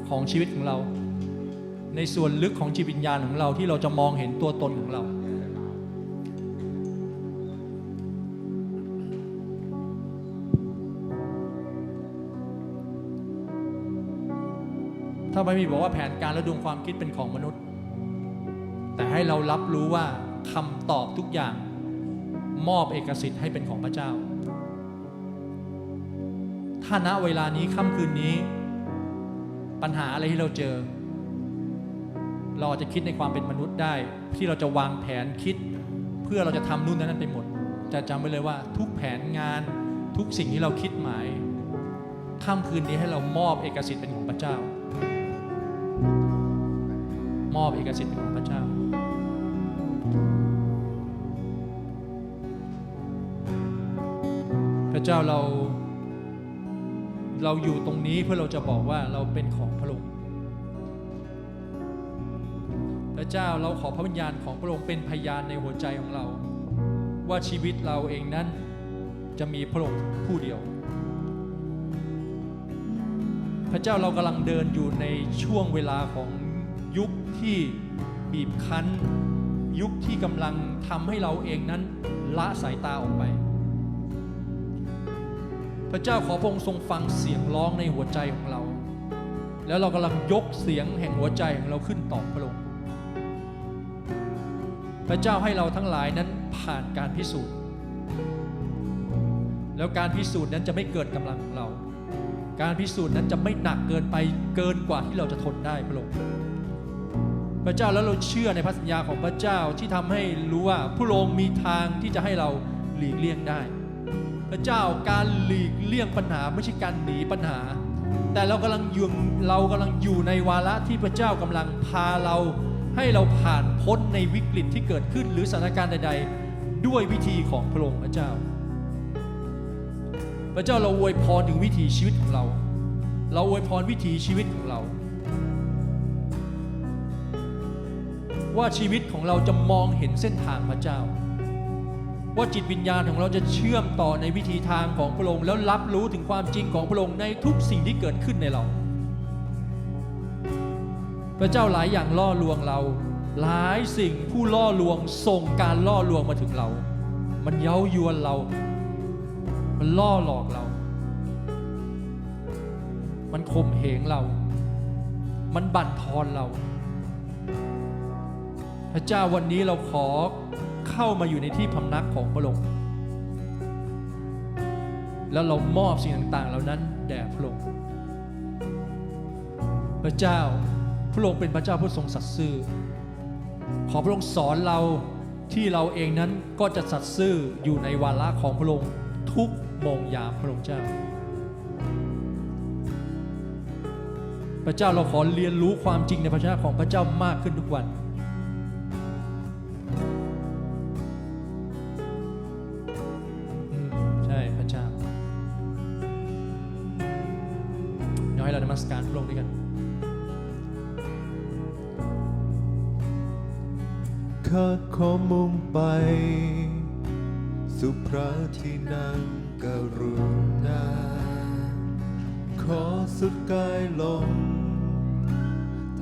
ของชีวิตของเราในส่วนลึกของจิตวิญญาณของเราที่เราจะมองเห็นตัวตนของเราถ้าไม่มีบอกว่าแผนการและดวงความคิดเป็นของมนุษย์แต่ให้เรารับรู้ว่าคำตอบทุกอย่างมอบเอกสิทธิ์ให้เป็นของพระเจ้าถ้าณเวลานี้ค่ำคืนนี้ปัญหาอะไรที่เราเจอเราจะคิดในความเป็นมนุษย์ได้ที่เราจะวางแผนคิดเพื่อเราจะทำนู่นนั่นไปหมดจะจำไว้เลยว่าทุกแผนงานทุกสิ่งที่เราคิดหมายค่ำคืนนี้ให้เรามอบเอกสิทธิ์เป็นของพระเจ้ามอบเอกสิทธิ์เป็นของพระเจ้าพระเจ้าเราเราอยู่ตรงนี้เพื่อเราจะบอกว่าเราเป็นของพระองค์พระเจ้าเราขอพระวิญญาณของพระองค์เป็นพยานในหัวใจของเราว่าชีวิตเราเองนั้นจะมีพระองค์ผู้เดียวพระเจ้าเรากำลังเดินอยู่ในช่วงเวลาของยุคที่บีบคั้นยุคที่กำลังทำให้เราเองนั้นละสายตาออกไปพระเจ้าขอพระองค์ทรงฟังเสียงร้องในหัวใจของเราแล้วเรากำลังยกเสียงแห่งหัวใจของเราขึ้นต่อพระองค์ พระเจ้าให้เราทั้งหลายนั้นผ่านการพิสูจน์แล้วการพิสูจน์นั้นจะไม่เกินกำลังของเราการพิสูจน์นั้นจะไม่หนักเกินไปเกินกว่าที่เราจะทนได้พระองค์พระเจ้าแล้วเราเชื่อในพระสัญญาของพระเจ้าที่ทำให้รู้ว่าพระองค์มีทางที่จะให้เราหลีกเลี่ยงได้พระเจ้าการหลีกเลี่ยงปัญหาไม่ใช่การหนีปัญหาแต่เรากำลังอยู่เรากำลังอยู่ในวาระที่พระเจ้ากำลังพาเราให้เราผ่านพ้นในวิกฤตที่เกิดขึ้นหรือสถานการณ์ใดๆด้วยวิธีของพระองค์พระเจ้าพระเจ้าเราอวยพรถึงวิถีชีวิตของเราเราอวยพรวิถีชีวิตของเราว่าชีวิตของเราจะมองเห็นเส้นทางพระเจ้าว่าจิตวิญญาณของเราจะเชื่อมต่อในวิธีทางของพระองค์แล้วรับรู้ถึงความจริงของพระองค์ในทุกสิ่งที่เกิดขึ้นในเราพระเจ้าหลายอย่างล่อลวงเราหลายสิ่งผู้ล่อลวงส่งการล่อลวงมาถึงเรามันเย้ายวนเรามันล่อหลอกเรามันข่มเหงเรามันบั่นทอนเราพระเจ้าวันนี้เราขอเข้ามาอยู่ในที่พำนักของพระองค์แล้วเรามอบสิ่งต่างๆเหล่านั้นแด่พระองค์พระเจ้าพระองค์เป็นพระเจ้าผู้ทรงสัตย์ซื่อขอพระองค์สอนเราที่เราเองนั้นก็จะสัตย์ซื่ออยู่ในวาระของพระองค์ทุกโมงยามพระองค์เจ้าพระเจ้าเราขอเรียนรู้ความจริงในพระชนะของพระเจ้ามากขึ้นทุกวันใช่พระเจ้าเดี๋ยวให้เรานมัสการพระองค์ด้วยกันข้าขอมุ่งไปสุพระที่นั่งกรุณาขอสุดกายลง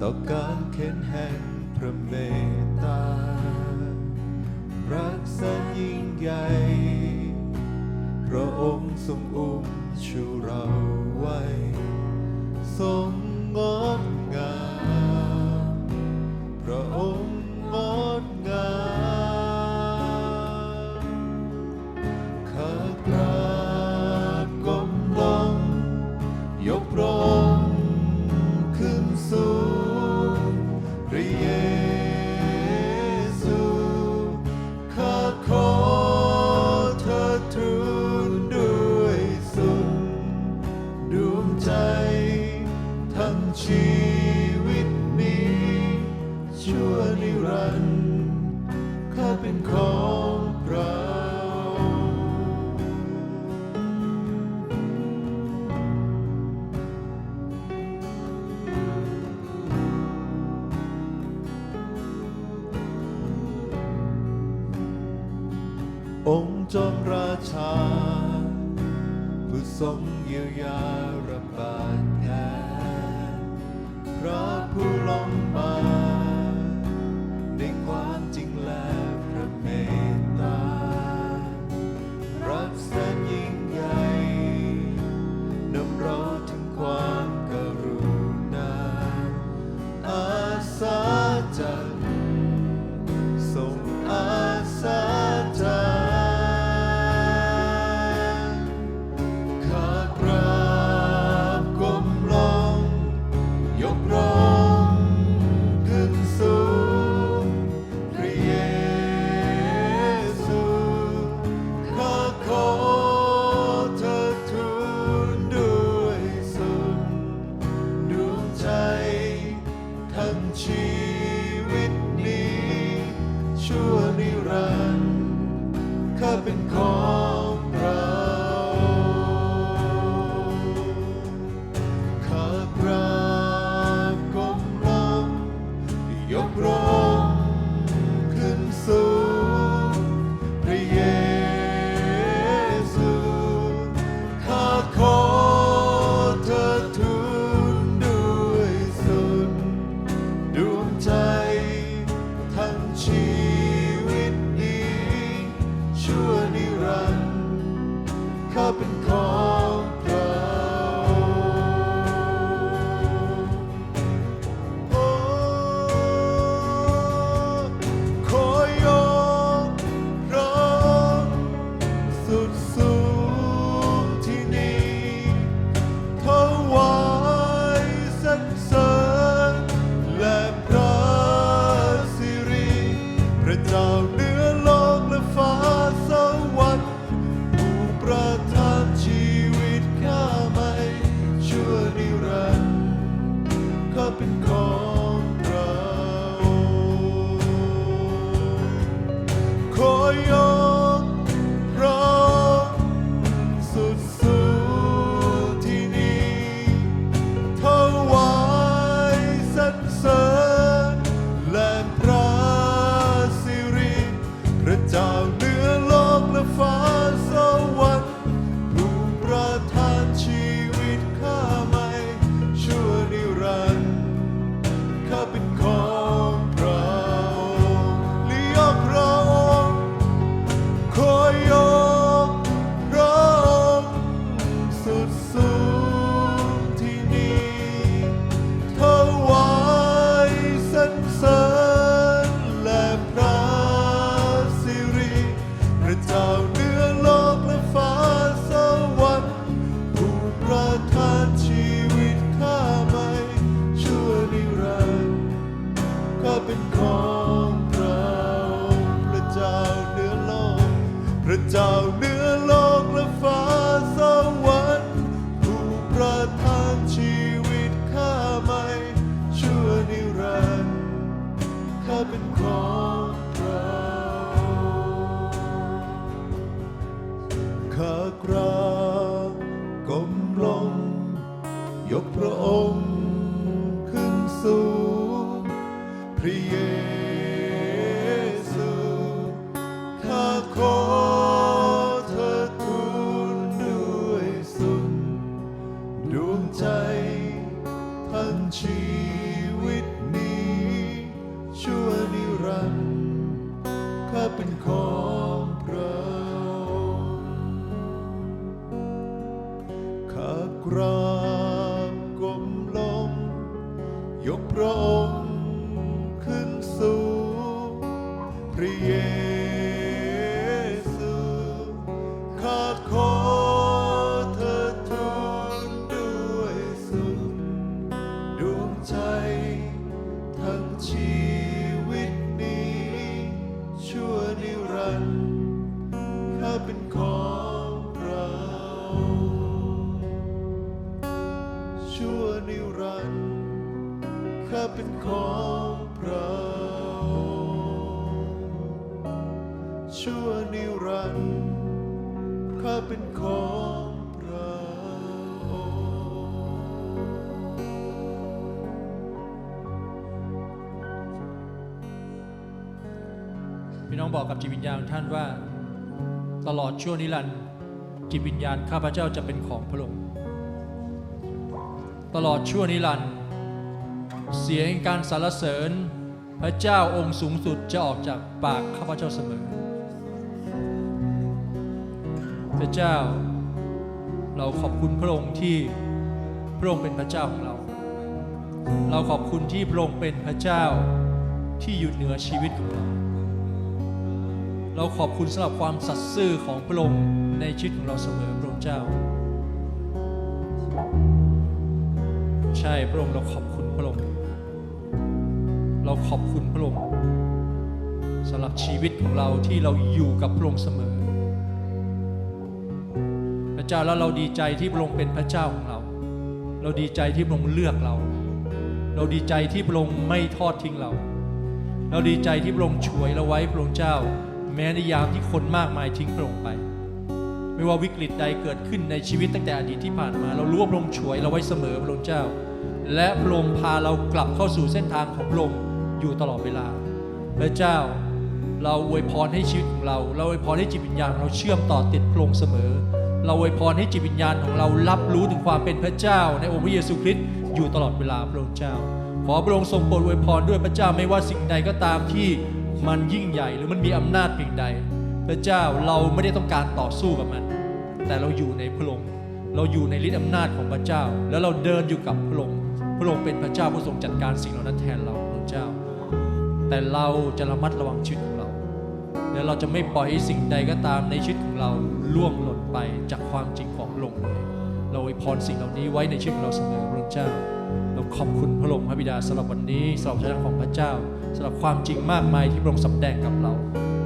ต่อการเข็นแห่งพระเมตตารักษายิ่งใหญ่พระองค์ทรงอุ้มชูเราไว้ทรงงดงามพระองค์งดงามจอมราชาผู้ทรงเยียวยาระบาดแผลพระผู้ลงมาในความจริงและพระเมตตารักษายิ่งใหญ่นำเราถึงความกรุณาอาสาจังทรงอาสาจังOh, yo เป็นของเราพระเจ้าเหนือโลกพระเจ้าเหนือโลกและฟ้าสวรรค์ผู้ประทานชีวิตข้าใหม่ชั่วนิรันดร์ข้าเป็นของเราข้ากราบก้มลงยกพระองค์ขึ้นสูงพระเยซูข้าขอเธอทูลด้วยสุดดวงใจทั้งชีวิตนี้ชั่วนิรันดร์ข้าเป็นของพระองค์ข้ากราบก้มลงยกพระองค์ขึ้นสู่พระเยซูข้าขอเธอทูลด้วยสุดดวงใจทั้งชีวิตนี้ชั่วนิรันดร์ข้าเป็นของเราชั่วนิรันดร์ข้าเป็นของเราชั่วนิรันดร์ข้าเป็นของเราพี่น้องบอกกับจิตวิญญาณท่านว่าตลอดชั่วนิรันดร์จิตวิญญาณข้าพเจ้าจะเป็นของพระองค์ตลอดชั่วนิรันดร์เสียงการสรรเสริญพระเจ้าองค์สูงสุดจะออกจากปากข้าพเจ้าเสมอพระเจ้าเราขอบคุณพระองค์ที่พระองค์เป็นพระเจ้าของเราเราขอบคุณที่พระองค์เป็นพระเจ้าที่อยู่เหนือชีวิตของเราเราขอบคุณสำหรับความสัตย์ซื่อของพระองค์ในชีวิตของเราเสมอพระองค์เจ้าใช่พระองค์เราขอบคุณพระองค์เราขอบคุณพระองค์สำหรับชีวิตของเราที่เราอยู่กับพระองค์เสมอพระเจ้าแล้วเราดีใจที่พระองค์เป็นพระเจ้าของเราเราดีใจที่พระองค์เลือกเราเราดีใจที่พระองค์ไม่ทอดทิ้งเราเราดีใจที่พระองค์ช่วยเราไว้พระองค์เจ้าแม้ในยามที่คนมากมายทิ้งพระองค์ไปไม่ว่าวิกฤตใดเกิดขึ้นในชีวิตตั้งแต่อดีตที่ผ่านมาเรารู้ว่าพระองค์ช่วยเราไว้เสมอพระองค์เจ้าและพระองค์พาเรากลับเข้าสู่เส้นทางของพระองค์อยู่ตลอดเวลาพระเจ้าเราอวยพรให้ชีวิตของเราเราอวยพรให้จิตวิญญาณเราเชื่อมต่อติดพระองค์เสมอเราอวยพรให้จิตวิญญาณของเรารับรู้ถึงความเป็นพระเจ้าในองค์พระเยซูคริสต์อยู่ตลอดเวลาพระองค์เจ้าขอพระองค์ทรงโปรดอวยพรด้วยพระเจ้าไม่ว่าสิ่งใดก็ตามที่มันยิ่งใหญ่หรือมันมีอำนาจเพียงใดพระเจ้าเราไม่ได้ต้องการต่อสู้กับมันแต่เราอยู่ในพระองค์เราอยู่ในฤทธิ์อำนาจของพระเจ้าแล้วเราเดินอยู่กับพระองค์พระองค์เป็นพระเจ้าผู้ทรงจัดการสิ่งเหล่านั้นแทนเราพระเจ้าแต่เราจะระมัดระวังชีวิตของเราและเราจะไม่ปล่อยให้สิ่งใดก็ตามในชีวิตของเราล่วงหล่นไปจากความจริงของพระองค์เราอวยพรสิ่งเหล่านี้ไว้ในชีวิตของเราเสมอพระเจ้าเราขอบคุณพระองค์พระบิดาสำหรับวันนี้สำหรับพระคุณของพระเจ้าสำหรับความจริงมากมายที่พระองค์สำแดงกับเรา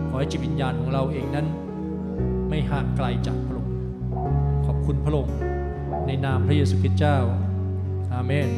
ขอให้จิตวิญญาณของเราเองนั้นไม่ห่างไกลจากพระองค์ขอบคุณพระองค์ในนามพระเยซูคริสต์เจ้าอาเมน